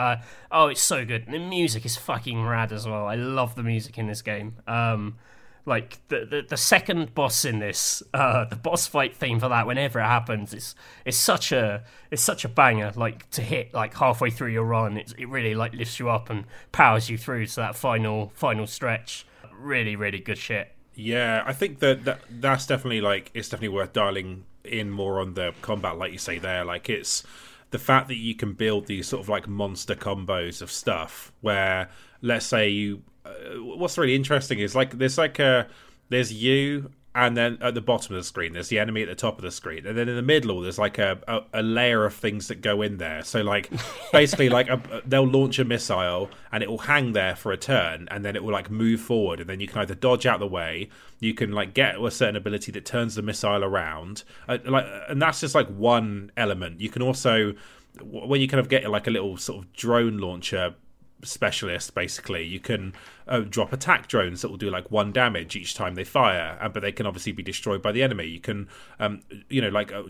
It's so good, and the music is fucking rad as well. I love the music in this game. Like the second boss in this, the boss fight theme for that, whenever it happens, it's such a banger. Like to hit like halfway through your run, it really like lifts you up and powers you through to that final stretch. Really, really good shit. Yeah, I think that's definitely like, it's definitely worth dialing in more on the combat, like you say there. Like it's the fact that you can build these sort of like monster combos of stuff where, let's say you. What's really interesting is like there's you, and then at the bottom of the screen there's the enemy at the top of the screen, and then in the middle there's like a layer of things that go in there. So like basically like they'll launch a missile and it will hang there for a turn, and then it will like move forward, and then you can either dodge out of the way, you can like get a certain ability that turns the missile around, and that's just like one element. You can also, when you kind of get like a little sort of drone launcher specialist, basically you can drop attack drones that will do like one damage each time they fire, but they can obviously be destroyed by the enemy. You can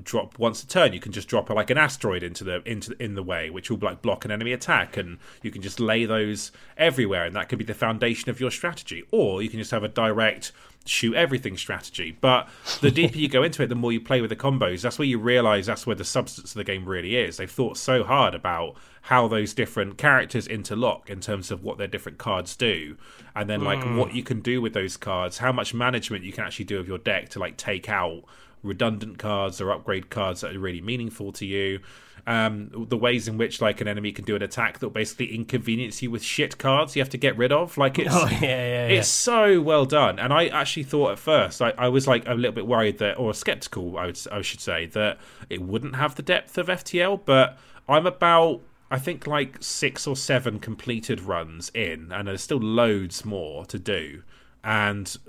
drop once a turn, you can just drop like an asteroid in the way, which will like block an enemy attack, and you can just lay those everywhere, and that could be the foundation of your strategy. Or you can just have a direct shoot everything strategy. But the deeper you go into it, the more you play with the combos, that's where you realize that's where the substance of the game really is. They've thought so hard about how those different characters interlock in terms of what their different cards do, and then like what you can do with those cards, how much management you can actually do of your deck to like take out redundant cards or upgrade cards that are really meaningful to you. The ways in which like an enemy can do an attack that will basically inconvenience you with shit cards you have to get rid of. Like it's so well done. And I actually thought at first, I was like a little bit worried that, or skeptical, I should say, that it wouldn't have the depth of FTL. But I'm about, I think, like 6 or 7 completed runs in, and there's still loads more to do. It'll be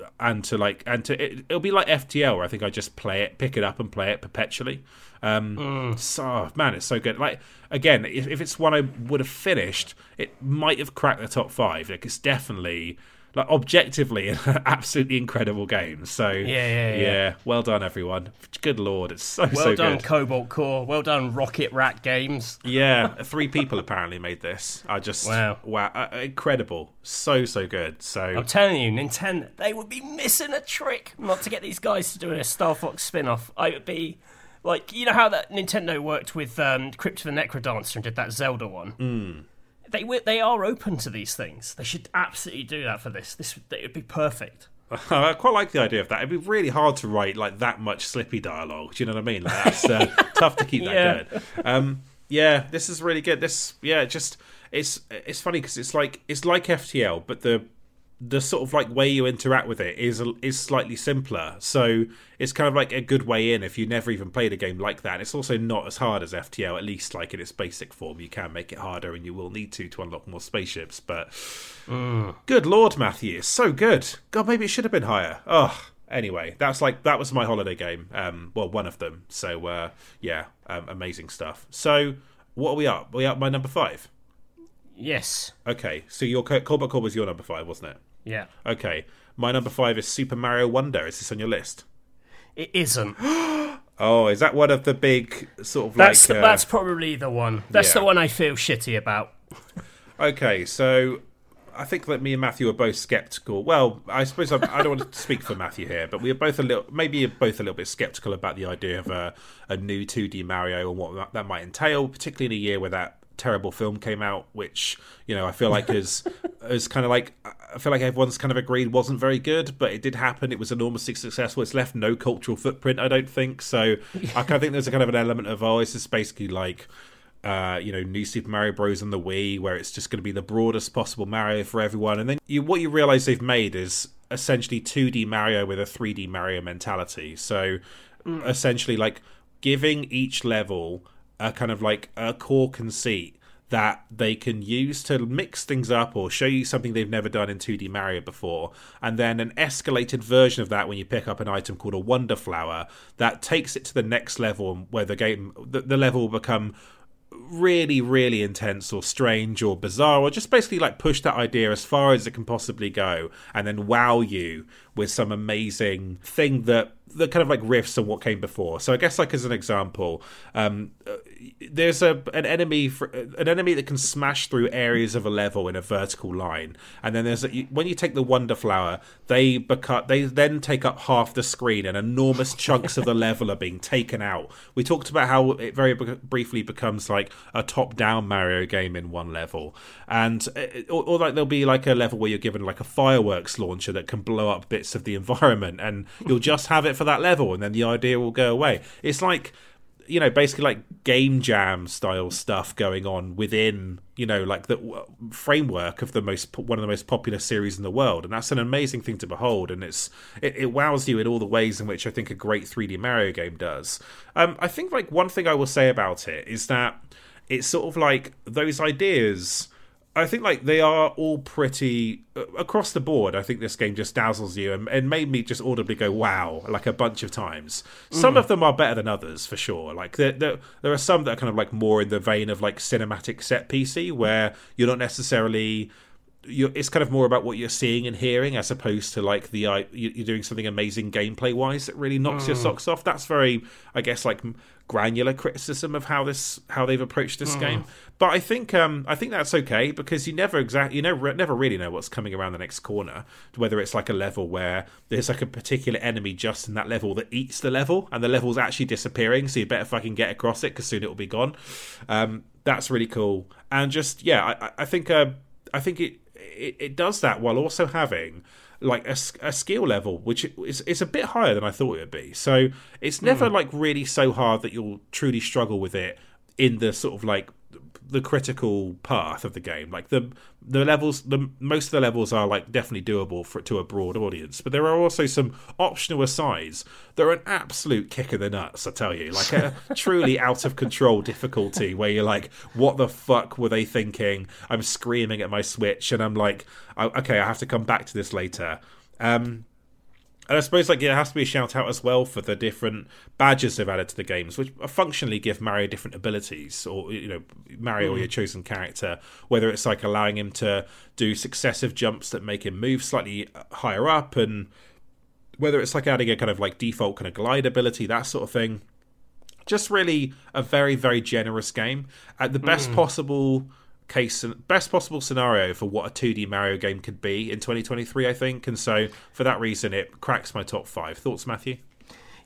like FTL where I think I just pick it up and play it perpetually. So man, it's so good. Like again, if it's one I would have finished, it might have cracked the top 5. Like it's definitely, like objectively, an absolutely incredible game. So yeah. Well done, everyone. Good lord, it's so good. Well done, Cobalt Core. Well done, Rocket Rat Games. Yeah, 3 people apparently made this. Wow, incredible. So good. So I'm telling you, Nintendo, they would be missing a trick not to get these guys to do a Star Fox spin-off. I would be like, you know how that Nintendo worked with Crypt of the Necrodancer and did that Zelda one. Mm. They are open to these things. They should absolutely do that for this. It would be perfect. I quite like the idea of that. It'd be really hard to write like that much slippy dialogue. Do you know what I mean? Like that's tough to keep that going. Yeah, this is really good. It's funny because it's like FTL, but the sort of like way you interact with it is slightly simpler. So it's kind of like a good way in if you never even played a game like that. And it's also not as hard as FTL, at least like in its basic form. You can make it harder and you will need to unlock more spaceships. But good lord, Matthew, it's so good. God, maybe it should have been higher. Oh, anyway, that was my holiday game. Well, one of them. So amazing stuff. So what are we up? Are we up by number 5? Yes. Okay, so your Cobalt Core was your number 5, wasn't it? Yeah. Okay, my number 5 is Super Mario Wonder. Is this on your list? It isn't. Oh, is that one of the big sort of That's probably the one. That's the one I feel shitty about. Okay, so I think that me and Matthew were both sceptical. Well, I suppose I don't want to speak for Matthew here, but we were both a little bit sceptical about the idea of a new 2D Mario and what that might entail, particularly in a year where that terrible film came out, which, you know, I feel like is kind of like, I feel like everyone's kind of agreed wasn't very good, but it did happen. It was enormously successful. It's left no cultural footprint, I don't think. So I kind of think there's a kind of an element of, this is basically like new Super Mario Bros. On the Wii, where it's just going to be the broadest possible Mario for everyone. And then what you realise they've made is essentially 2D Mario with a 3D Mario mentality. So essentially like giving each level a kind of like a core conceit that they can use to mix things up or show you something they've never done in 2D Mario before, and then an escalated version of that when you pick up an item called a Wonder Flower that takes it to the next level, where the level will become really, really intense or strange or bizarre, or just basically like push that idea as far as it can possibly go and then wow you with some amazing thing that kind of like riffs on what came before. So I guess like as an example, there's an enemy that can smash through areas of a level in a vertical line, and then when you take the Wonder Flower, they then take up half the screen and enormous chunks of the level are being taken out. We talked about how it very briefly becomes like a top-down Mario game in one level, and or like there'll be like a level where you're given like a fireworks launcher that can blow up bits of the environment, and you'll just have it for that level, and then the idea will go away. It's like, you know, basically like game jam style stuff going on within, you know, like the framework of one of the most popular series in the world, and that's an amazing thing to behold. And it wows you in all the ways in which I think a great 3D Mario game does. I think like one thing I will say about it is that it's sort of like those ideas, I think like they are all pretty across the board. I think this game just dazzles you and made me just audibly go wow like a bunch of times. Some of them are better than others for sure. Like there are some that are kind of like more in the vein of like cinematic set PC, where you're not necessarily, it's kind of more about what you're seeing and hearing as opposed to like you're doing something amazing gameplay wise that really knocks your socks off. That's very, I guess, like granular criticism of how they've approached this game. But I think that's okay, because you never really know what's coming around the next corner, whether it's like a level where there's like a particular enemy just in that level that eats the level and the level's actually disappearing, so you better fucking get across it because soon it'll be gone. That's really cool. And just I think it does that while also having like a skill level, which it's a bit higher than I thought it would be. So it's never like really so hard that you'll truly struggle with it in the sort of like the critical path of the game. Like the levels, the most of the levels are like definitely doable for to a broad audience, but there are also some optional asides that are an absolute kick in the nuts, I tell you, like a truly out of control difficulty where you're like, what the fuck were they thinking? I'm screaming at my Switch and I'm like, okay, I have to come back to this later. And I suppose like it has to be a shout out as well for the different badges they've added to the games, which functionally give Mario different abilities, or you know, Mario or your chosen character, whether it's like allowing him to do successive jumps that make him move slightly higher up, and whether it's like adding a kind of like default kind of glide ability, that sort of thing. Just really a very, very generous game at the best possible case and best possible scenario for what a 2D Mario game could be in 2023, I think. And so for that reason, it cracks my top five. Thoughts, Matthew?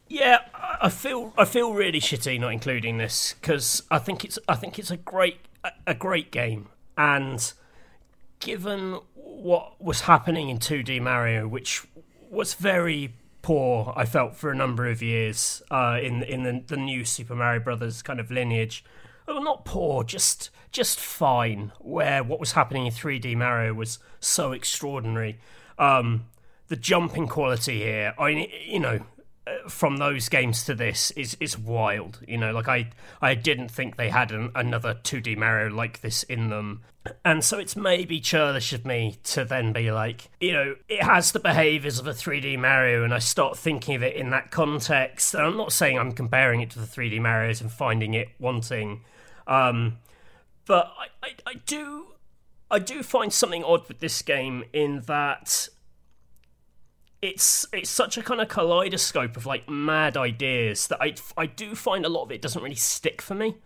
Yeah, I feel really shitty not including this, because I think it's a great game, and given what was happening in 2D Mario, which was very poor, I felt, for a number of years in the new Super Mario Brothers kind of lineage. Well, not poor, just fine, where what was happening in 3D Mario was so extraordinary. The jumping quality here, from those games to this is wild. You know, like I didn't think they had another 2D Mario like this in them. And so it's maybe churlish of me to then be like, you know, it has the behaviours of a 3D Mario, and I start thinking of it in that context. And I'm not saying I'm comparing it to the 3D Marios and finding it wanting. But I do find something odd with this game in that it's such a kind of kaleidoscope of like mad ideas that I do find a lot of it doesn't really stick for me.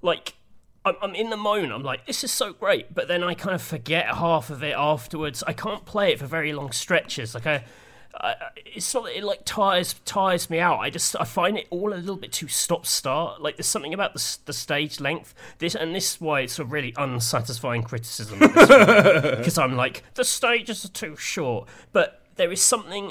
Like I'm in the moment, I'm like, this is so great, but then I kind of forget half of it afterwards. I can't play it for very long stretches. Like it's not that it like tires me out. I find it all a little bit too stop-start. Like there's something about the stage length. This is why it's a really unsatisfying criticism of this movie, because I'm like, the stages are too short, but. There is something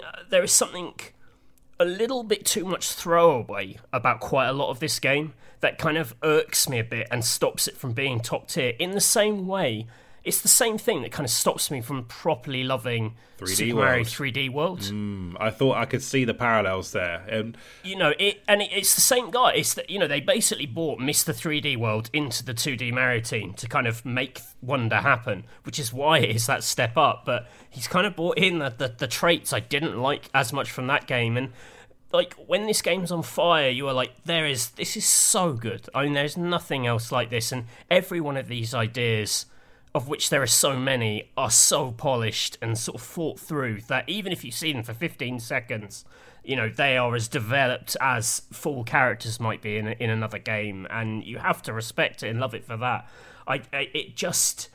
a little bit too much throwaway about quite a lot of this game that kind of irks me a bit and stops it from being top tier. In the same way, it's the same thing that kind of stops me from properly loving Super Mario 3D World. I thought I could see the parallels there. It's the same guy. It's that, you know, they basically bought Mr. 3D World into the 2D Mario team to kind of make Wonder happen, which is why it is that step up. But he's kind of brought in the traits I didn't like as much from that game. And like when this game's on fire, you are like, this is so good. I mean, there's nothing else like this. And every one of these ideas, of which there are so many, are so polished and sort of thought through that even if you see them for 15 seconds, you know, they are as developed as full characters might be in another game, and you have to respect it and love it for that. It just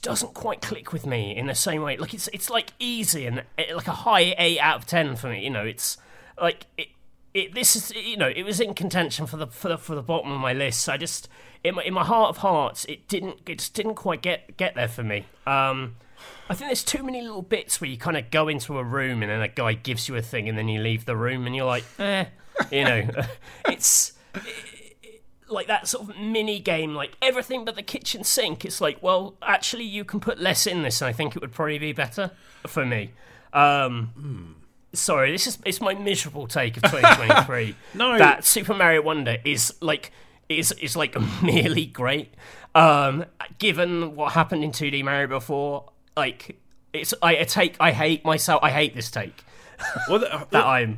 doesn't quite click with me in the same way. Like it's like easy and like a high 8 out of 10 for me. You know, it's like it was in contention for the bottom of my list. So I just. In my heart of hearts, it just didn't quite get there for me. I think there's too many little bits where you kind of go into a room and then a guy gives you a thing and then you leave the room and you're like, you know, it's like that sort of mini game, like everything but the kitchen sink. It's like, well, actually, you can put less in this, and I think it would probably be better for me. Sorry, it's my miserable take of 2023. No, that Super Mario Wonder is like. Is like merely great. Given what happened in 2D Mario before, like it's I hate myself. I hate this take. Well, I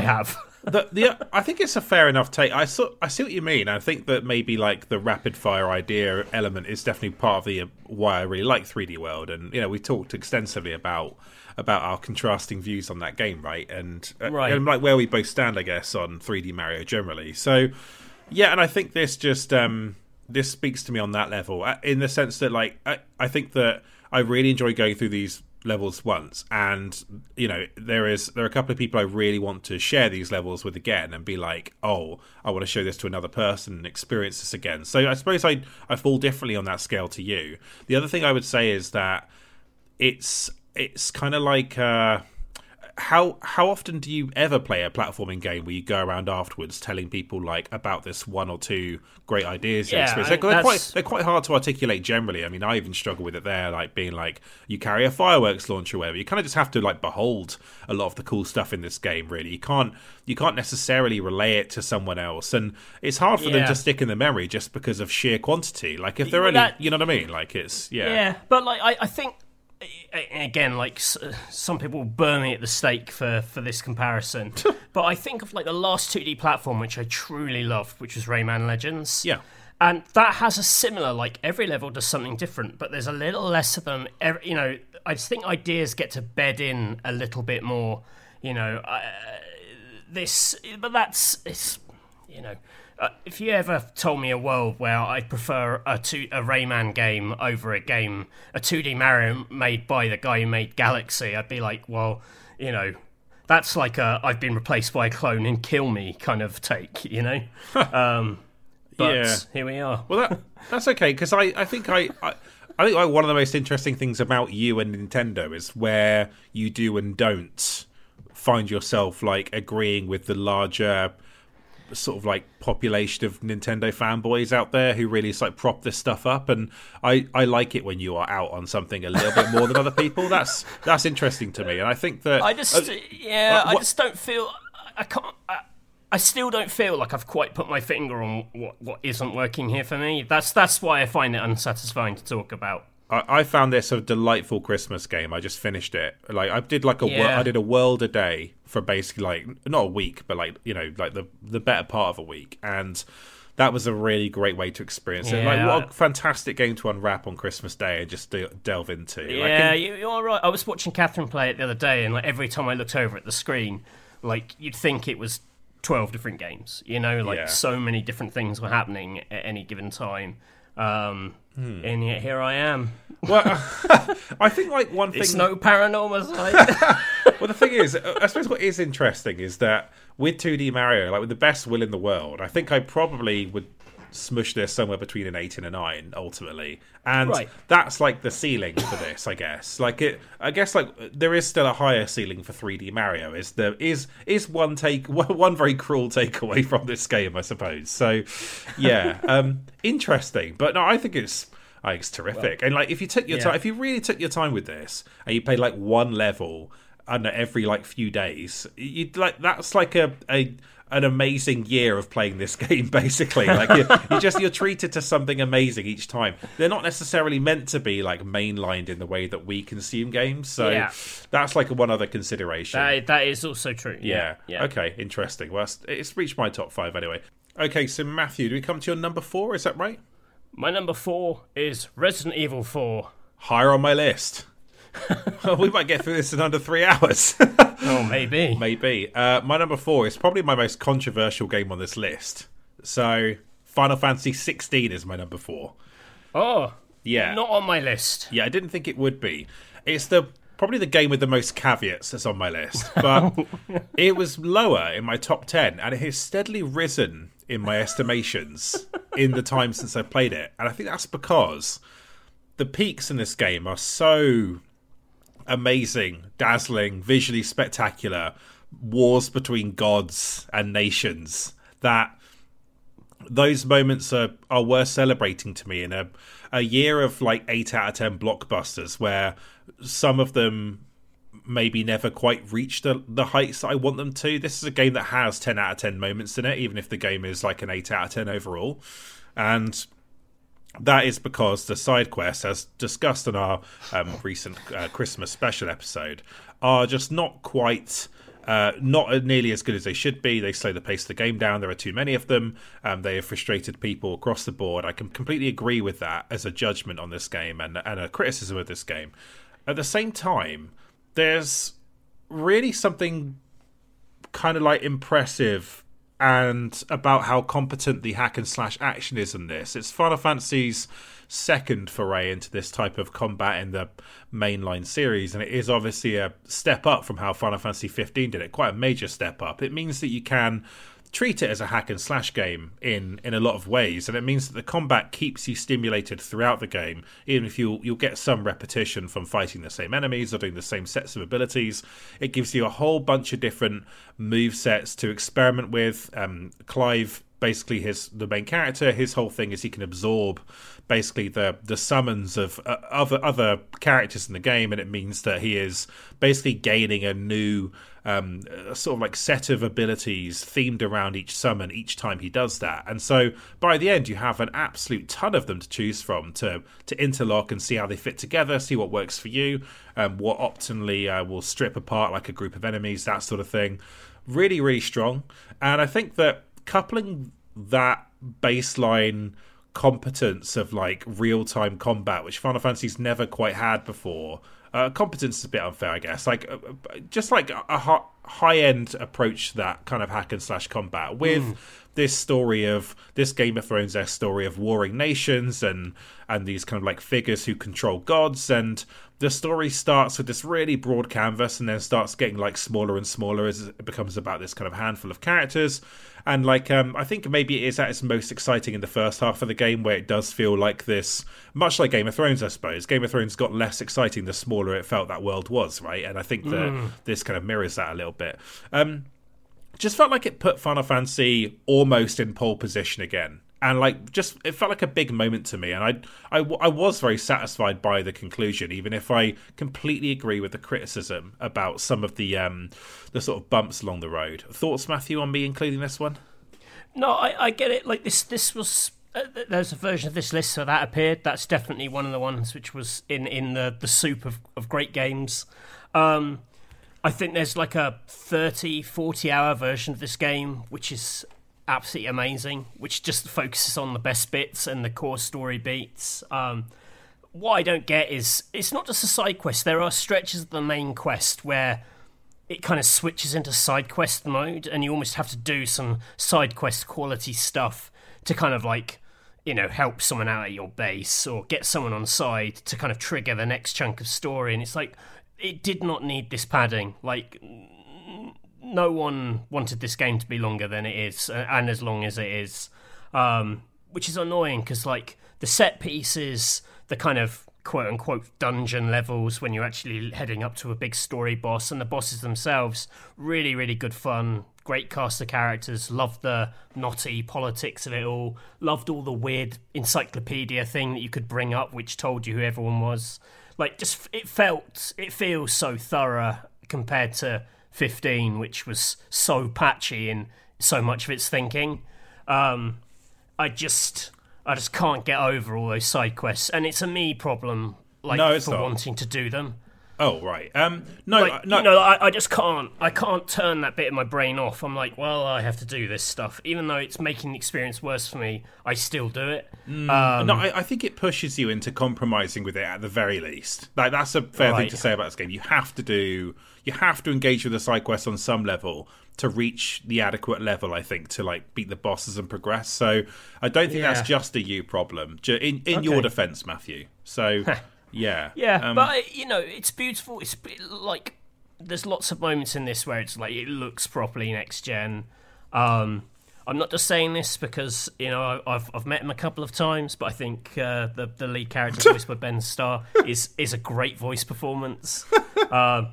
have. I think it's a fair enough take. I see what you mean. I think that maybe like the rapid fire idea element is definitely part of the why I really like 3D World, and you know we talked extensively about our contrasting views on that game, right? And like where we both stand, I guess, on 3D Mario generally. So. Yeah, and I think this just this speaks to me on that level in the sense that like I think that I really enjoy going through these levels once, and you know there are a couple of people I really want to share these levels with again and be like, oh, I want to show this to another person and experience this again. So I suppose I fall differently on that scale to you. The other thing I would say is that it's it's kind of like how often do you ever play a platforming game where you go around afterwards telling people like about this one or two great ideas? Yeah, they're quite hard to articulate generally. I mean, I even struggle with it there, like being like you carry a fireworks launcher or whatever. You kind of just have to like behold a lot of the cool stuff in this game. Really, you can't necessarily relay it to someone else, and it's hard for them to stick in the memory just because of sheer quantity. Like if they're only, you know what I mean? Like it's but like I think. Again, like some people burn me at the stake for this comparison, but I think of like the last 2D platform which I truly loved, which was Rayman Legends. Yeah, and that has a similar like every level does something different, but there's a little less of them. You know, I just think ideas get to bed in a little bit more. You know, if you ever told me a world where I'd prefer a Rayman game over a 2D Mario made by the guy who made Galaxy, I'd be like, well, you know, that's like a I've been replaced by a clone and kill me kind of take, you know? Here we are. Well, that's okay, because I think one of the most interesting things about you and Nintendo is where you do and don't find yourself, like, agreeing with the larger sort of like population of Nintendo fanboys out there who really like prop this stuff up, and I like it when you are out on something a little bit more than other people. That's interesting to me, and I think that I just I still don't feel like I've quite put my finger on what isn't working here for me. That's why I find it unsatisfying to talk about. I found this a delightful Christmas game. I just finished it. Like I did I did a world a day for basically like not a week, but like you know like the better part of a week, and that was a really great way to experience it. Like what a fantastic game to unwrap on Christmas Day and just delve into. Yeah, you're right. I was watching Catherine play it the other day, and like every time I looked over at the screen, like you'd think it was 12 different games. You know, like so many different things were happening at any given time. And yet here I am. Well, I think like one thing... It's no paranormal side. Well, the thing is, I suppose what is interesting is that with 2D Mario, like with the best will in the world, I think I probably would smush this somewhere between an 8 and a 9 ultimately. And that's like the ceiling for this, I guess. Like it, I guess like there is still a higher ceiling for 3D Mario. Is there is one very cruel takeaway from this game, I suppose. So yeah, interesting. But no, I think it's terrific. Well, and like if you took your time, if you really took your time with this, and you played like one level under every like few days, you'd like that's like an amazing year of playing this game, basically. Like you're treated to something amazing each time. They're not necessarily meant to be like mainlined in the way that we consume games, so that's like one other consideration. That is also true. Yeah. Okay, interesting. Well, it's reached my top 5 anyway. Okay, so Matthew, do we come to your number 4? Is that right? My number 4 is Resident Evil 4. Higher on my list. Well, we might get through this in under 3 hours. Oh, maybe. My number 4 is probably my most controversial game on this list. So, Final Fantasy 16 is my number 4. Oh, yeah, not on my list. Yeah, I didn't think it would be. It's probably the game with the most caveats that's on my list, but it was lower in my top 10, and it has steadily risen in my estimations in the time since I played it, and I think that's because the peaks in this game are so amazing, dazzling, visually spectacular, wars between gods and nations, that those moments are worth celebrating to me in a year of like 8 out of 10 blockbusters where some of them maybe never quite reach the heights that I want them to. This is a game that has 10 out of 10 moments in it, even if the game is like an 8 out of 10 overall. And that is because the side quests, as discussed in our recent Christmas special episode, are just not quite, not nearly as good as they should be. They slow the pace of the game down. There are too many of them. They have frustrated people across the board. I can completely agree with that as a judgment on this game and a criticism of this game. At the same time, there's really something kind of like impressive and about how competent the hack and slash action is in this. It's Final Fantasy's second foray into this type of combat in the mainline series, and it is obviously a step up from how Final Fantasy 15 did it, quite a major step up. It means that you can treat it as a hack and slash game in a lot of ways, and it means that the combat keeps you stimulated throughout the game, even if you'll get some repetition from fighting the same enemies or doing the same sets of abilities. It gives you a whole bunch of different move sets to experiment with. Clive, basically the main character, his whole thing is he can absorb basically the summons of other characters in the game, and it means that he is basically gaining a new sort of like set of abilities themed around each summon each time he does that. And so by the end you have an absolute ton of them to choose from to interlock and see how they fit together, see what works for you, what optimally will strip apart like a group of enemies, that sort of thing. Really, really strong. And I think that coupling that baseline competence of like real-time combat, which Final Fantasy's never quite had before, competence is a bit unfair, I guess, like just like a high-end approach to that kind of hack and slash combat with this story of this Game of Thrones-esque story of warring nations and these kind of like figures who control gods. And the story starts with this really broad canvas and then starts getting like smaller and smaller as it becomes about this kind of handful of characters. And like I think maybe it is at its most exciting in the first half of the game, where it does feel like this, much like Game of Thrones, I suppose. Game of Thrones got less exciting the smaller it felt that world was, right? And I think that this kind of mirrors that a little bit. Just felt like it put Final Fantasy almost in pole position again. And like, just it felt like a big moment to me, and I was very satisfied by the conclusion, even if I completely agree with the criticism about some of the sort of bumps along the road. Thoughts, Matthew, on me including this one? No, I get it. Like this was there's a version of this list, so that appeared. That's definitely one of the ones which was in the soup of great games. I think there's like a 30, 40-hour version of this game, which is absolutely amazing, which just focuses on the best bits and the core story beats. What I don't get is it's not just a side quest. There are stretches of the main quest where it kind of switches into side quest mode, and you almost have to do some side quest quality stuff to kind of like, you know, help someone out at your base or get someone on side to kind of trigger the next chunk of story. And it's like, it did not need this padding. Like, no one wanted this game to be longer than it is, and as long as it is, which is annoying because, like, the set pieces, the kind of quote-unquote dungeon levels when you're actually heading up to a big story boss, and the bosses themselves, really, really good fun, great cast of characters, loved the knotty politics of it all, loved all the weird encyclopedia thing that you could bring up which told you who everyone was. Like, just it feels so thorough compared to 15, which was so patchy in so much of its thinking. I just can't get over all those side quests, and it's a me problem, like, no, for not wanting to do them. Oh, right. No, like, no, you know, I just can't. I can't turn that bit of my brain off. I'm like, well, I have to do this stuff, even though it's making the experience worse for me. I still do it. No, I think it pushes you into compromising with it at the very least. Like, that's a fair thing to say about this game. You have to engage with the side quest on some level to reach the adequate level, I think, to like beat the bosses and progress. So I don't think that's just a you problem. In your defence, Matthew. So. Yeah, but, you know, it's beautiful. It's like there's lots of moments in this where it's like it looks properly next gen. I'm not just saying this because, you know, I've met him a couple of times, but I think the lead character voiced by Ben Starr is a great voice performance. It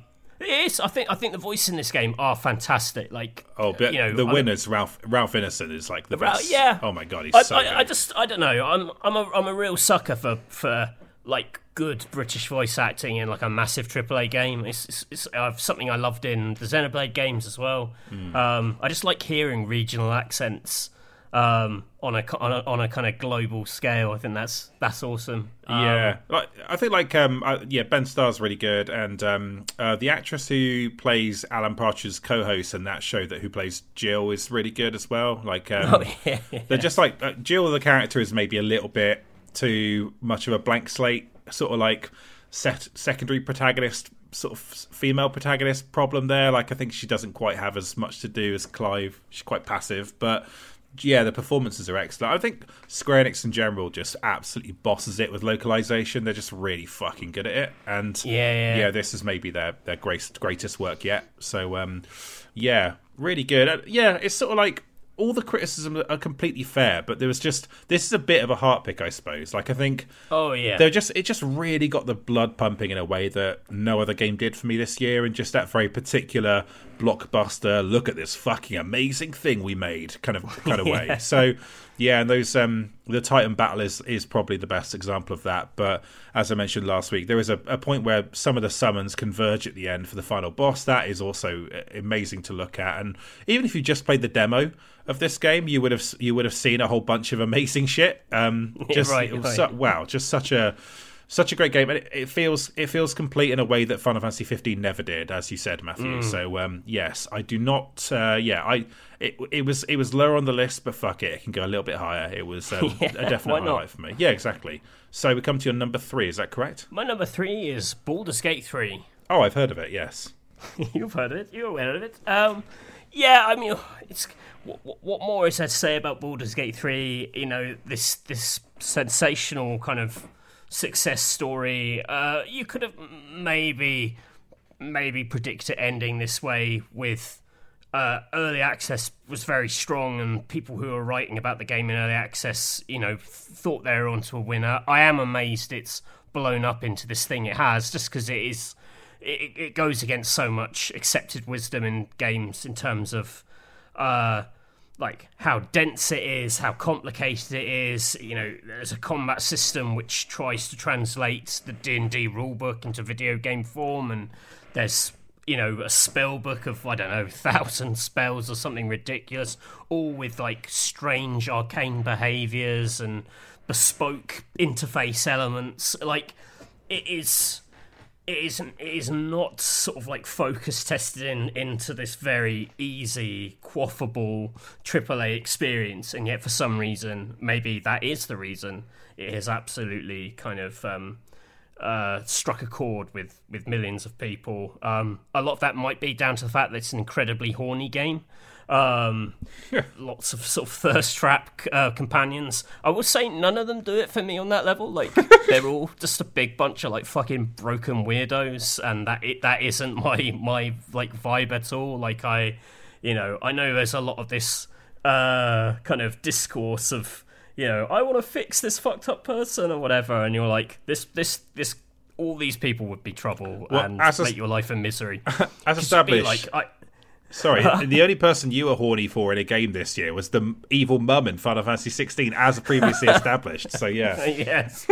is. I think the voices in this game are fantastic. Like, you know, the winners, Ralph Ineson is like the best. Yeah. Oh my god, he's so good. I don't know. I'm a real sucker for like good British voice acting in like a massive AAA game. It's something I loved in the Xenoblade games as well. I just like hearing regional accents on a kind of global scale. I think that's awesome. I think like Ben Starr's really good, and the actress who plays Alan Partridge's co-host in that show who plays Jill is really good as well. Like they're just like Jill, the character, is maybe a little bit too much of a blank slate sort of like secondary protagonist, sort of female protagonist problem there. Like, I think she doesn't quite have as much to do as Clive. She's quite passive, but yeah, the performances are excellent. I think Square Enix in general just absolutely bosses it with localization. They're just really fucking good at it, and this is maybe their greatest work yet. So really good. Yeah, it's sort of like all the criticisms are completely fair, but there was just, this is a bit of a heartpick, I suppose. Like, I think, it just really got the blood pumping in a way that no other game did for me this year, and just that very particular blockbuster, look at this fucking amazing thing we made kind of way. So, yeah, and those the Titan battle is probably the best example of that. But as I mentioned last week, there is a point where some of the summons converge at the end for the final boss. That is also amazing to look at. And even if you just played the demo of this game, you would have seen a whole bunch of amazing shit. Such a great game, and it feels complete in a way that Final Fantasy 15 never did, as you said, Matthew. So yes, I do not. It was lower on the list, but fuck it can go a little bit higher. It was a definite highlight for me. Yeah, exactly. So we come to your number 3. Is that correct? My number 3 is Baldur's Gate 3. Oh, I've heard of it. Yes, you've heard of it. You're aware of it. Yeah, I mean, it's what more is there to say about Baldur's Gate 3? You know, this sensational kind of success story. You could have maybe predict it ending this way with early access was very strong, and people who are writing about the game in early access, you know, thought they were onto a winner. I am amazed it's blown up into this thing it has, just because it is. It goes against so much accepted wisdom in games in terms of like how dense it is, how complicated it is. You know, there's a combat system which tries to translate the D&D rulebook into video game form, and there's, you know, a spell book of, I don't know, 1,000 spells or something ridiculous, all with like strange arcane behaviours and bespoke interface elements. Like, it is not sort of like focus tested into this very easy, quaffable AAA experience, and yet for some reason, maybe that is the reason, it has absolutely kind of struck a chord with millions of people. A lot of that might be down to the fact that it's an incredibly horny game. Lots of sort of thirst trap companions. I will say none of them do it for me on that level. Like, they're all just a big bunch of like fucking broken weirdos, and that isn't my like vibe at all. Like, I know there's a lot of this kind of discourse of, you know, I want to fix this fucked up person or whatever, and you're like, this all these people would be trouble and make your life a misery. As established, the only person you were horny for in a game this year was the evil mum in Final Fantasy 16, as previously established. So yeah, yes.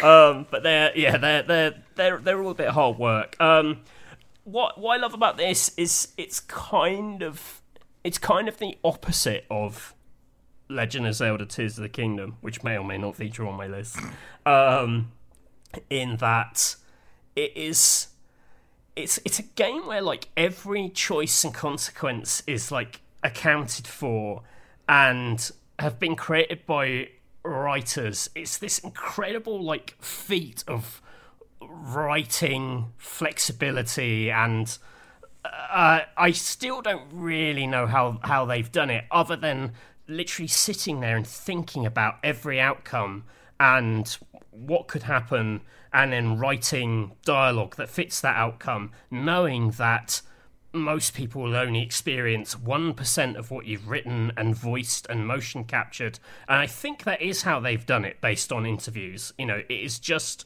But they're all a bit hard work. What I love about this is it's kind of the opposite of Legend of Zelda: Tears of the Kingdom, which may or may not feature on my list. In that it is. It's a game where like every choice and consequence is like accounted for and have been created by writers. It's this incredible like feat of writing flexibility, and I still don't really know how they've done it, other than literally sitting there and thinking about every outcome and what could happen, and then writing dialogue that fits that outcome, knowing that most people will only experience 1% of what you've written and voiced and motion captured. And I think that is how they've done it, based on interviews. You know, it is just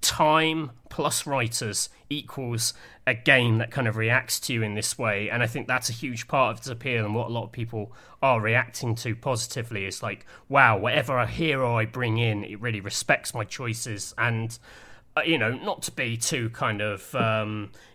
time plus writers equals a game that kind of reacts to you in this way. And I think that's a huge part of its appeal, and what a lot of people are reacting to positively is like, wow, whatever a hero I bring in, it really respects my choices. And you know, not to be too kind of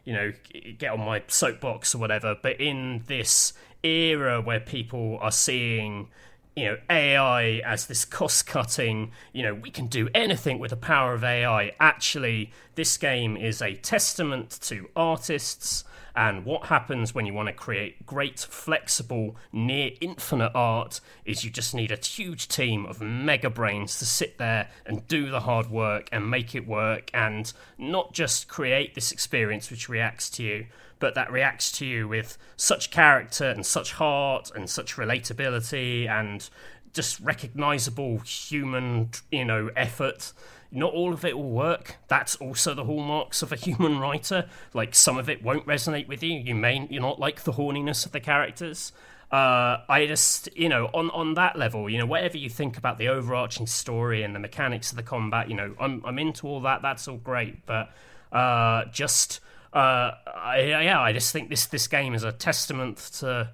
you know, get on my soapbox or whatever, but in this era where people are seeing, you know, AI as this cost-cutting, you know, we can do anything with the power of AI. Actually, this game is a testament to artists and what happens when you want to create great, flexible, near-infinite art is you just need a huge team of mega brains to sit there and do the hard work and make it work, and not just create this experience which reacts to you, but that reacts to you with such character and such heart and such relatability and just recognisable human, you know, effort. Not all of it will work. That's also the hallmarks of a human writer. Like, some of it won't resonate with you. You may not like the horniness of the characters. I just, you know, on that level, you know, whatever you think about the overarching story and the mechanics of the combat, you know, I'm into all that. That's all great, but I just think this game is a testament to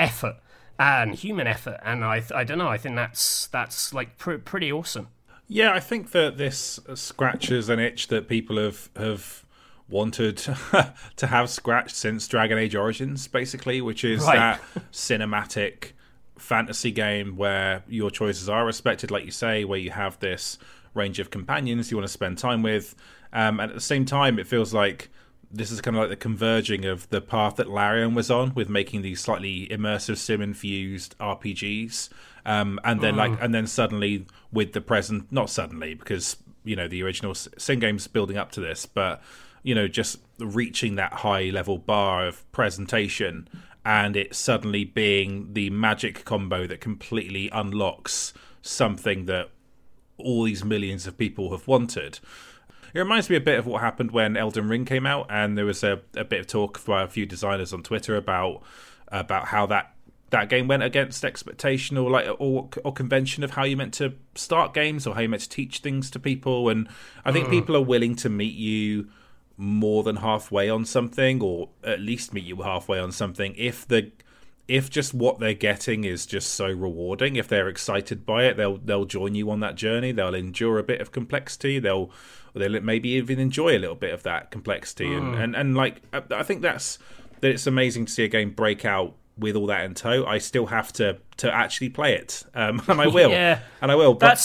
effort and human effort, and I don't know. I think that's like pretty awesome. Yeah, I think that this scratches an itch that people have wanted to have scratched since Dragon Age Origins, basically, which is that cinematic fantasy game where your choices are respected, like you say, where you have this range of companions you want to spend time with, and at the same time it feels like this is kind of like the converging of the path that Larian was on with making these slightly immersive sim-infused RPGs, and then suddenly with the present, not suddenly, because, you know, the original sim game's building up to this, but, you know, just reaching that high level bar of presentation and it suddenly being the magic combo that completely unlocks something that all these millions of people have wanted. It reminds me a bit of what happened when Elden Ring came out, and there was a bit of talk by a few designers on Twitter about how that game went against expectation or convention of how you meant to start games or how you meant to teach things to people. And I think people are willing to meet you more than halfway on something, or at least meet you halfway on something, if just what they're getting is just so rewarding. If they're excited by it, they'll join you on that journey. They'll endure a bit of complexity. They'll maybe even enjoy a little bit of that complexity. And like, I think that it's amazing to see a game break out with all that in tow. I still have to actually play it, and I will. Yeah. And I will. But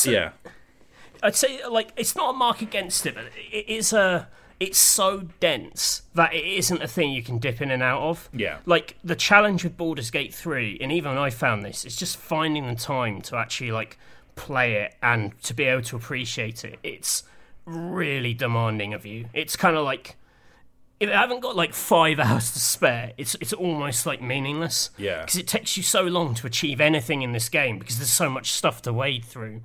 I'd say, like, it's not a mark against it, but it is a. It's so dense that it isn't a thing you can dip in and out of. Yeah. Like, the challenge with Baldur's Gate 3, and even I found this, is just finding the time to actually, like, play it and to be able to appreciate it. It's really demanding of you. It's kind of like, if I haven't got, like, 5 hours to spare, it's almost, like, meaningless. Yeah. Because it takes you so long to achieve anything in this game because there's so much stuff to wade through.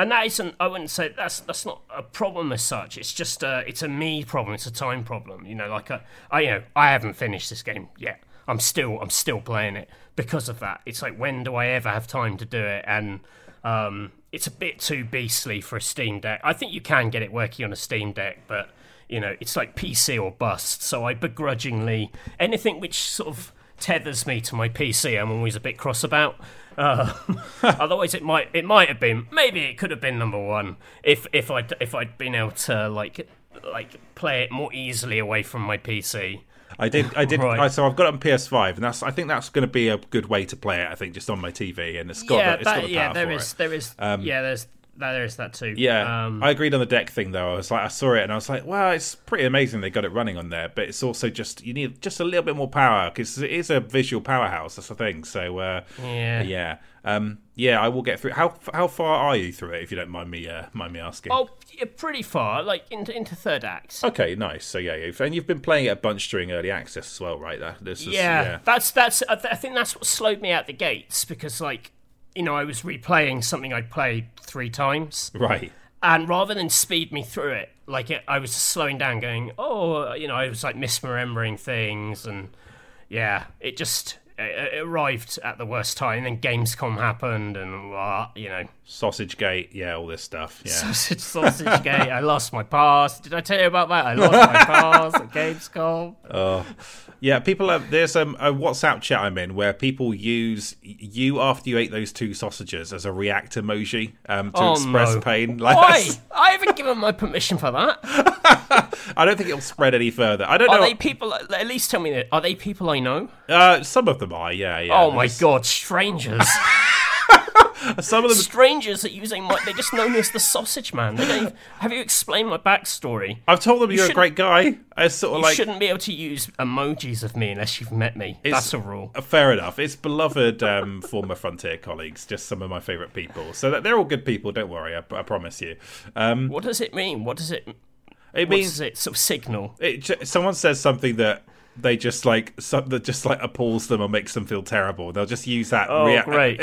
And that isn't, I wouldn't say, that's not a problem as such. It's just, it's a me problem. It's a time problem. You know, like, I haven't finished this game yet. I'm still playing it because of that. It's like, when do I ever have time to do it? And it's a bit too beastly for a Steam Deck. I think you can get it working on a Steam Deck, but, you know, it's like PC or bust. So I begrudgingly, anything which sort of tethers me to my PC, I'm always a bit cross about. Otherwise, it might have been. Maybe it could have been number one if I'd been able to like play it more easily away from my PC. I did. Right. So I've got it on PS5, and I think that's going to be a good way to play it. I think just on my TV, and there is that too. Yeah, I agreed on the deck thing though. I was like, I saw it and I was like, wow, it's pretty amazing they got it running on there. But it's also just, you need just a little bit more power because it is a visual powerhouse. That's the thing. So I will get through. How far are you through it, if you don't mind me asking? Oh, yeah, pretty far, like into third act. Okay, nice. So and you've been playing it a bunch during early access as well, right? That's. I think that's what slowed me out the gates because like. You know, I was replaying something I'd played 3 times. Right. And rather than speed me through it, like I was slowing down going, oh, you know, I was like misremembering things. And yeah, it just it arrived at the worst time. And then Gamescom happened and, you know. Sausage Gate. Yeah, all this stuff. Yeah. Sausage Gate. I lost my pass. Did I tell you about that? I lost my pass at Gamescom. Oh. Yeah, there's a WhatsApp chat I'm in where people use you after you ate those 2 sausages as a react emoji to express pain. Like, why? I haven't given my permission for that. I don't think it'll spread any further. I don't know. Are they people? At least tell me that. Are they people I know? Some of them are. Yeah. Oh my God, strangers. Some of them strangers are using my. They just know me as the Sausage Man. They don't even, have you explained my backstory? I've told them you're a great guy. I sort of you like shouldn't be able to use emojis of me unless you've met me. That's a rule. Fair enough. It's beloved former Frontier colleagues, just some of my favourite people. So they're all good people. Don't worry. I promise you. What does it mean? What does it? It means what does it sort of signal. Someone says something that. they just like that just like appalls them or makes them feel terrible. They'll just use that. Oh, great!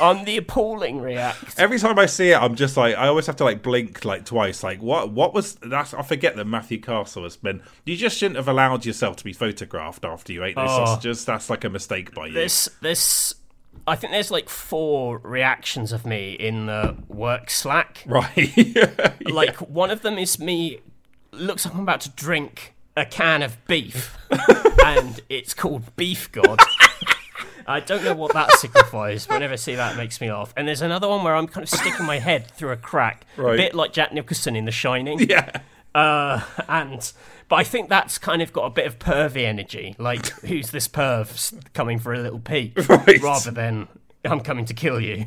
On the appalling react. Every time I see it, I'm just like, I always have to like blink like twice. Like what? What was that? I forget that Matthew Castle has been. You just shouldn't have allowed yourself to be photographed after you ate those sausages. That's like a mistake by you. This. I think there's like 4 reactions of me in the work Slack. Right. Yeah. Like one of them is me. Looks like I'm about to drink a can of beef, and it's called Beef God. I don't know what that signifies, but whenever I see that, it makes me laugh. And there's another one where I'm kind of sticking my head through a crack, right. A bit like Jack Nicholson in The Shining. Yeah. But I think that's kind of got a bit of pervy energy, like, who's this perv coming for a little pee, right. Rather than, I'm coming to kill you.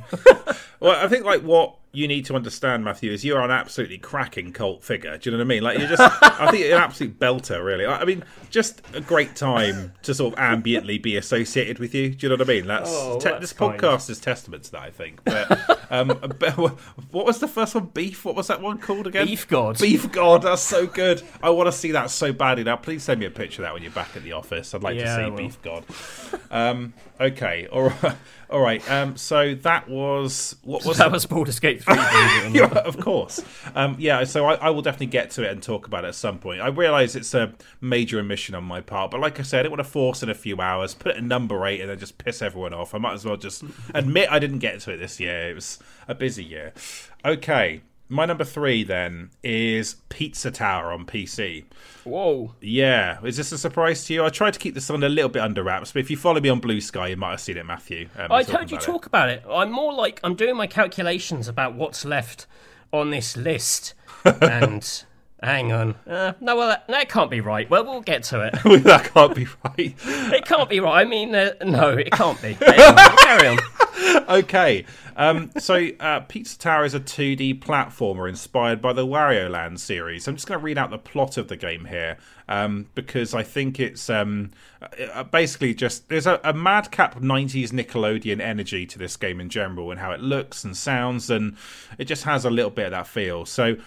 Well, I think, like, what you need to understand, Matthew, is you're an absolutely cracking cult figure. Do you know what I mean? Like, you're just, I think you're an absolute belter, really. I mean, just a great time to sort of ambiently be associated with you. Do you know what I mean? That's this podcast is testament to that, I think. But, what was the first one? Beef? What was that one called again? Beef God. Beef God. That's so good. I want to see that so badly now. Please send me a picture of that when you're back at the office. I'd like to see Beef God. Okay. All right. So that was... That was Baldur's Gate 3. Of course. So I will definitely get to it and talk about it at some point. I realise it's a major omission on my part, but like I said, I didn't want to force in a few hours, put it at number 8 and then just piss everyone off. I might as well just admit I didn't get to it this year. It was a busy year. Okay, my number 3 then is Pizza Tower on PC. Whoa. Yeah. Is this a surprise to you? I tried to keep this one a little bit under wraps, but if you follow me on Blue Sky, you might have seen it, Matthew. I've heard you talk about it. I'm more like, I'm doing my calculations about what's left on this list. And hang on. That can't be right. Well, we'll get to it. That can't be right. It can't be right. I mean, no, it can't be. Anyway, carry on. Okay, so Pizza Tower is a 2D platformer inspired by the Wario Land series. I'm just going to read out the plot of the game here, because I think it's basically just... There's a madcap 90s Nickelodeon energy to this game in general, and how it looks and sounds, and it just has a little bit of that feel. So...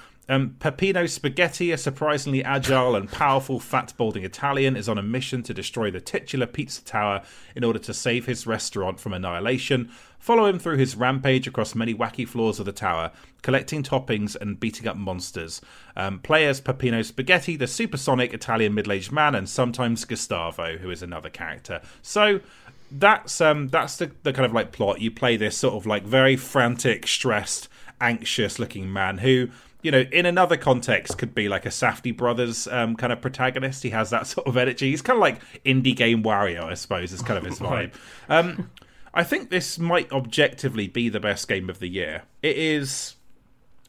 Peppino Spaghetti, a surprisingly agile and powerful fat-balding Italian, is on a mission to destroy the titular Pizza Tower in order to save his restaurant from annihilation. Follow him through his rampage across many wacky floors of the tower, collecting toppings and beating up monsters. Play as Peppino Spaghetti, the supersonic Italian middle-aged man, and sometimes Gustavo, who is another character. So... That's the kind of like plot. You play this sort of like very frantic, stressed, anxious-looking man who, you know, in another context could be like a Safdie Brothers kind of protagonist. He has that sort of energy. He's kind of like indie game Wario, I suppose, is kind of his vibe. I think this might objectively be the best game of the year. It is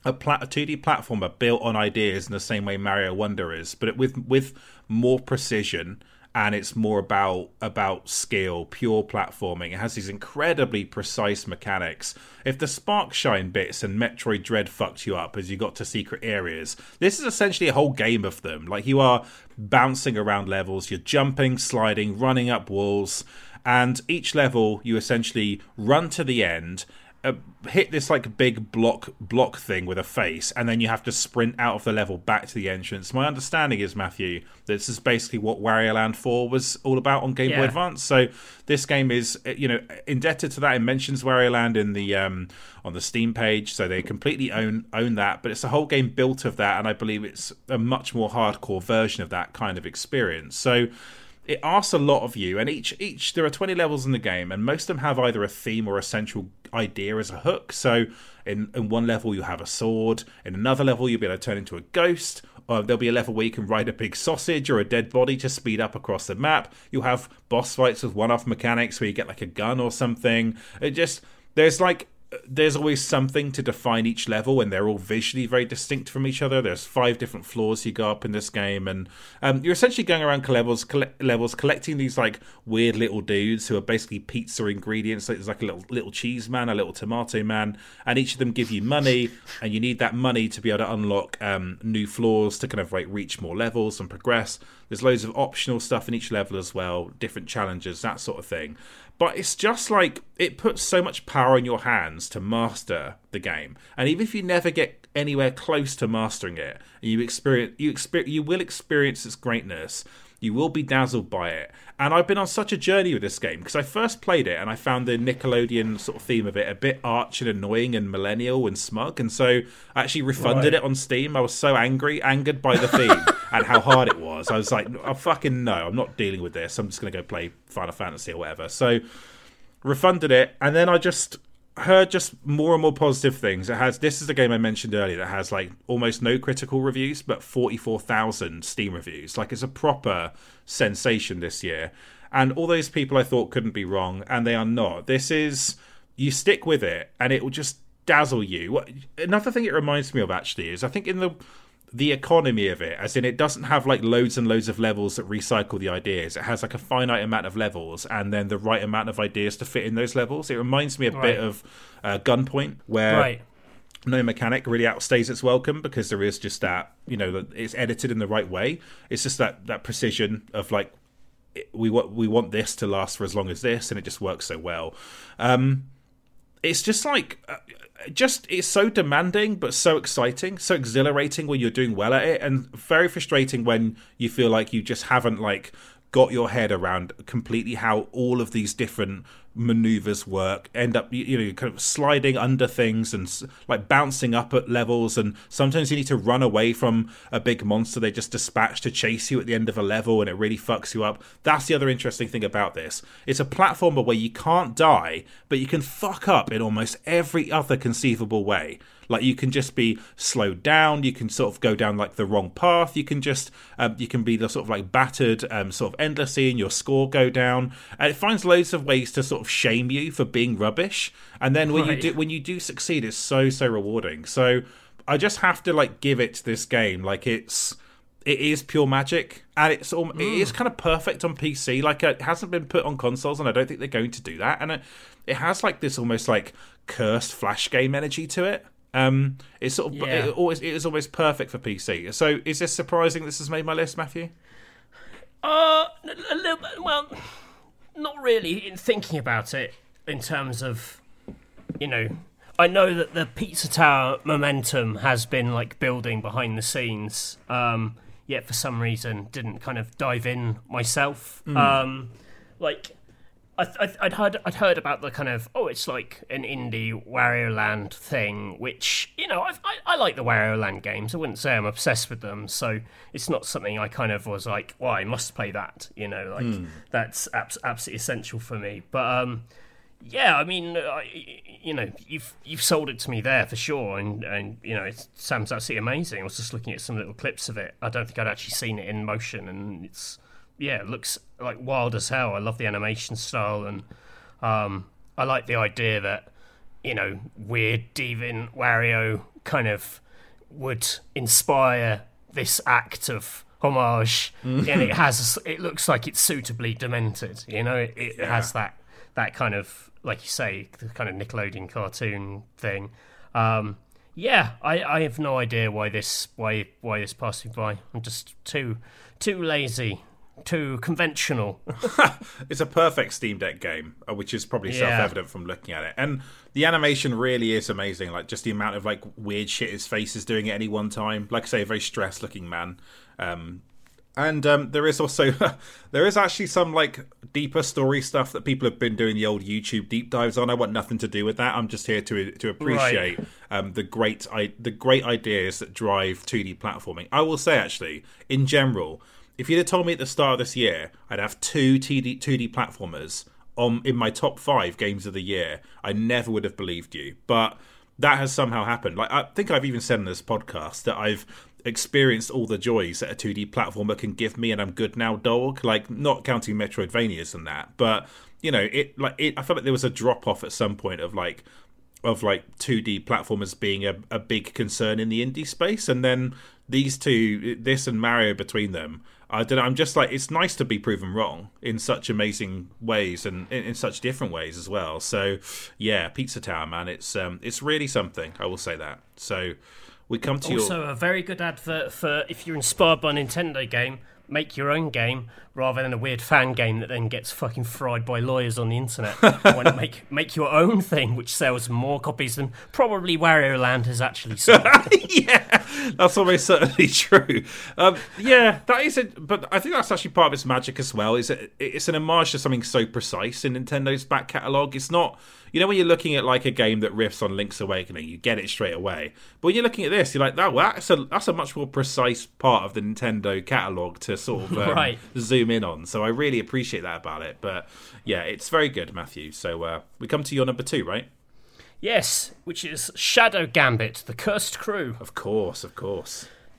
a 2D platformer built on ideas in the same way Mario Wonder is, but with more precision. And it's more about skill, pure platforming. It has these incredibly precise mechanics. If the Sparkshine bits and Metroid Dread fucked you up as you got to secret areas, this is essentially a whole game of them. Like, you are bouncing around levels, you're jumping, sliding, running up walls, and each level you essentially run to the end, hit this like big block thing with a face, and then you have to sprint out of the level back to the entrance. My understanding is, Matthew, that this is basically what Wario Land 4 was all about on Game Boy Advance. So this game is, you know, indebted to that. It mentions Wario Land in the on the Steam page, so they completely own that. But it's a whole game built of that, and I believe it's a much more hardcore version of that kind of experience. So. It asks a lot of you, and each there are 20 levels in the game, and most of them have either a theme or a central idea as a hook. So in one level you have a sword, in another level you'll be able to turn into a ghost, or there'll be a level where you can ride a big sausage or a dead body to speed up across the map. You'll have boss fights with one-off mechanics where you get like a gun or something. It just, there's always something to define each level, and they're all visually very distinct from each other. There's 5 different floors you go up in this game, and you're essentially going around levels, collecting these like weird little dudes who are basically pizza ingredients. So there's like a little cheese man, a little tomato man, and each of them give you money, and you need that money to be able to unlock new floors to kind of like reach more levels and progress. There's loads of optional stuff in each level as well, different challenges, that sort of thing. But it's just like, it puts so much power in your hands to master the game. And even if you never get anywhere close to mastering it, you will experience its greatness. you will be dazzled by it. And I've been on such a journey with this game, because I first played it and I found the Nickelodeon sort of theme of it a bit arch and annoying and millennial and smug, and so I actually refunded it on Steam. I was so angered by the theme and how hard it was. I was like, oh, fucking no, I'm not dealing with this. I'm just going to go play Final Fantasy or whatever. So refunded it, and then I just heard just more and more positive things. It has, this is the game I mentioned earlier that has like almost no critical reviews but 44,000 Steam reviews. Like, it's a proper sensation this year, and all those people I thought couldn't be wrong, and they are not. This is, you stick with it and it will just dazzle you. Another thing it reminds me of actually is, I think in the economy of it, as in it doesn't have like loads and loads of levels that recycle the ideas. It has like a finite amount of levels and then the right amount of ideas to fit in those levels. It reminds me a bit of Gunpoint, where no mechanic really outstays its welcome, because there is just that, you know, that it's edited in the right way. It's just that precision of like, we want this to last for as long as this, and it just works so well. It's just like, it's so demanding but so exciting, so exhilarating when you're doing well at it, and very frustrating when you feel like you just haven't like got your head around completely how all of these different maneuvers work. End up, you know, kind of sliding under things and like bouncing up at levels, and sometimes you need to run away from a big monster they just dispatch to chase you at the end of a level, and it really fucks you up. That's the other interesting thing about this. It's a platformer where you can't die, but you can fuck up in almost every other conceivable way. Like, you can just be slowed down, you can sort of go down like the wrong path, you can just you can be the sort of like battered sort of endlessly, and your score go down, and it finds loads of ways to sort of shame you for being rubbish. And then when you do succeed, it's so rewarding. So I just have to like give it to this game. Like, it is pure magic, and it is kind of perfect on PC. Like, it hasn't been put on consoles, and I don't think they're going to do that. And it has like this almost like cursed flash game energy to it. It's sort of it is almost perfect for PC. So is this surprising this has made my list, Matthew? A little bit. Well, not really. In thinking about it, in terms of, you know, I know that the Pizza Tower momentum has been like building behind the scenes. Yet for some reason, didn't kind of dive in myself. Like, I'd heard about the kind of, it's like an indie Wario Land thing, which, you know, I like the Wario Land games. I wouldn't say I'm obsessed with them, so it's not something I kind of was like, well, I must play that, you know, like that's absolutely essential for me. But yeah, I mean, you know, you've sold it to me there for sure, and you know, it sounds absolutely amazing. I was just looking at some little clips of it. I don't think I'd actually seen it in motion, and it's. Yeah, it looks like wild as hell. I love the animation style, and I like the idea that, you know, weird Deviant Wario kind of would inspire this act of homage, and it looks like it's suitably demented. You know, it has that kind of, like you say, the kind of Nickelodeon cartoon thing. Yeah, I have no idea why this passed me by. I'm just too lazy. Too conventional. It's a perfect Steam Deck game, which is probably self-evident from looking at it. And the animation really is amazing. Like, just the amount of like weird shit his face is doing at any one time. Like I say, a very stressed looking man. And there is also there is actually some like deeper story stuff that people have been doing the old YouTube deep dives on. I want nothing to do with that. I'm just here to appreciate the great ideas that drive 2D platforming. I will say, actually, in general, if you'd have told me at the start of this year I'd have two 2D platformers in my top 5 games of the year, I never would have believed you. But that has somehow happened. Like, I think I've even said in this podcast that I've experienced all the joys that a 2D platformer can give me, and I'm good now, dog. Like, not counting Metroidvanias and that, but you know, I felt like there was a drop off at some point of 2D platformers being a big concern in the indie space, and then these two, this and Mario between them. I don't know, I'm just like, it's nice to be proven wrong in such amazing ways and in such different ways as well. So yeah, Pizza Tower, man, it's really something, I will say that. So we come to also a very good advert for if you're inspired by a Nintendo game, make your own game rather than a weird fan game that then gets fucking fried by lawyers on the internet. I want to make your own thing which sells more copies than probably Wario Land has actually sold. Yeah, that's almost certainly true. Yeah, that is it. But I think that's actually part of its magic as well. It's an homage to something so precise in Nintendo's back catalogue. It's not, you know, when you're looking at like a game that riffs on Link's Awakening, you get it straight away. But when you're looking at this, you're like, oh, well, that's a much more precise part of the Nintendo catalogue to sort of zoom in on. So I really appreciate that about it. But yeah, it's very good, Matthew. So we come to your number two, right? Yes, which is Shadow Gambit, The Cursed Crew. Of course.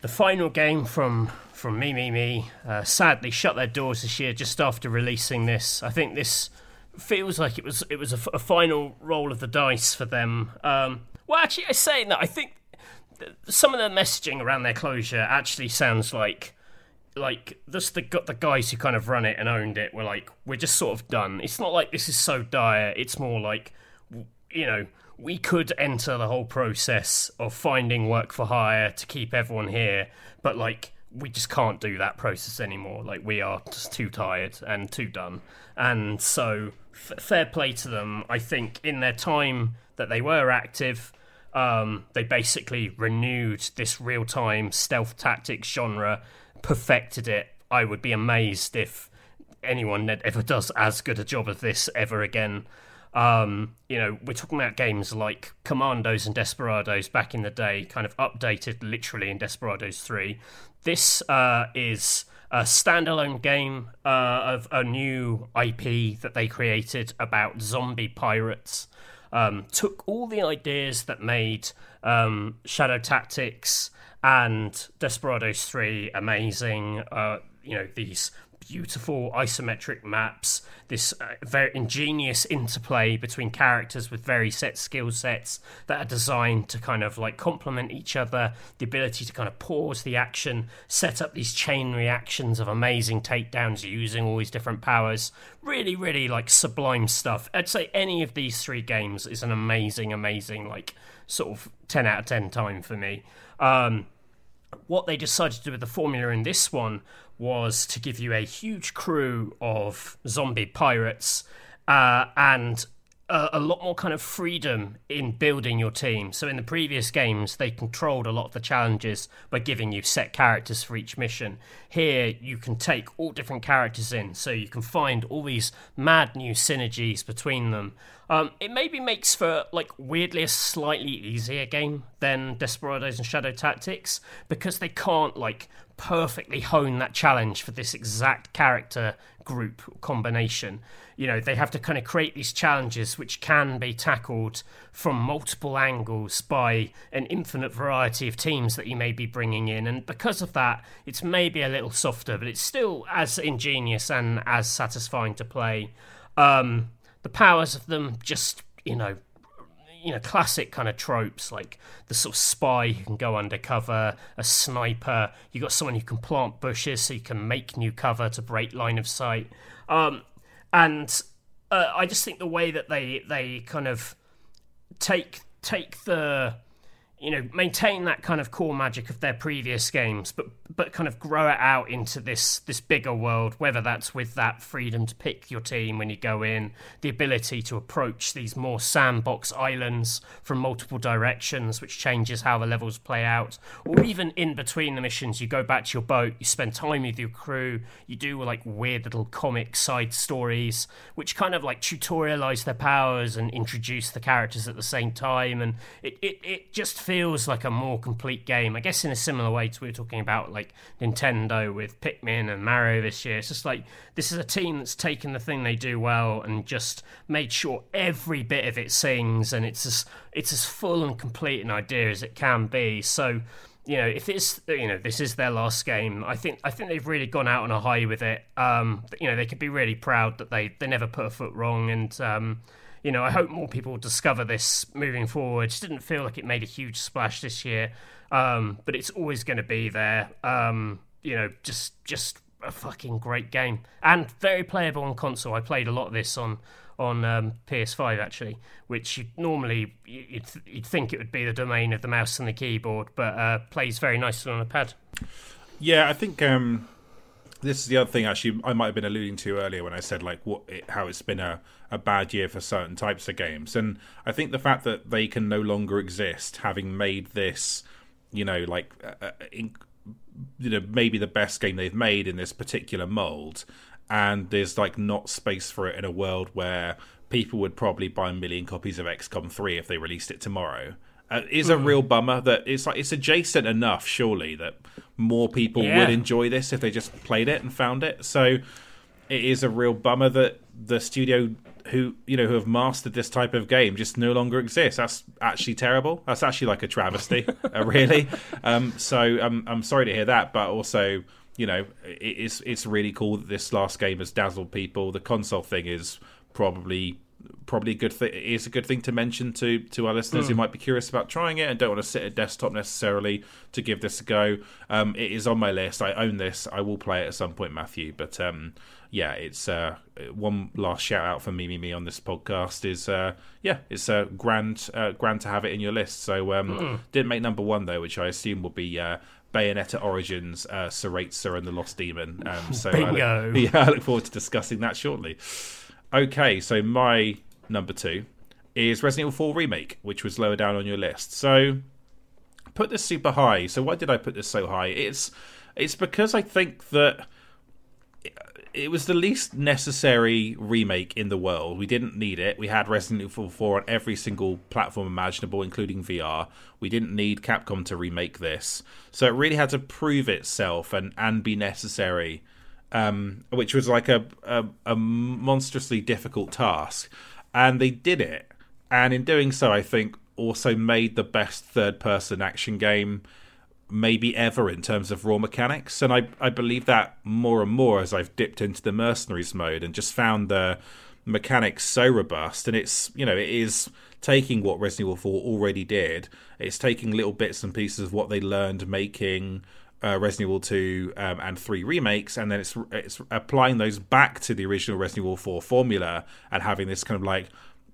The final game from Me. Sadly shut their doors this year just after releasing this. I think this feels like it was a final roll of the dice for them. Well, actually, I say that I think some of the messaging around their closure actually sounds like this. The guys who kind of run it and owned it were like, we're just sort of done. It's not like this is so dire. It's more like, you know, we could enter the whole process of finding work for hire to keep everyone here, but like, we just can't do that process anymore. Like, we are just too tired and too done. And so fair play to them. I think in their time that they were active, they basically renewed this real-time stealth tactics genre, perfected it. I would be amazed if anyone that ever does as good a job of this ever again. You know, we're talking about games like Commandos and Desperados back in the day, kind of updated literally in Desperados 3. This is a standalone game of a new IP that they created about zombie pirates. Took all the ideas that made Shadow Tactics and Desperados 3 amazing, you know, these beautiful isometric maps, this very ingenious interplay between characters with very set skill sets that are designed to kind of like complement each other, the ability to kind of pause the action, set up these chain reactions of amazing takedowns using all these different powers. Really, really like sublime stuff. I'd say any of these three games is an amazing like sort of 10 out of 10 time for me. What they decided to do with the formula in this one was to give you a huge crew of zombie pirates and a lot more kind of freedom in building your team. So in the previous games, they controlled a lot of the challenges by giving you set characters for each mission. Here, you can take all different characters in, so you can find all these mad new synergies between them. It maybe makes for, like, weirdly a slightly easier game than Desperados and Shadow Tactics, because they can't, like, perfectly hone that challenge for this exact character group combination. You know, they have to kind of create these challenges which can be tackled from multiple angles by an infinite variety of teams that you may be bringing in, and because of that, it's maybe a little softer, but it's still as ingenious and as satisfying to play. The powers of them, just, you know, classic kind of tropes, like the sort of spy who can go undercover, a sniper, you got someone who can plant bushes so you can make new cover to break line of sight. And I just think the way that they kind of take the, you know, maintain that kind of core magic of their previous games, but kind of grow it out into this bigger world, whether that's with that freedom to pick your team when you go in, the ability to approach these more sandbox islands from multiple directions, which changes how the levels play out, or even in between the missions, you go back to your boat, you spend time with your crew, you do like weird little comic side stories, which kind of like tutorialize their powers and introduce the characters at the same time, and it just feels like a more complete game, I guess, in a similar way to we were talking about like Nintendo with Pikmin and Mario this year. It's just like, this is a team that's taken the thing they do well and just made sure every bit of it sings, and it's as full and complete an idea as it can be. So, you know, if it's, you know, this is their last game, I think they've really gone out on a high with it. You know, they could be really proud that they never put a foot wrong, and you know, I hope more people discover this moving forward. It just didn't feel like it made a huge splash this year, but it's always going to be there. You know, just a fucking great game and very playable on console. I played a lot of this on PS5 actually, which you'd think it would be the domain of the mouse and the keyboard, but plays very nicely on a pad. Yeah, I think this is the other thing actually I might have been alluding to earlier when I said like how it's been a bad year for certain types of games. And I think the fact that they can no longer exist, having made this, you know, like maybe the best game they've made in this particular mold, and there's like not space for it in a world where people would probably buy a million copies of XCOM 3 if they released it tomorrow. Is a real bummer that it's like it's adjacent enough, surely, that more people would enjoy this if they just played it and found it. So it is a real bummer that the studio who have mastered this type of game just no longer exists. That's actually terrible. That's actually like a travesty, really. So I'm sorry to hear that, but also, you know, it's really cool that this last game has dazzled people. The console thing is probably good thing. It's a good thing to mention to our listeners who might be curious about trying it and don't want to sit at desktop necessarily, to give this a go. It is on my list. I own this. I will play it at some point, Matthew. But it's one last shout out for me on this podcast is it's grand to have it in your list. So didn't make number one though, which I assume will be Bayonetta Origins, Saraiza and the Lost Demon. So bingo. I look forward to discussing that shortly. Okay, so my number two is Resident Evil 4 Remake, which was lower down on your list. So put this super high. So why did I put this so high? It's because I think that it was the least necessary remake in the world. We didn't need it. We had Resident Evil 4 on every single platform imaginable, including VR. We didn't need Capcom to remake this. So it really had to prove itself and be necessary. Which was like a monstrously difficult task, and they did it. And in doing so, I think also made the best third-person action game maybe ever in terms of raw mechanics. And I believe that more and more as I've dipped into the mercenaries mode and just found the mechanics so robust. And it's, you know, it is taking what Resident Evil 4 already did. It's taking little bits and pieces of what they learned making Resident Evil 2 and 3 remakes, and then it's applying those back to the original Resident Evil 4 formula and having this kind of like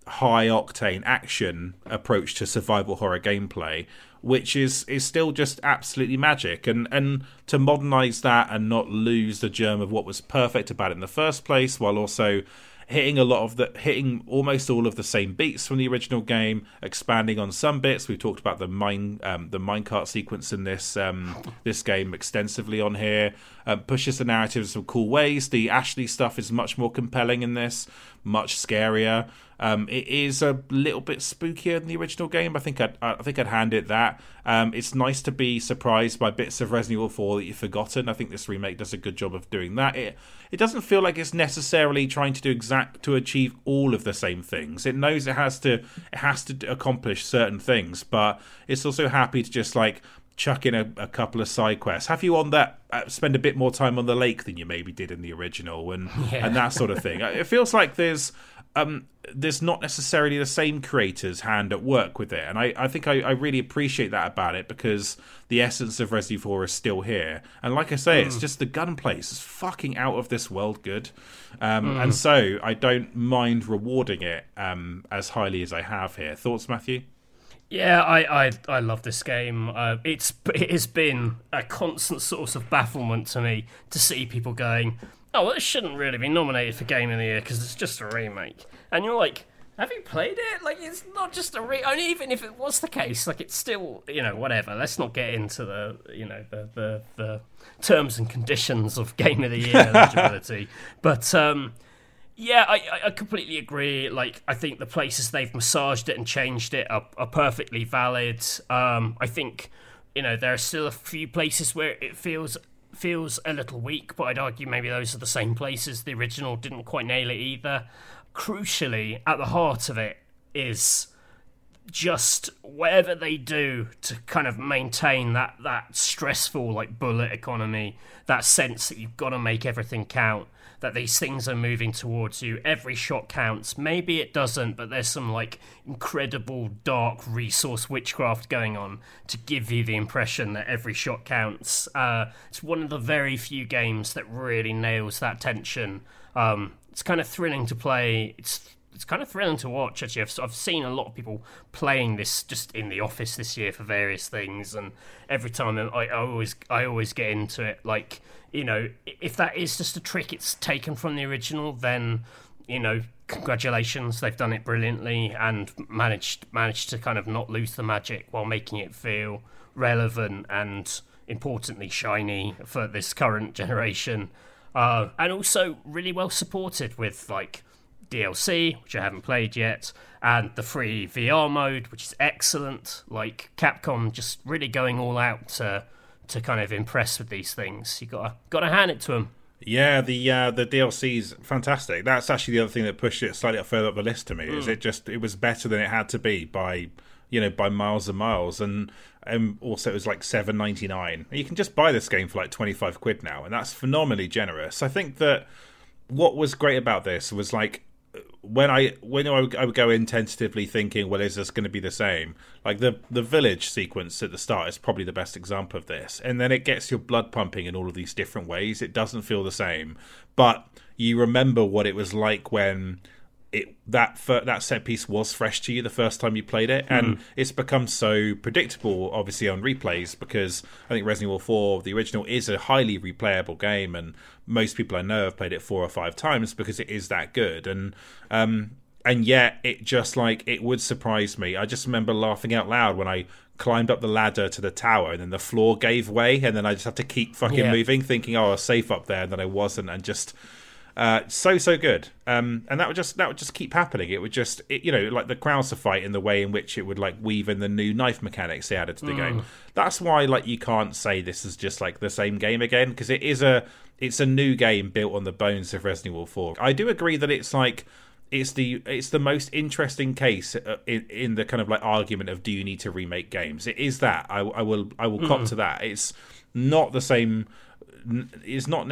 high octane action approach to survival horror gameplay, which is still just absolutely magic. And to modernize that and not lose the germ of what was perfect about it in the first place, while also hitting almost all of the same beats from the original game, expanding on some bits. We've talked about the minecart sequence in this game extensively on here. Pushes the narrative in some cool ways. The Ashley stuff is much more compelling in this, much scarier. It is a little bit spookier than the original game. I think I'd hand it that. It's nice to be surprised by bits of Resident Evil 4 that you've forgotten. I think this remake does a good job of doing that. It doesn't feel like it's necessarily trying to achieve all of the same things. It knows it has to accomplish certain things, but it's also happy to just like chuck in a couple of side quests, have you on that spend a bit more time on the lake than you maybe did in the original, and that sort of thing. It feels like there's not necessarily the same creator's hand at work with it, and I think I really appreciate that about it, because the essence of Resident Evil 4 is still here, and like I say, it's just the gunplay is fucking out of this world good, and so I don't mind rewarding it as highly as I have here. Thoughts, Matthew? Yeah, I love this game. It has been a constant source of bafflement to me to see people going, oh, well, this shouldn't really be nominated for Game of the Year because it's just a remake. And you're like, have you played it? Like, it's not just a remake. I mean, even if it was the case, like, it's still, you know, whatever. Let's not get into the, you know, the terms and conditions of Game of the Year eligibility. But yeah, I completely agree. Like, I think the places they've massaged it and changed it are perfectly valid. I think, you know, there are still a few places where it feels a little weak, but I'd argue maybe those are the same places. The original didn't quite nail it either. Crucially, at the heart of it is just whatever they do to kind of maintain that stressful, like, bullet economy, that sense that you've got to make everything count, that these things are moving towards you. Every shot counts. Maybe it doesn't, but there's some, like, incredible dark resource witchcraft going on to give you the impression that every shot counts. It's one of the very few games that really nails that tension. It's kind of thrilling to play. It's it's kind of thrilling to watch, actually. I've seen a lot of people playing this just in the office this year for various things, and every time I always get into it. Like, you know, if that is just a trick it's taken from the original, then, you know, congratulations, they've done it brilliantly and managed to kind of not lose the magic while making it feel relevant and, importantly, shiny for this current generation. And also really well supported with, like, DLC, which I haven't played yet, and the free VR mode, which is excellent. Like, Capcom just really going all out to kind of impress with these things. You gotta hand it to them. Yeah, the DLC's fantastic. That's actually the other thing that pushed it slightly further up the list to me. Is it was better than it had to be by miles and miles, and also it was like $7.99. You can just buy this game for like 25 quid now, and that's phenomenally generous. I think that what was great about this was, like, when I would go in tentatively thinking, well, is this going to be the same? Like, the village sequence at the start is probably the best example of this. And then it gets your blood pumping in all of these different ways. It doesn't feel the same. But you remember what it was like when that set piece was fresh to you the first time you played it. And it's become so predictable, obviously, on replays, because I think Resident Evil 4, the original, is a highly replayable game, and most people I know have played it 4 or 5 times because it is that good. And yet it just, like, it would surprise me. I just remember laughing out loud when I climbed up the ladder to the tower, and then the floor gave way, and then I just had to keep moving, thinking, oh, I was safe up there, and then I wasn't, and just... so good, and that would just keep happening. It would just, like the Krauser fight, in the way in which it would, like, weave in the new knife mechanics they added to the game. That's why, like, you can't say this is just like the same game again, because it's a new game built on the bones of Resident Evil 4. I do agree that it's like it's the most interesting case in the kind of, like, argument of, do you need to remake games? It is that I will cop to that. It's not the same. It's not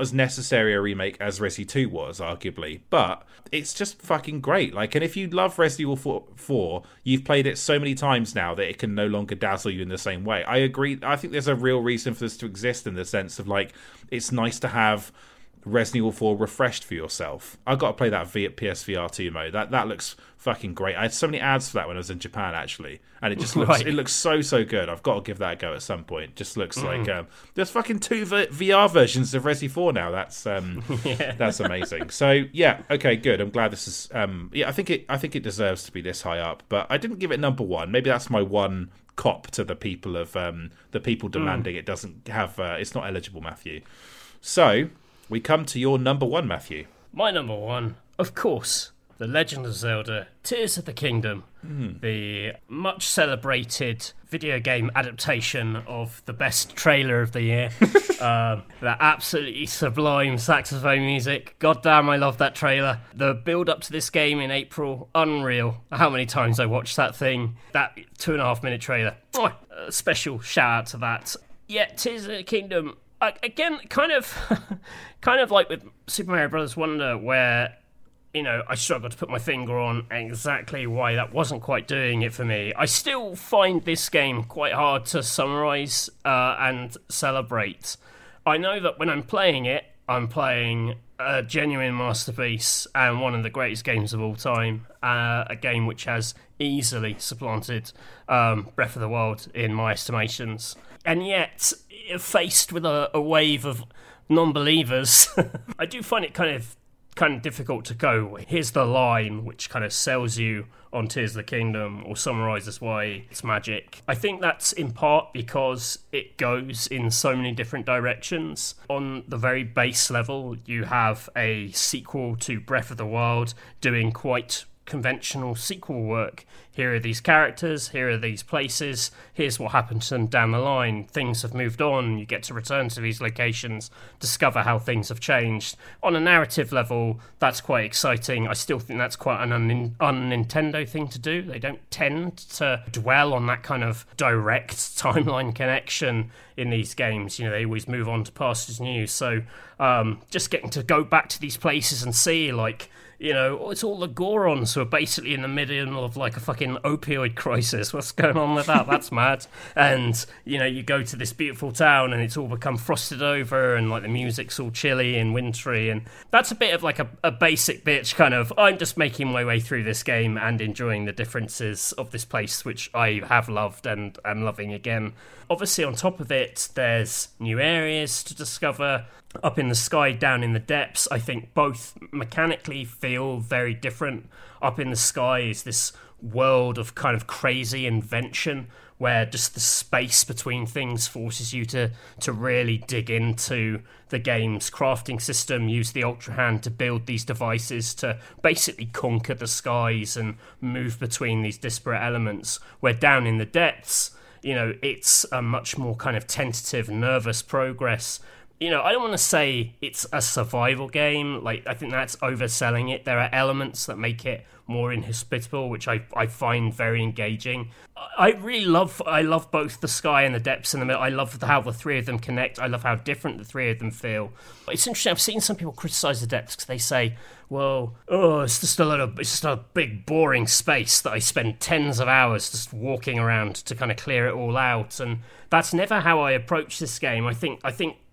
as necessary a remake as Resi 2 was, arguably, but it's just fucking great. Like, and if you love Resident Evil 4, you've played it so many times now that it can no longer dazzle you in the same way. I agree. I think there's a real reason for this to exist, in the sense of, like, it's nice to have Resident Evil 4 refreshed for yourself. I got to play that PSVR 2 mode. That looks fucking great. I had so many ads for that when I was in Japan, actually, and it just looks so good. I've got to give that a go at some point. Just looks like there's fucking 2 VR versions of Resi 4 now. That's that's amazing. So yeah, okay, good. I'm glad this is. I think it deserves to be this high up, but I didn't give it number 1. Maybe that's my one cop to the people of the people demanding it doesn't have. It's not eligible, Matthew. So. We come to your number 1, Matthew. My number 1, of course, The Legend of Zelda: Tears of the Kingdom, the much celebrated video game adaptation of the best trailer of the year. That absolutely sublime saxophone music. God damn, I love that trailer. The build up to this game in April, unreal. How many times I watched that thing. That 2.5-minute trailer. Special shout out to that. Yeah, Tears of the Kingdom. Again, kind of like with Super Mario Bros. Wonder, where, you know, I struggled to put my finger on exactly why that wasn't quite doing it for me. I still find this game quite hard to summarise and celebrate. I know that when I'm playing a genuine masterpiece and one of the greatest games of all time, a game which has easily supplanted Breath of the Wild in my estimations. And yet, faced with a wave of non-believers, I do find it kind of difficult to go with. Here's the line which kind of sells you on Tears of the Kingdom or summarises why it's magic. I think that's in part because it goes in so many different directions. On the very base level, you have a sequel to Breath of the Wild doing quite conventional sequel work. Here are these characters, here are these places, here's what happened to them down the line. Things have moved on, you get to return to these locations, discover how things have changed. On a narrative level, that's quite exciting. I still think that's quite an un-Nintendo thing to do. They don't tend to dwell on that kind of direct timeline connection in these games. You know, they always move on to past as new. So just getting to go back to these places and see, like, you know, it's all the Gorons who are basically in the middle of like a fucking opioid crisis. What's going on with that? That's mad. And, you know, you go to this beautiful town and it's all become frosted over and like the music's all chilly and wintry. And that's a bit of like a basic bitch kind of, I'm just making my way through this game and enjoying the differences of this place, which I have loved and am loving again. Obviously, on top of it, there's new areas to discover. Up in the sky, down in the depths, I think both mechanically feel very different. Up in the sky is this world of kind of crazy invention where just the space between things forces you to really dig into the game's crafting system, use the Ultra Hand to build these devices to basically conquer the skies and move between these disparate elements. Where down in the depths, you know, it's a much more kind of tentative, nervous progress. You know, I don't want to say it's a survival game. Like, I think that's overselling it. There are elements that make it more inhospitable, which I find very engaging. I really love both the sky and the depths in the middle. I love how the three of them connect. I love how different the three of them feel. It's interesting. I've seen some people criticize the depths because they say, well, it's just a big boring space that I spend tens of hours just walking around to kind of clear it all out. And that's never how I approach this game. I think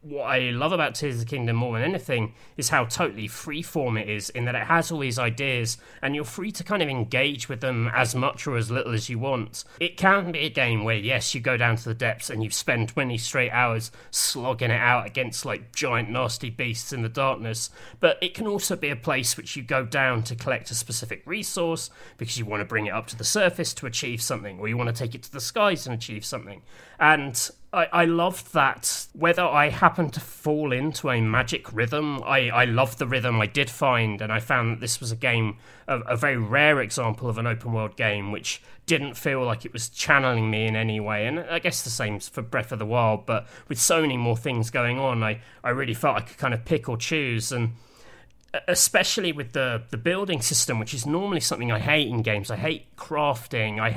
what I love about Tears of the Kingdom more than anything is how totally freeform it is, in that it has all these ideas and you're free to kind of engage with them as much or as little as you want. It can be a game where, yes, you go down to the depths and you spend 20 straight hours slogging it out against like giant nasty beasts in the darkness, but it can also be a place which you go down to collect a specific resource because you want to bring it up to the surface to achieve something, or you want to take it to the skies and achieve something. And I loved that. Whether I happened to fall into a magic rhythm, I loved the rhythm I did find, and I found that this was a game, a very rare example of an open world game, which didn't feel like it was channeling me in any way. And I guess the same for Breath of the Wild, but with so many more things going on, I really felt I could kind of pick or choose. And especially with the building system, which is normally something I hate in games. I hate crafting. I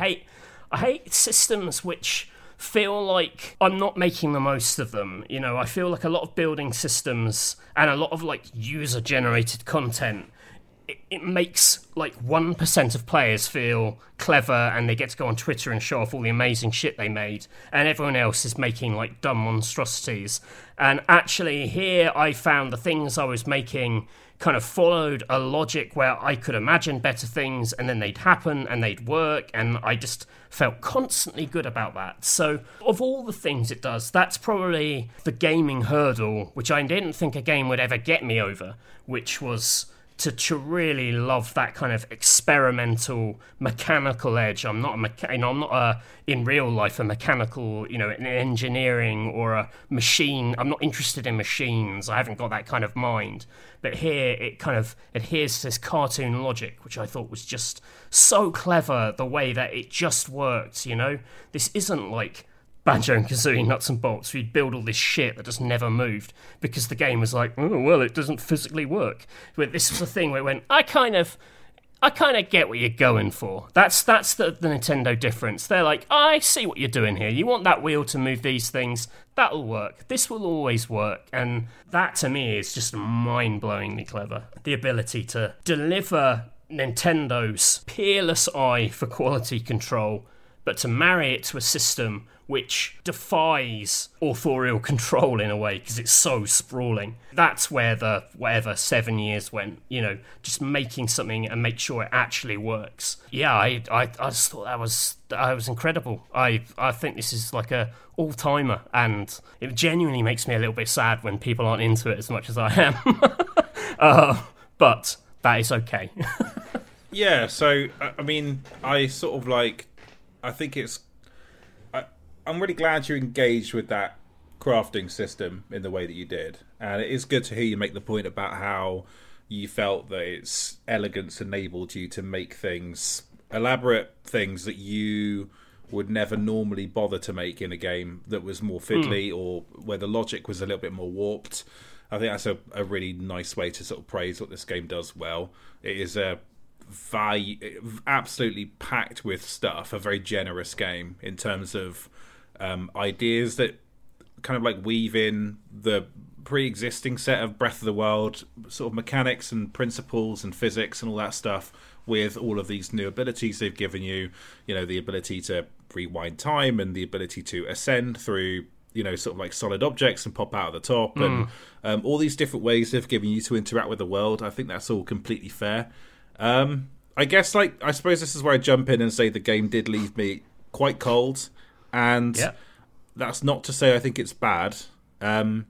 hate systems which feel like I'm not making the most of them. You know, I feel like a lot of building systems and a lot of like user-generated content, it makes like 1% of players feel clever and they get to go on Twitter and show off all the amazing shit they made, and everyone else is making like dumb monstrosities. And actually here I found the things I was making kind of followed a logic where I could imagine better things and then they'd happen and they'd work, and I just felt constantly good about that. So of all the things it does, that's probably the gaming hurdle which I didn't think a game would ever get me over, which was to really love that kind of experimental mechanical edge. I'm not in real life a mechanical, you know, an engineering or a machine. I'm not interested in machines. I haven't got that kind of mind. But here it kind of adheres to this cartoon logic, which I thought was just so clever, the way that it just worked, you know? This isn't like Banjo and Kazooie Nuts and Bolts, we'd build all this shit that just never moved because the game was like, oh, well, it doesn't physically work. But this was a thing where it went, I kind of get what you're going for. That's the Nintendo difference. They're like, I see what you're doing here. You want that wheel to move these things. That'll work. This will always work. And that, to me, is just mind-blowingly clever. The ability to deliver Nintendo's peerless eye for quality control, but to marry it to a system which defies authorial control in a way because it's so sprawling. That's where the whatever 7 years went, you know, just making something and make sure it actually works. Yeah, I just thought that was incredible. I think this is like a all-timer, and it genuinely makes me a little bit sad when people aren't into it as much as I am. But that is okay. Yeah, so, I mean, I sort of like, I think it's, I'm really glad you engaged with that crafting system in the way that you did. And it is good to hear you make the point about how you felt that its elegance enabled you to make things, elaborate things that you would never normally bother to make in a game that was more fiddly or where the logic was a little bit more warped. I think that's a really nice way to sort of praise what this game does well. It is a absolutely packed with stuff, a very generous game in terms of ideas that kind of like weave in the pre-existing set of Breath of the Wild sort of mechanics and principles and physics and all that stuff with all of these new abilities they've given you. You know, the ability to rewind time and the ability to ascend through, you know, sort of like solid objects and pop out of the top, and all these different ways they've given you to interact with the world. I think that's all completely fair. I guess, like, I suppose this is where I jump in and say the game did leave me quite cold, and that's not to say I think it's bad. I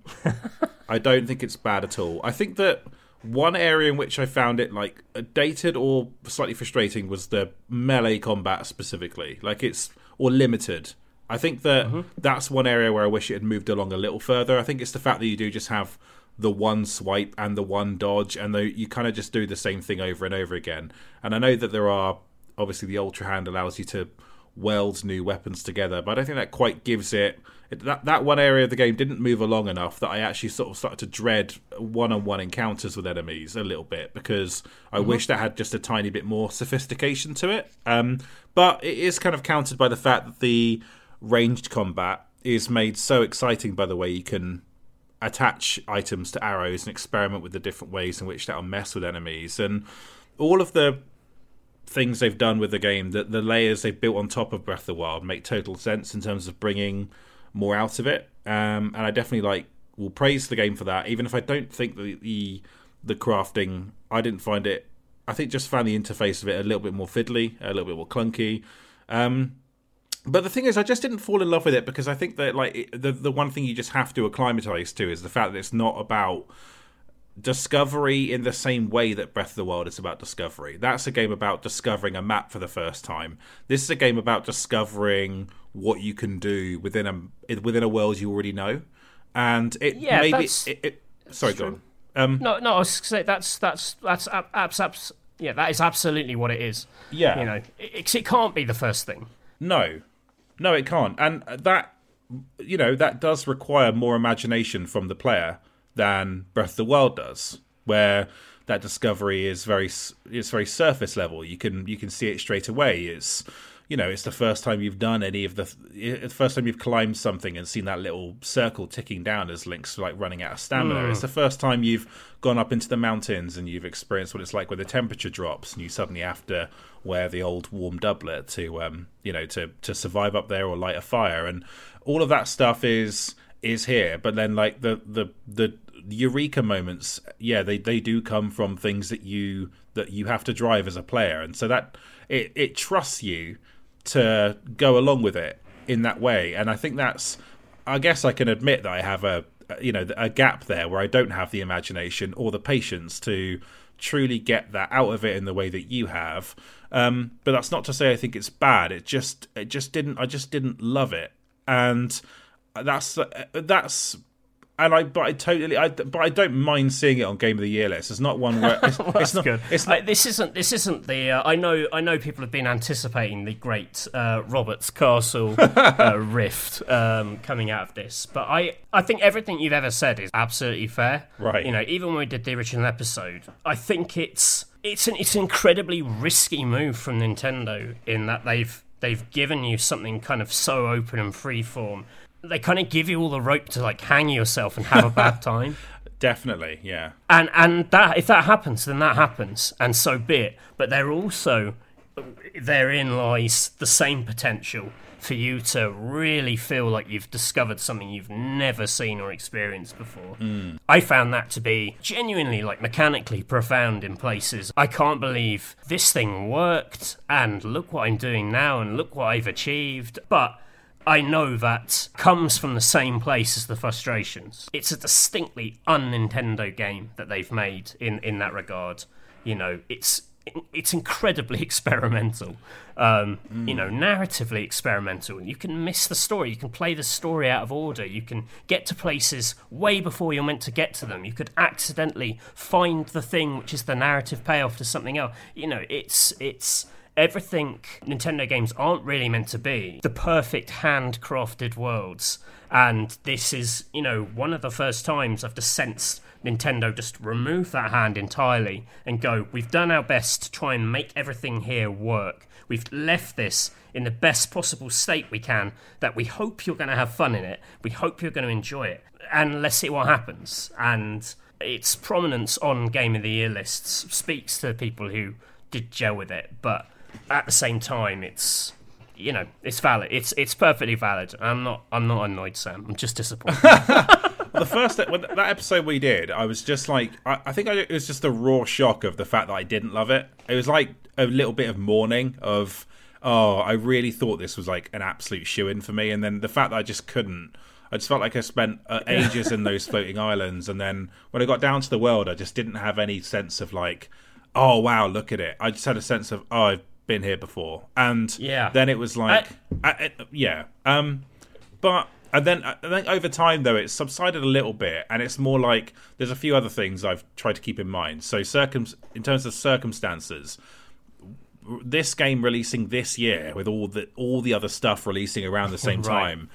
don't think it's bad at all. I think that one area in which I found it like dated or slightly frustrating was the melee combat specifically, like it's or limited. I think that that's one area where I wish it had moved along a little further. I think it's the fact that you do just have the one swipe and the one dodge, and you kind of just do the same thing over and over again. And I know that there are, obviously the Ultra Hand allows you to weld new weapons together, but I don't think that quite gives that one area of the game didn't move along enough that I actually sort of started to dread one-on-one encounters with enemies a little bit, because I wish that had just a tiny bit more sophistication to it. But it is kind of countered by the fact that the ranged combat is made so exciting by the way you can attach items to arrows and experiment with the different ways in which that'll mess with enemies, and all of the things they've done with the game, that the layers they've built on top of Breath of the Wild make total sense in terms of bringing more out of it. And I definitely will praise the game for that, even if I don't think that the crafting, I just found the interface of it a little bit more fiddly, a little bit more clunky. But the thing is, I just didn't fall in love with it, because I think that the one thing you just have to acclimatise to is the fact that it's not about discovery in the same way that Breath of the Wild is about discovery. That's a game about discovering a map for the first time. This is a game about discovering what you can do within a world you already know. And it sorry, go on. No, I was going to say that is absolutely what it is. Yeah, you know, it can't be the first thing. No, it can't. And that, you know, that does require more imagination from the player than Breath of the Wild does, where that discovery is very surface level. You can see it straight away. It's, you know, it's the first time you've done the first time you've climbed something and seen that little circle ticking down as Link's like running out of stamina. It's the first time you've gone up into the mountains and you've experienced what it's like when the temperature drops and you suddenly have to wear the old warm doublet to survive up there or light a fire. And all of that stuff is here, but then like the eureka moments, they do come from things that you have to drive as a player, and so that it trusts you to go along with it in that way. And I think that's, I guess I can admit that I have a gap there where I don't have the imagination or the patience to truly get that out of it in the way that you have. But that's not to say I think it's bad. I just didn't love it, and but I don't mind seeing it on Game of the Year list. It's not one where I know people have been anticipating the great Roberts Castle rift coming out of this, but I think everything you've ever said is absolutely fair. Right. You know, even when we did the original episode, I think it's an incredibly risky move from Nintendo in that they've given you something kind of so open and freeform. They kind of give you all the rope to like hang yourself and have a bad time. Definitely, yeah. And that, if that happens, then that happens, and so be it. But therein lies the same potential for you to really feel like you've discovered something you've never seen or experienced before. I found that to be genuinely, like, mechanically profound in places. I can't believe this thing worked, and look what I'm doing now, and look what I've achieved. But I know that comes from the same place as the frustrations. It's a distinctly un-Nintendo game that they've made in that regard. You know, it's incredibly experimental, you know, narratively experimental. You can miss the story, you can play the story out of order, you can get to places way before you're meant to get to them, you could accidentally find the thing which is the narrative payoff to something else. You know, it's everything Nintendo games aren't really meant to be the perfect handcrafted worlds. And this is, you know, one of the first times I've just sensed Nintendo just remove that hand entirely and go, we've done our best to try and make everything here work. We've left this in the best possible state we can, that we hope you're going to have fun in it. We hope you're going to enjoy it. And let's see what happens. And its prominence on Game of the Year lists speaks to people who did gel with it. But at the same time, it's... you know, it's valid. It's perfectly valid. I'm not annoyed, Sam. I'm just disappointed. The first that episode we did, I was just like, I think it was just the raw shock of the fact that I didn't love it. It was like a little bit of mourning of, oh, I really thought this was like an absolute shoo-in for me, and then the fact that I just couldn't. I just felt like I spent ages in those floating islands, and then when I got down to the world, I just didn't have any sense of like, oh wow, look at it. I just had a sense of, oh, I've been here before, and then it was like but I think over time though it's subsided a little bit, and it's more like there's a few other things I've tried to keep in mind. So in terms of circumstances, this game releasing this year with all the other stuff releasing around the same time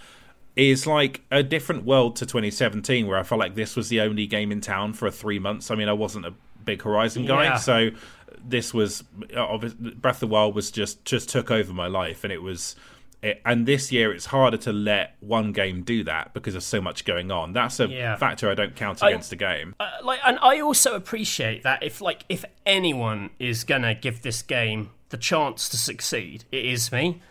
is like a different world to 2017, where I felt like this was the only game in town for 3 months. I mean, I wasn't a big Horizon guy, so this was obviously Breath of the Wild was just took over my life, and and this year it's harder to let one game do that because there's so much going on. That's a factor I don't count against the game. And I also appreciate that if anyone is gonna give this game the chance to succeed, it is me.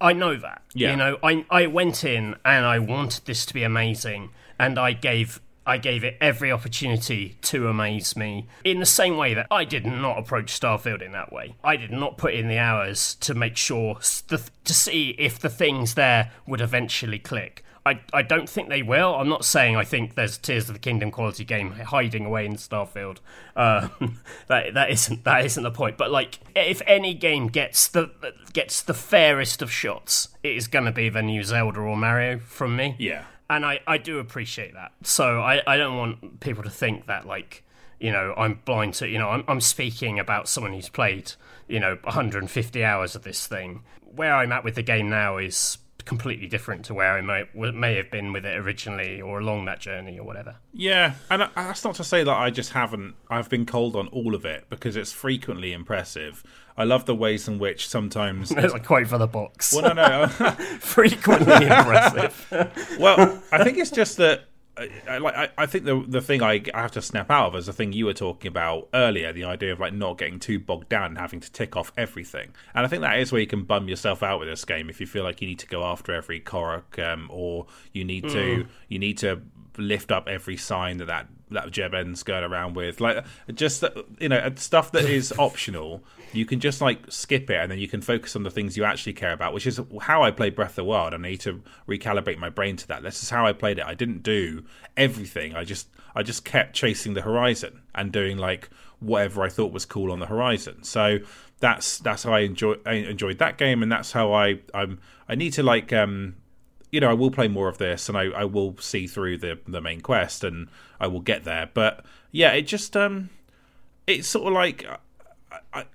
I know that. You know, I went in and I wanted this to be amazing, and I gave it every opportunity to amaze me, in the same way that I did not approach Starfield in that way. I did not put in the hours to make sure to see if the things there would eventually click. I don't think they will. I'm not saying I think there's Tears of the Kingdom quality game hiding away in Starfield. That isn't the point. But like, if any game gets the fairest of shots, it is going to be the new Zelda or Mario from me. Yeah. And I do appreciate that. So I don't want people to think that, like, you know, I'm blind to, you know, I'm speaking about someone who's played, you know, 150 hours of this thing. Where I'm at with the game now is completely different to where I may have been with it originally, or along that journey or whatever. Yeah, and that's not to say that I just haven't. I've been cold on all of it, because it's frequently impressive. I love the ways in which sometimes... There's a quote for the box. Well, no. Frequently impressive. Well, I think it's just that... I think the thing I have to snap out of is the thing you were talking about earlier, the idea of like not getting too bogged down and having to tick off everything. And I think that is where you can bum yourself out with this game, if you feel like you need to go after every Korok, or you need to lift up every sign that Jeb End's going around with, like, just, you know, stuff that is optional. You can just like skip it, and then you can focus on the things you actually care about, which is how I played Breath of the Wild. I need to recalibrate my brain to that. This is how I played it. I didn't do everything. I just kept chasing the horizon and doing like whatever I thought was cool on the horizon. So that's how I enjoyed that game, and that's how I need to like you know, I will play more of this, and I will see through the main quest, and I will get there. But yeah, it just it's sort of like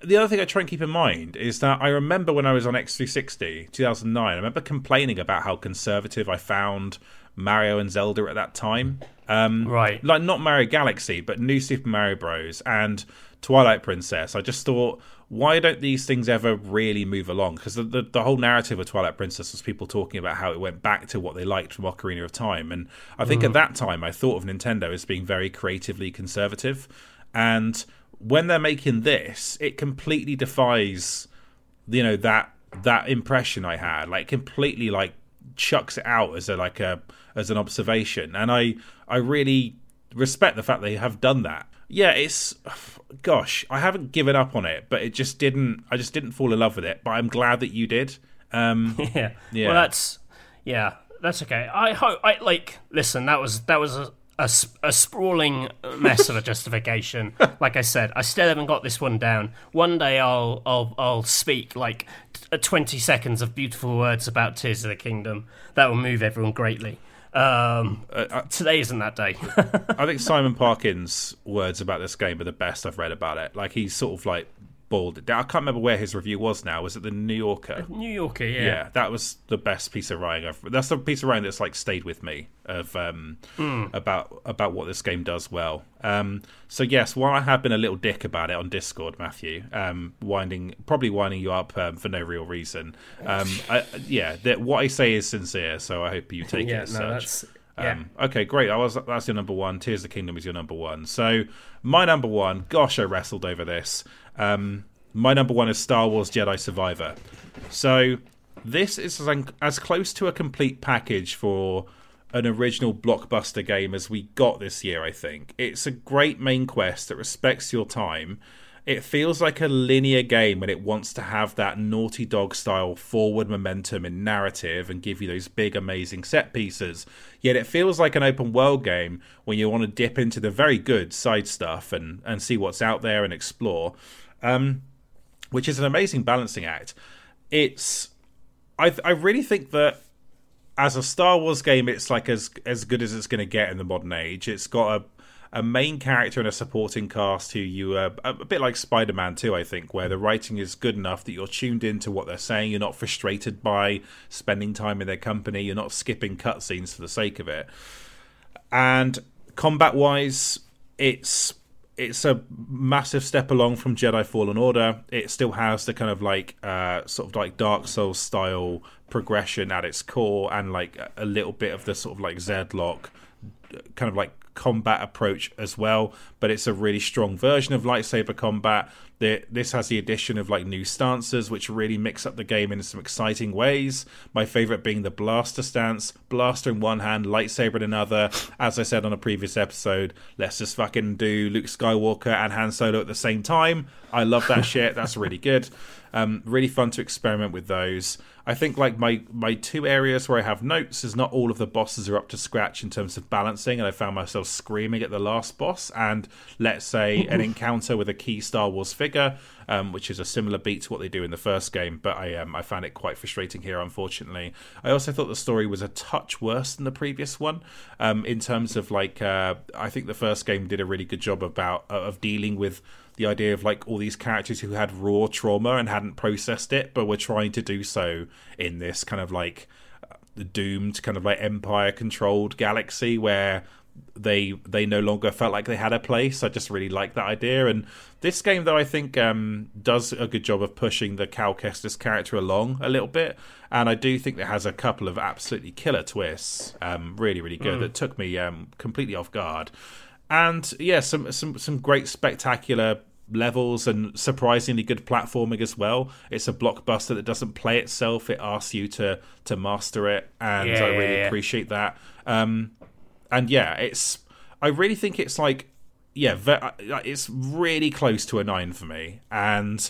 the other thing I try and keep in mind is that I remember when I was on X360 2009, I remember complaining about how conservative I found Mario and Zelda at that time. Right, like not Mario Galaxy, but New Super Mario Bros. And Twilight Princess. I just thought, why don't these things ever really move along? Because the whole narrative of Twilight Princess was people talking about how it went back to what they liked from Ocarina of Time. And I think at that time, I thought of Nintendo as being very creatively conservative. And when they're making this, it completely defies, you know, that impression I had. Like, completely, like, chucks it out as an observation. And I really respect the fact they have done that. Yeah, it's, gosh, I haven't given up on it, but I just didn't fall in love with it, but I'm glad that you did. Well, that's okay. I hope, listen, that was a sprawling mess of a justification. Like I said, I still haven't got this one down. One day I'll speak like 20 seconds of beautiful words about Tears of the Kingdom. That will move everyone greatly. Today isn't that day. I think Simon Parkin's words about this game are the best I've read about it. Like, he's sort of like Baldur. I can't remember where his review was now. Was it the New Yorker? New Yorker, yeah. Yeah, that was the best piece of writing I've... That's the piece of writing that's, like, stayed with me of about what this game does well. So, yes, while I have been a little dick about it on Discord, Matthew, probably winding you up for no real reason, what I say is sincere, so I hope you take it as such. Yeah. Okay, great. That's your number one. Tears of the Kingdom is your number one. So my number one, gosh, I wrestled over this. My number one is Star Wars Jedi Survivor. So this is as close to a complete package for an original blockbuster game as we got this year, I think. It's a great main quest that respects your time. It feels like a linear game when it wants to have that Naughty Dog style forward momentum and narrative and give you those big, amazing set pieces. Yet it feels like an open world game when you want to dip into the very good side stuff and see what's out there and explore, which is an amazing balancing act. I really think that as a Star Wars game, it's like as good as it's going to get in the modern age. It's got a main character and a supporting cast who you a bit like Spider-Man 2, I think, where the writing is good enough that you're tuned into what they're saying. You're not frustrated by spending time in their company. You're not skipping cutscenes for the sake of it. And combat-wise, it's a massive step along from Jedi Fallen Order. It still has the kind of like sort of like Dark Souls style progression at its core, and like a little bit of the sort of like Zedlock kind of like combat approach as well, but it's a really strong version of lightsaber combat. This has the addition of like new stances, which really mix up the game in some exciting ways. My favorite being the blaster stance, blaster in one hand, lightsaber in another. As I said on a previous episode, let's just fucking do Luke Skywalker and Han Solo at the same time. I love that shit. That's really good. Really fun to experiment with those. I think like my two areas where I have notes is not all of the bosses are up to scratch in terms of balancing, and I found myself screaming at the last boss and, let's say, an encounter with a key Star Wars figure, which is a similar beat to what they do in the first game, but I found it quite frustrating here, unfortunately. I also thought the story was a touch worse than the previous one, in terms of like I think the first game did a really good job of dealing with the idea of like all these characters who had raw trauma and hadn't processed it, but were trying to do so in this kind of like doomed kind of like empire controlled galaxy where they no longer felt like they had a place. I just really like that idea. And this game, though, I think does a good job of pushing the Cal Kestis character along a little bit. And I do think it has a couple of absolutely killer twists, really, really good, that took me completely off guard. And yeah, some great spectacular levels and surprisingly good platforming as well. It's a blockbuster that doesn't play itself. It asks you to master it, and I really appreciate that. And yeah, I really think it's like, it's really close to a 9 for me. And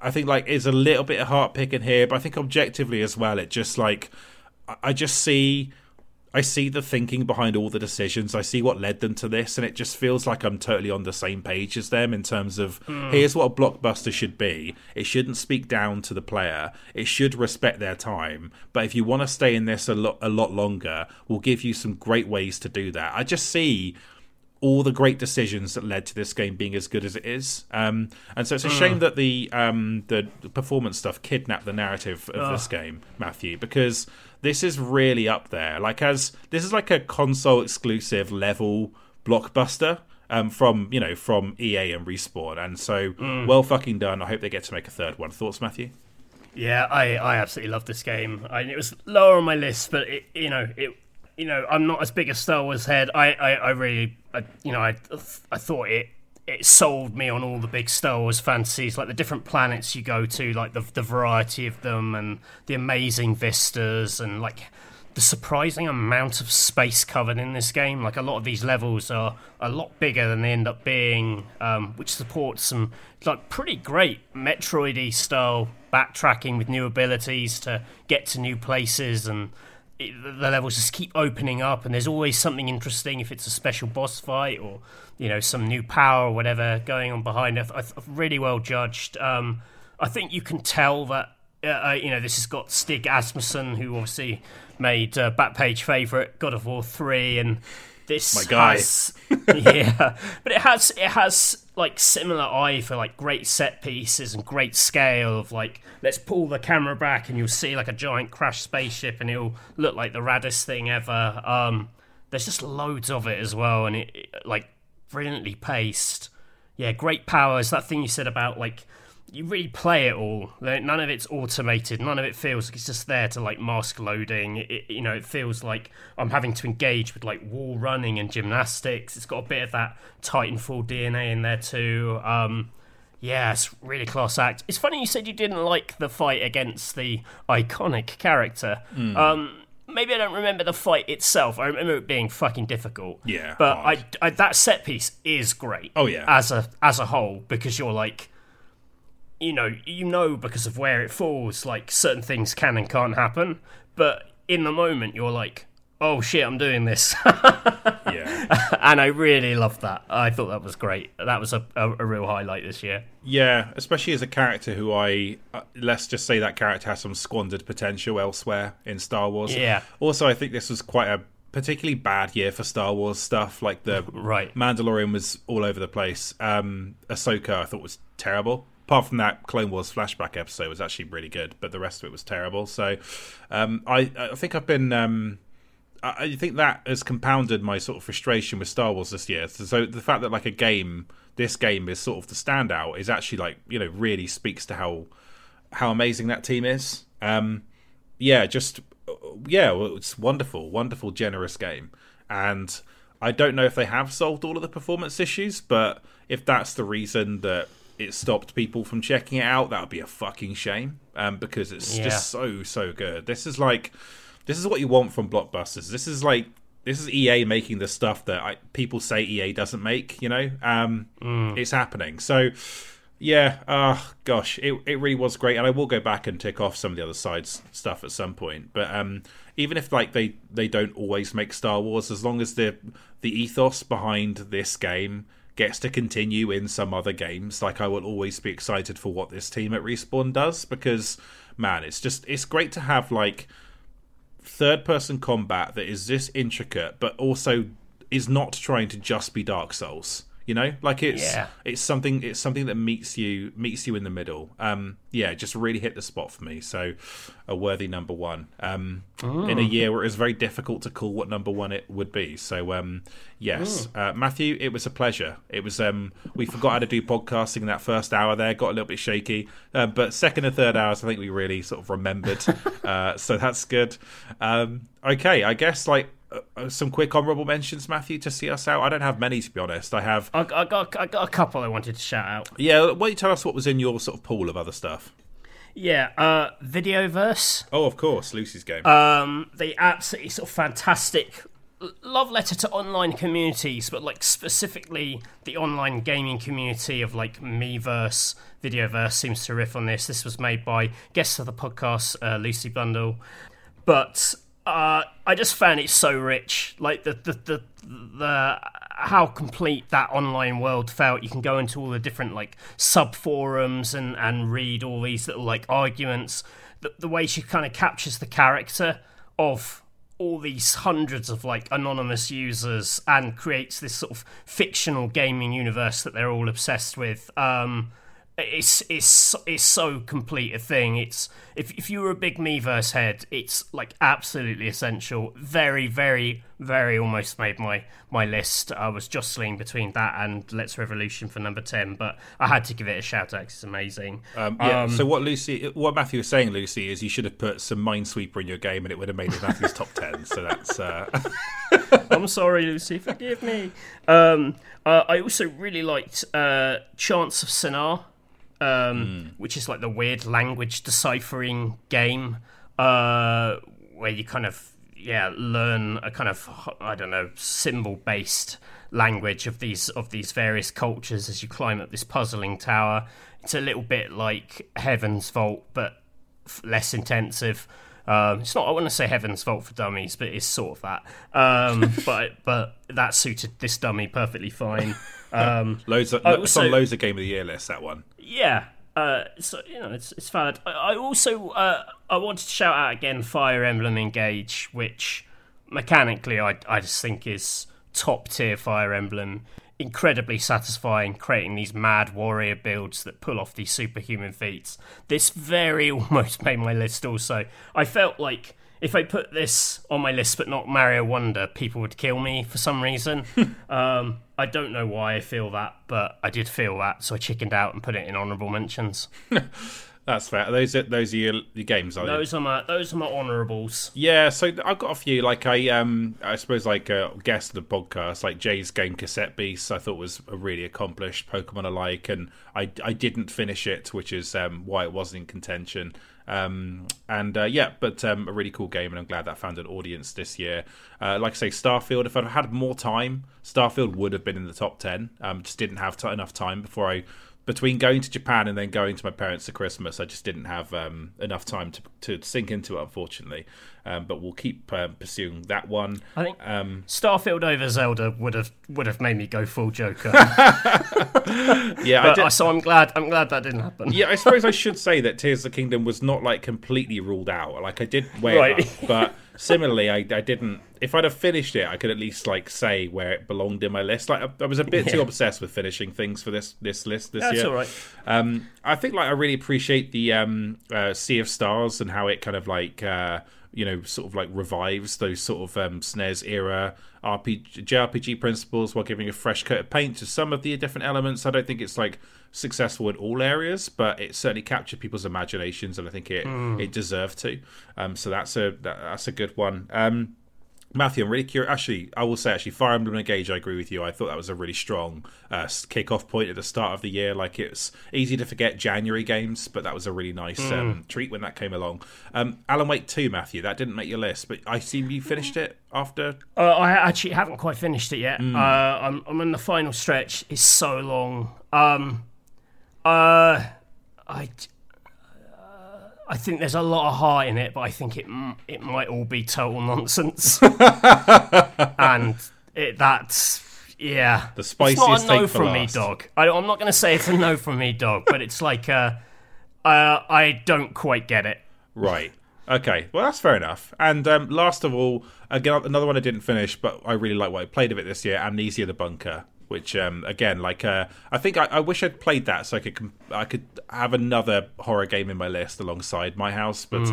I think like it's a little bit of heart picking here, but I think objectively as well, it just like, I see the thinking behind all the decisions. I see what led them to this, and it just feels like I'm totally on the same page as them in terms of here's what a blockbuster should be. It shouldn't speak down to the player. It should respect their time. But if you want to stay in this a lot longer, we'll give you some great ways to do that. I just see all the great decisions that led to this game being as good as it is, and so it's a shame that the performance stuff kidnapped the narrative of this game, Matthew, because this is really up there. Like, as this is like a console exclusive level blockbuster from EA and Respawn, and so well fucking done. I hope they get to make a third one. Thoughts, Matthew? Yeah, I absolutely love this game. It was lower on my list, but I'm not as big a Star Wars head. I thought it sold me on all the big Star Wars fantasies, like the different planets you go to, like the variety of them, and the amazing vistas, and like the surprising amount of space covered in this game. Like, a lot of these levels are a lot bigger than they end up being, which supports some like pretty great Metroid-y style backtracking with new abilities to get to new places, and the levels just keep opening up, and there's always something interesting if it's a special boss fight or some new power or whatever going on behind it. Really well judged. I think you can tell that this has got Stig Asmussen, who obviously made Backpage favourite God of War 3, and this my guy. But it has like similar eye for like great set pieces and great scale of like, let's pull the camera back and you'll see like a giant crashed spaceship and it'll look like the raddest thing ever. There's just loads of it as well, and it like brilliantly paced. Yeah, great powers. That thing you said about like you really play it all. None of it's automated. None of it feels like it's just there to like mask loading. It feels like I'm having to engage with like wall running and gymnastics. It's got a bit of that Titanfall DNA in there too. Yeah, it's really class act. It's funny you said you didn't like the fight against the iconic character. Mm. Maybe I don't remember the fight itself. I remember it being fucking difficult. Yeah, but I that set piece is great. Oh yeah, as a whole, because you're like, you know, because of where it falls, like certain things can and can't happen, but in the moment you're like, oh shit, I'm doing this. Yeah. And I really loved that. I thought that was great. That was a real highlight this year. Yeah, especially as a character who let's just say that character has some squandered potential elsewhere in Star Wars. Yeah. Also, I think this was quite a particularly bad year for Star Wars stuff. Like the Mandalorian was all over the place. Ahsoka I thought was terrible. Apart from that, Clone Wars flashback episode was actually really good, but the rest of it was terrible. So I think I've been... I think that has compounded my sort of frustration with Star Wars this year. So the fact that like this game is sort of the standout is actually like, really speaks to how amazing that team is. It's wonderful, generous game. And I don't know if they have solved all of the performance issues, but if that's the reason that it stopped people from checking it out, that would be a fucking shame. Because it's just so good. This is what you want from blockbusters. This is EA making the stuff that people say EA doesn't make. It's happening. So yeah, it really was great, and I will go back and tick off some of the other side stuff at some point. But even if like they don't always make Star Wars, as long as the ethos behind this game gets to continue in some other games, like I will always be excited for what this team at Respawn does, because man, it's great to have like third-person combat that is this intricate, but also is not trying to just be Dark Souls. It's something that meets you in the middle. Just really hit the spot for me. So a worthy number one in a year where it was very difficult to call what number one it would be. So Matthew, it was a pleasure. It was we forgot how to do podcasting in that first hour there, got a little bit shaky, but second and third hours I think we really sort of remembered. So that's good. Okay, I guess like some quick honourable mentions, Matthew, to see us out. I don't have many, to be honest. I got a couple I wanted to shout out. Yeah, why don't you tell us what was in your sort of pool of other stuff? Yeah, Videoverse. Oh, of course, Lucy's game. The absolutely sort of fantastic love letter to online communities, but like specifically the online gaming community of like Miiverse. Videoverse seems to riff on this. This was made by guest of the podcast, Lucy Blundell, but. I just found it so rich, like the how complete that online world felt. You can go into all the different like sub forums and read all these little like arguments. The way she kind of captures the character of all these hundreds of like anonymous users and creates this sort of fictional gaming universe that they're all obsessed with. It's so complete a thing. It's if you were a big Miiverse head, it's like absolutely essential. Very, very, very almost made my list. I was jostling between that and Let's Revolution for number 10, but I had to give it a shout out. It's amazing. So what Matthew was saying, Lucy, is you should have put some Minesweeper in your game and it would have made it Matthew's top 10. So that's. I'm sorry, Lucy. Forgive me. I also really liked Chance of Sinar. Which is like the weird language deciphering game where you kind of learn a kind of symbol based language of these various cultures as you climb up this puzzling tower. It's a little bit like Heaven's Vault, but less intensive. It's not, I want to say Heaven's Vault for Dummies, but it's sort of that. But that suited this dummy perfectly fine. It's on loads of Game of the Year lists, that one. Yeah. It's valid. I also I wanted to shout out again Fire Emblem Engage, which mechanically I just think is top tier Fire Emblem. incredibly satisfying, creating these mad warrior builds that pull off these superhuman feats. This very almost made my list also. I felt like if I put this on my list but not Mario Wonder, people would kill me for some reason. I don't know why I feel that, but I did feel that, so I chickened out and put it in honourable mentions. That's fair. Those are your games, are those? Those are my honourables. Yeah, so I've got a few. Like I suppose like a guest of the podcast, like Jay's game Cassette Beast, I thought was a really accomplished Pokemon alike, and I didn't finish it, which is why it wasn't in contention. But a really cool game, and I'm glad that found an audience this year. Like I say, Starfield, if I'd had more time, Starfield would have been in the top 10. Just didn't have enough time before between going to Japan and then going to my parents for Christmas, I just didn't have enough time to sink into it, unfortunately. But we'll keep pursuing that one. I think Starfield over Zelda would have made me go full Joker. Yeah, so I'm glad that didn't happen. Yeah, I suppose I should say that Tears of the Kingdom was not like completely ruled out. Like I did weigh it up, but similarly, I didn't. If I'd have finished it, I could at least like say where it belonged in my list. Like I was a bit too obsessed with finishing things for this list this year. That's all right. I think like I really appreciate the Sea of Stars and how it kind of like. Sort of like revives those sort of SNES era JRPG principles while giving a fresh coat of paint to some of the different elements. I don't think it's like successful in all areas, but it certainly captured people's imaginations, and I think it deserved to. So that's a good one. Matthew, I'm really curious. Actually, I will say, Fire Emblem Engage, I agree with you. I thought that was a really strong kick-off point at the start of the year. Like, it's easy to forget January games, but that was a really nice treat when that came along. Alan Wake 2, Matthew, that didn't make your list, but I see you finished it after. I actually haven't quite finished it yet. I'm in the final stretch. It's so long. I think there's a lot of heart in it, but I think it might all be total nonsense. And that's the spiciest thing for me, dog. I'm not going to say it's a no from me, dog, but it's like I don't quite get it. Right. Okay, well that's fair enough. And last of all, again another one I didn't finish, but I really like what I played of it this year: Amnesia: The Bunker. Which again, like I think I wish I'd played that so I could have another horror game in my list alongside My House, but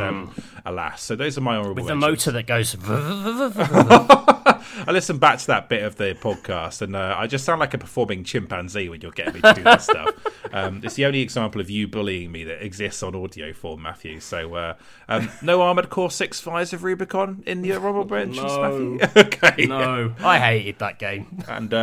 alas. So those are my honourable mentions. With the motor that goes. I listened back to that bit of the podcast, and I just sound like a performing chimpanzee when you're getting me to do that stuff. It's the only example of you bullying me that exists on audio form, Matthew. So no Armoured Core 6.5s of Rubicon in your honourable mentions, Matthew? Okay. No, I hated that game. And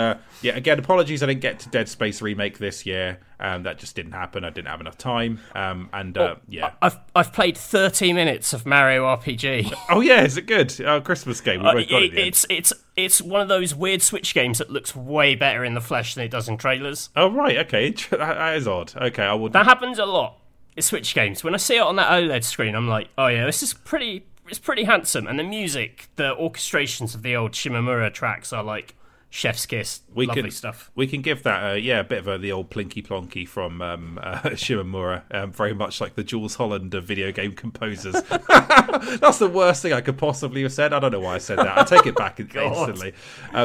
again, apologies I didn't get to Dead Space Remake this year. That just didn't happen. I didn't have enough time. I've played 30 minutes of Mario RPG. Oh yeah, is it good? Oh, Christmas game. We both got it. It's one of those weird Switch games that looks way better in the flesh than it does in trailers. Oh right, okay, that is odd. Okay, I would. That happens a lot. It's Switch games. When I see it on that OLED screen, I'm like, oh yeah, this is pretty. It's pretty handsome, and the music, the orchestrations of the old Shimamura tracks are like. Chef's kiss, lovely stuff. We can give that a bit of the old plinky plonky from Shimamura, very much like the Jules Holland of video game composers. That's the worst thing I could possibly have said. I don't know why I said that. I take it back instantly.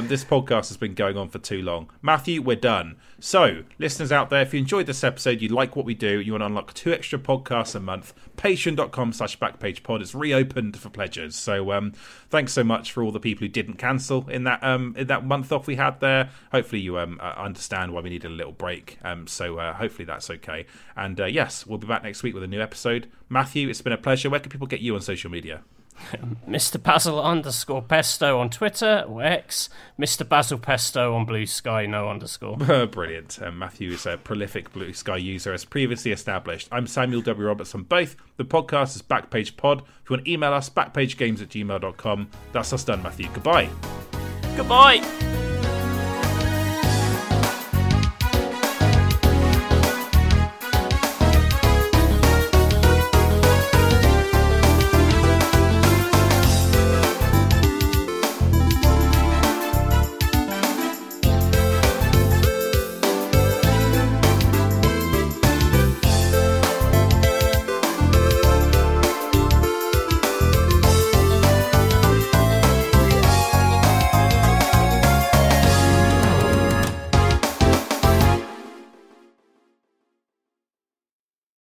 This podcast has been going on for too long. Matthew, we're done. So, listeners out there, if you enjoyed this episode, you like what we do, you want to unlock 2 extra podcasts a month, patreon.com/backpagepod. It's reopened for pledges. So thanks so much for all the people who didn't cancel in that month off we had there. Hopefully you understand why we needed a little break. So hopefully that's okay. And yes, we'll be back next week with a new episode. Matthew, it's been a pleasure. Where can people get you on social media? Mr. Basil _Pesto on Twitter or X, Mr. Basil Pesto on Blue Sky, no _ Brilliant. Matthew is a prolific Blue Sky user, as previously established. I'm Samuel W. Roberts on both. The podcast is Backpage Pod. If you want to email us, backpagegames@gmail.com. That's us done, Matthew. Goodbye.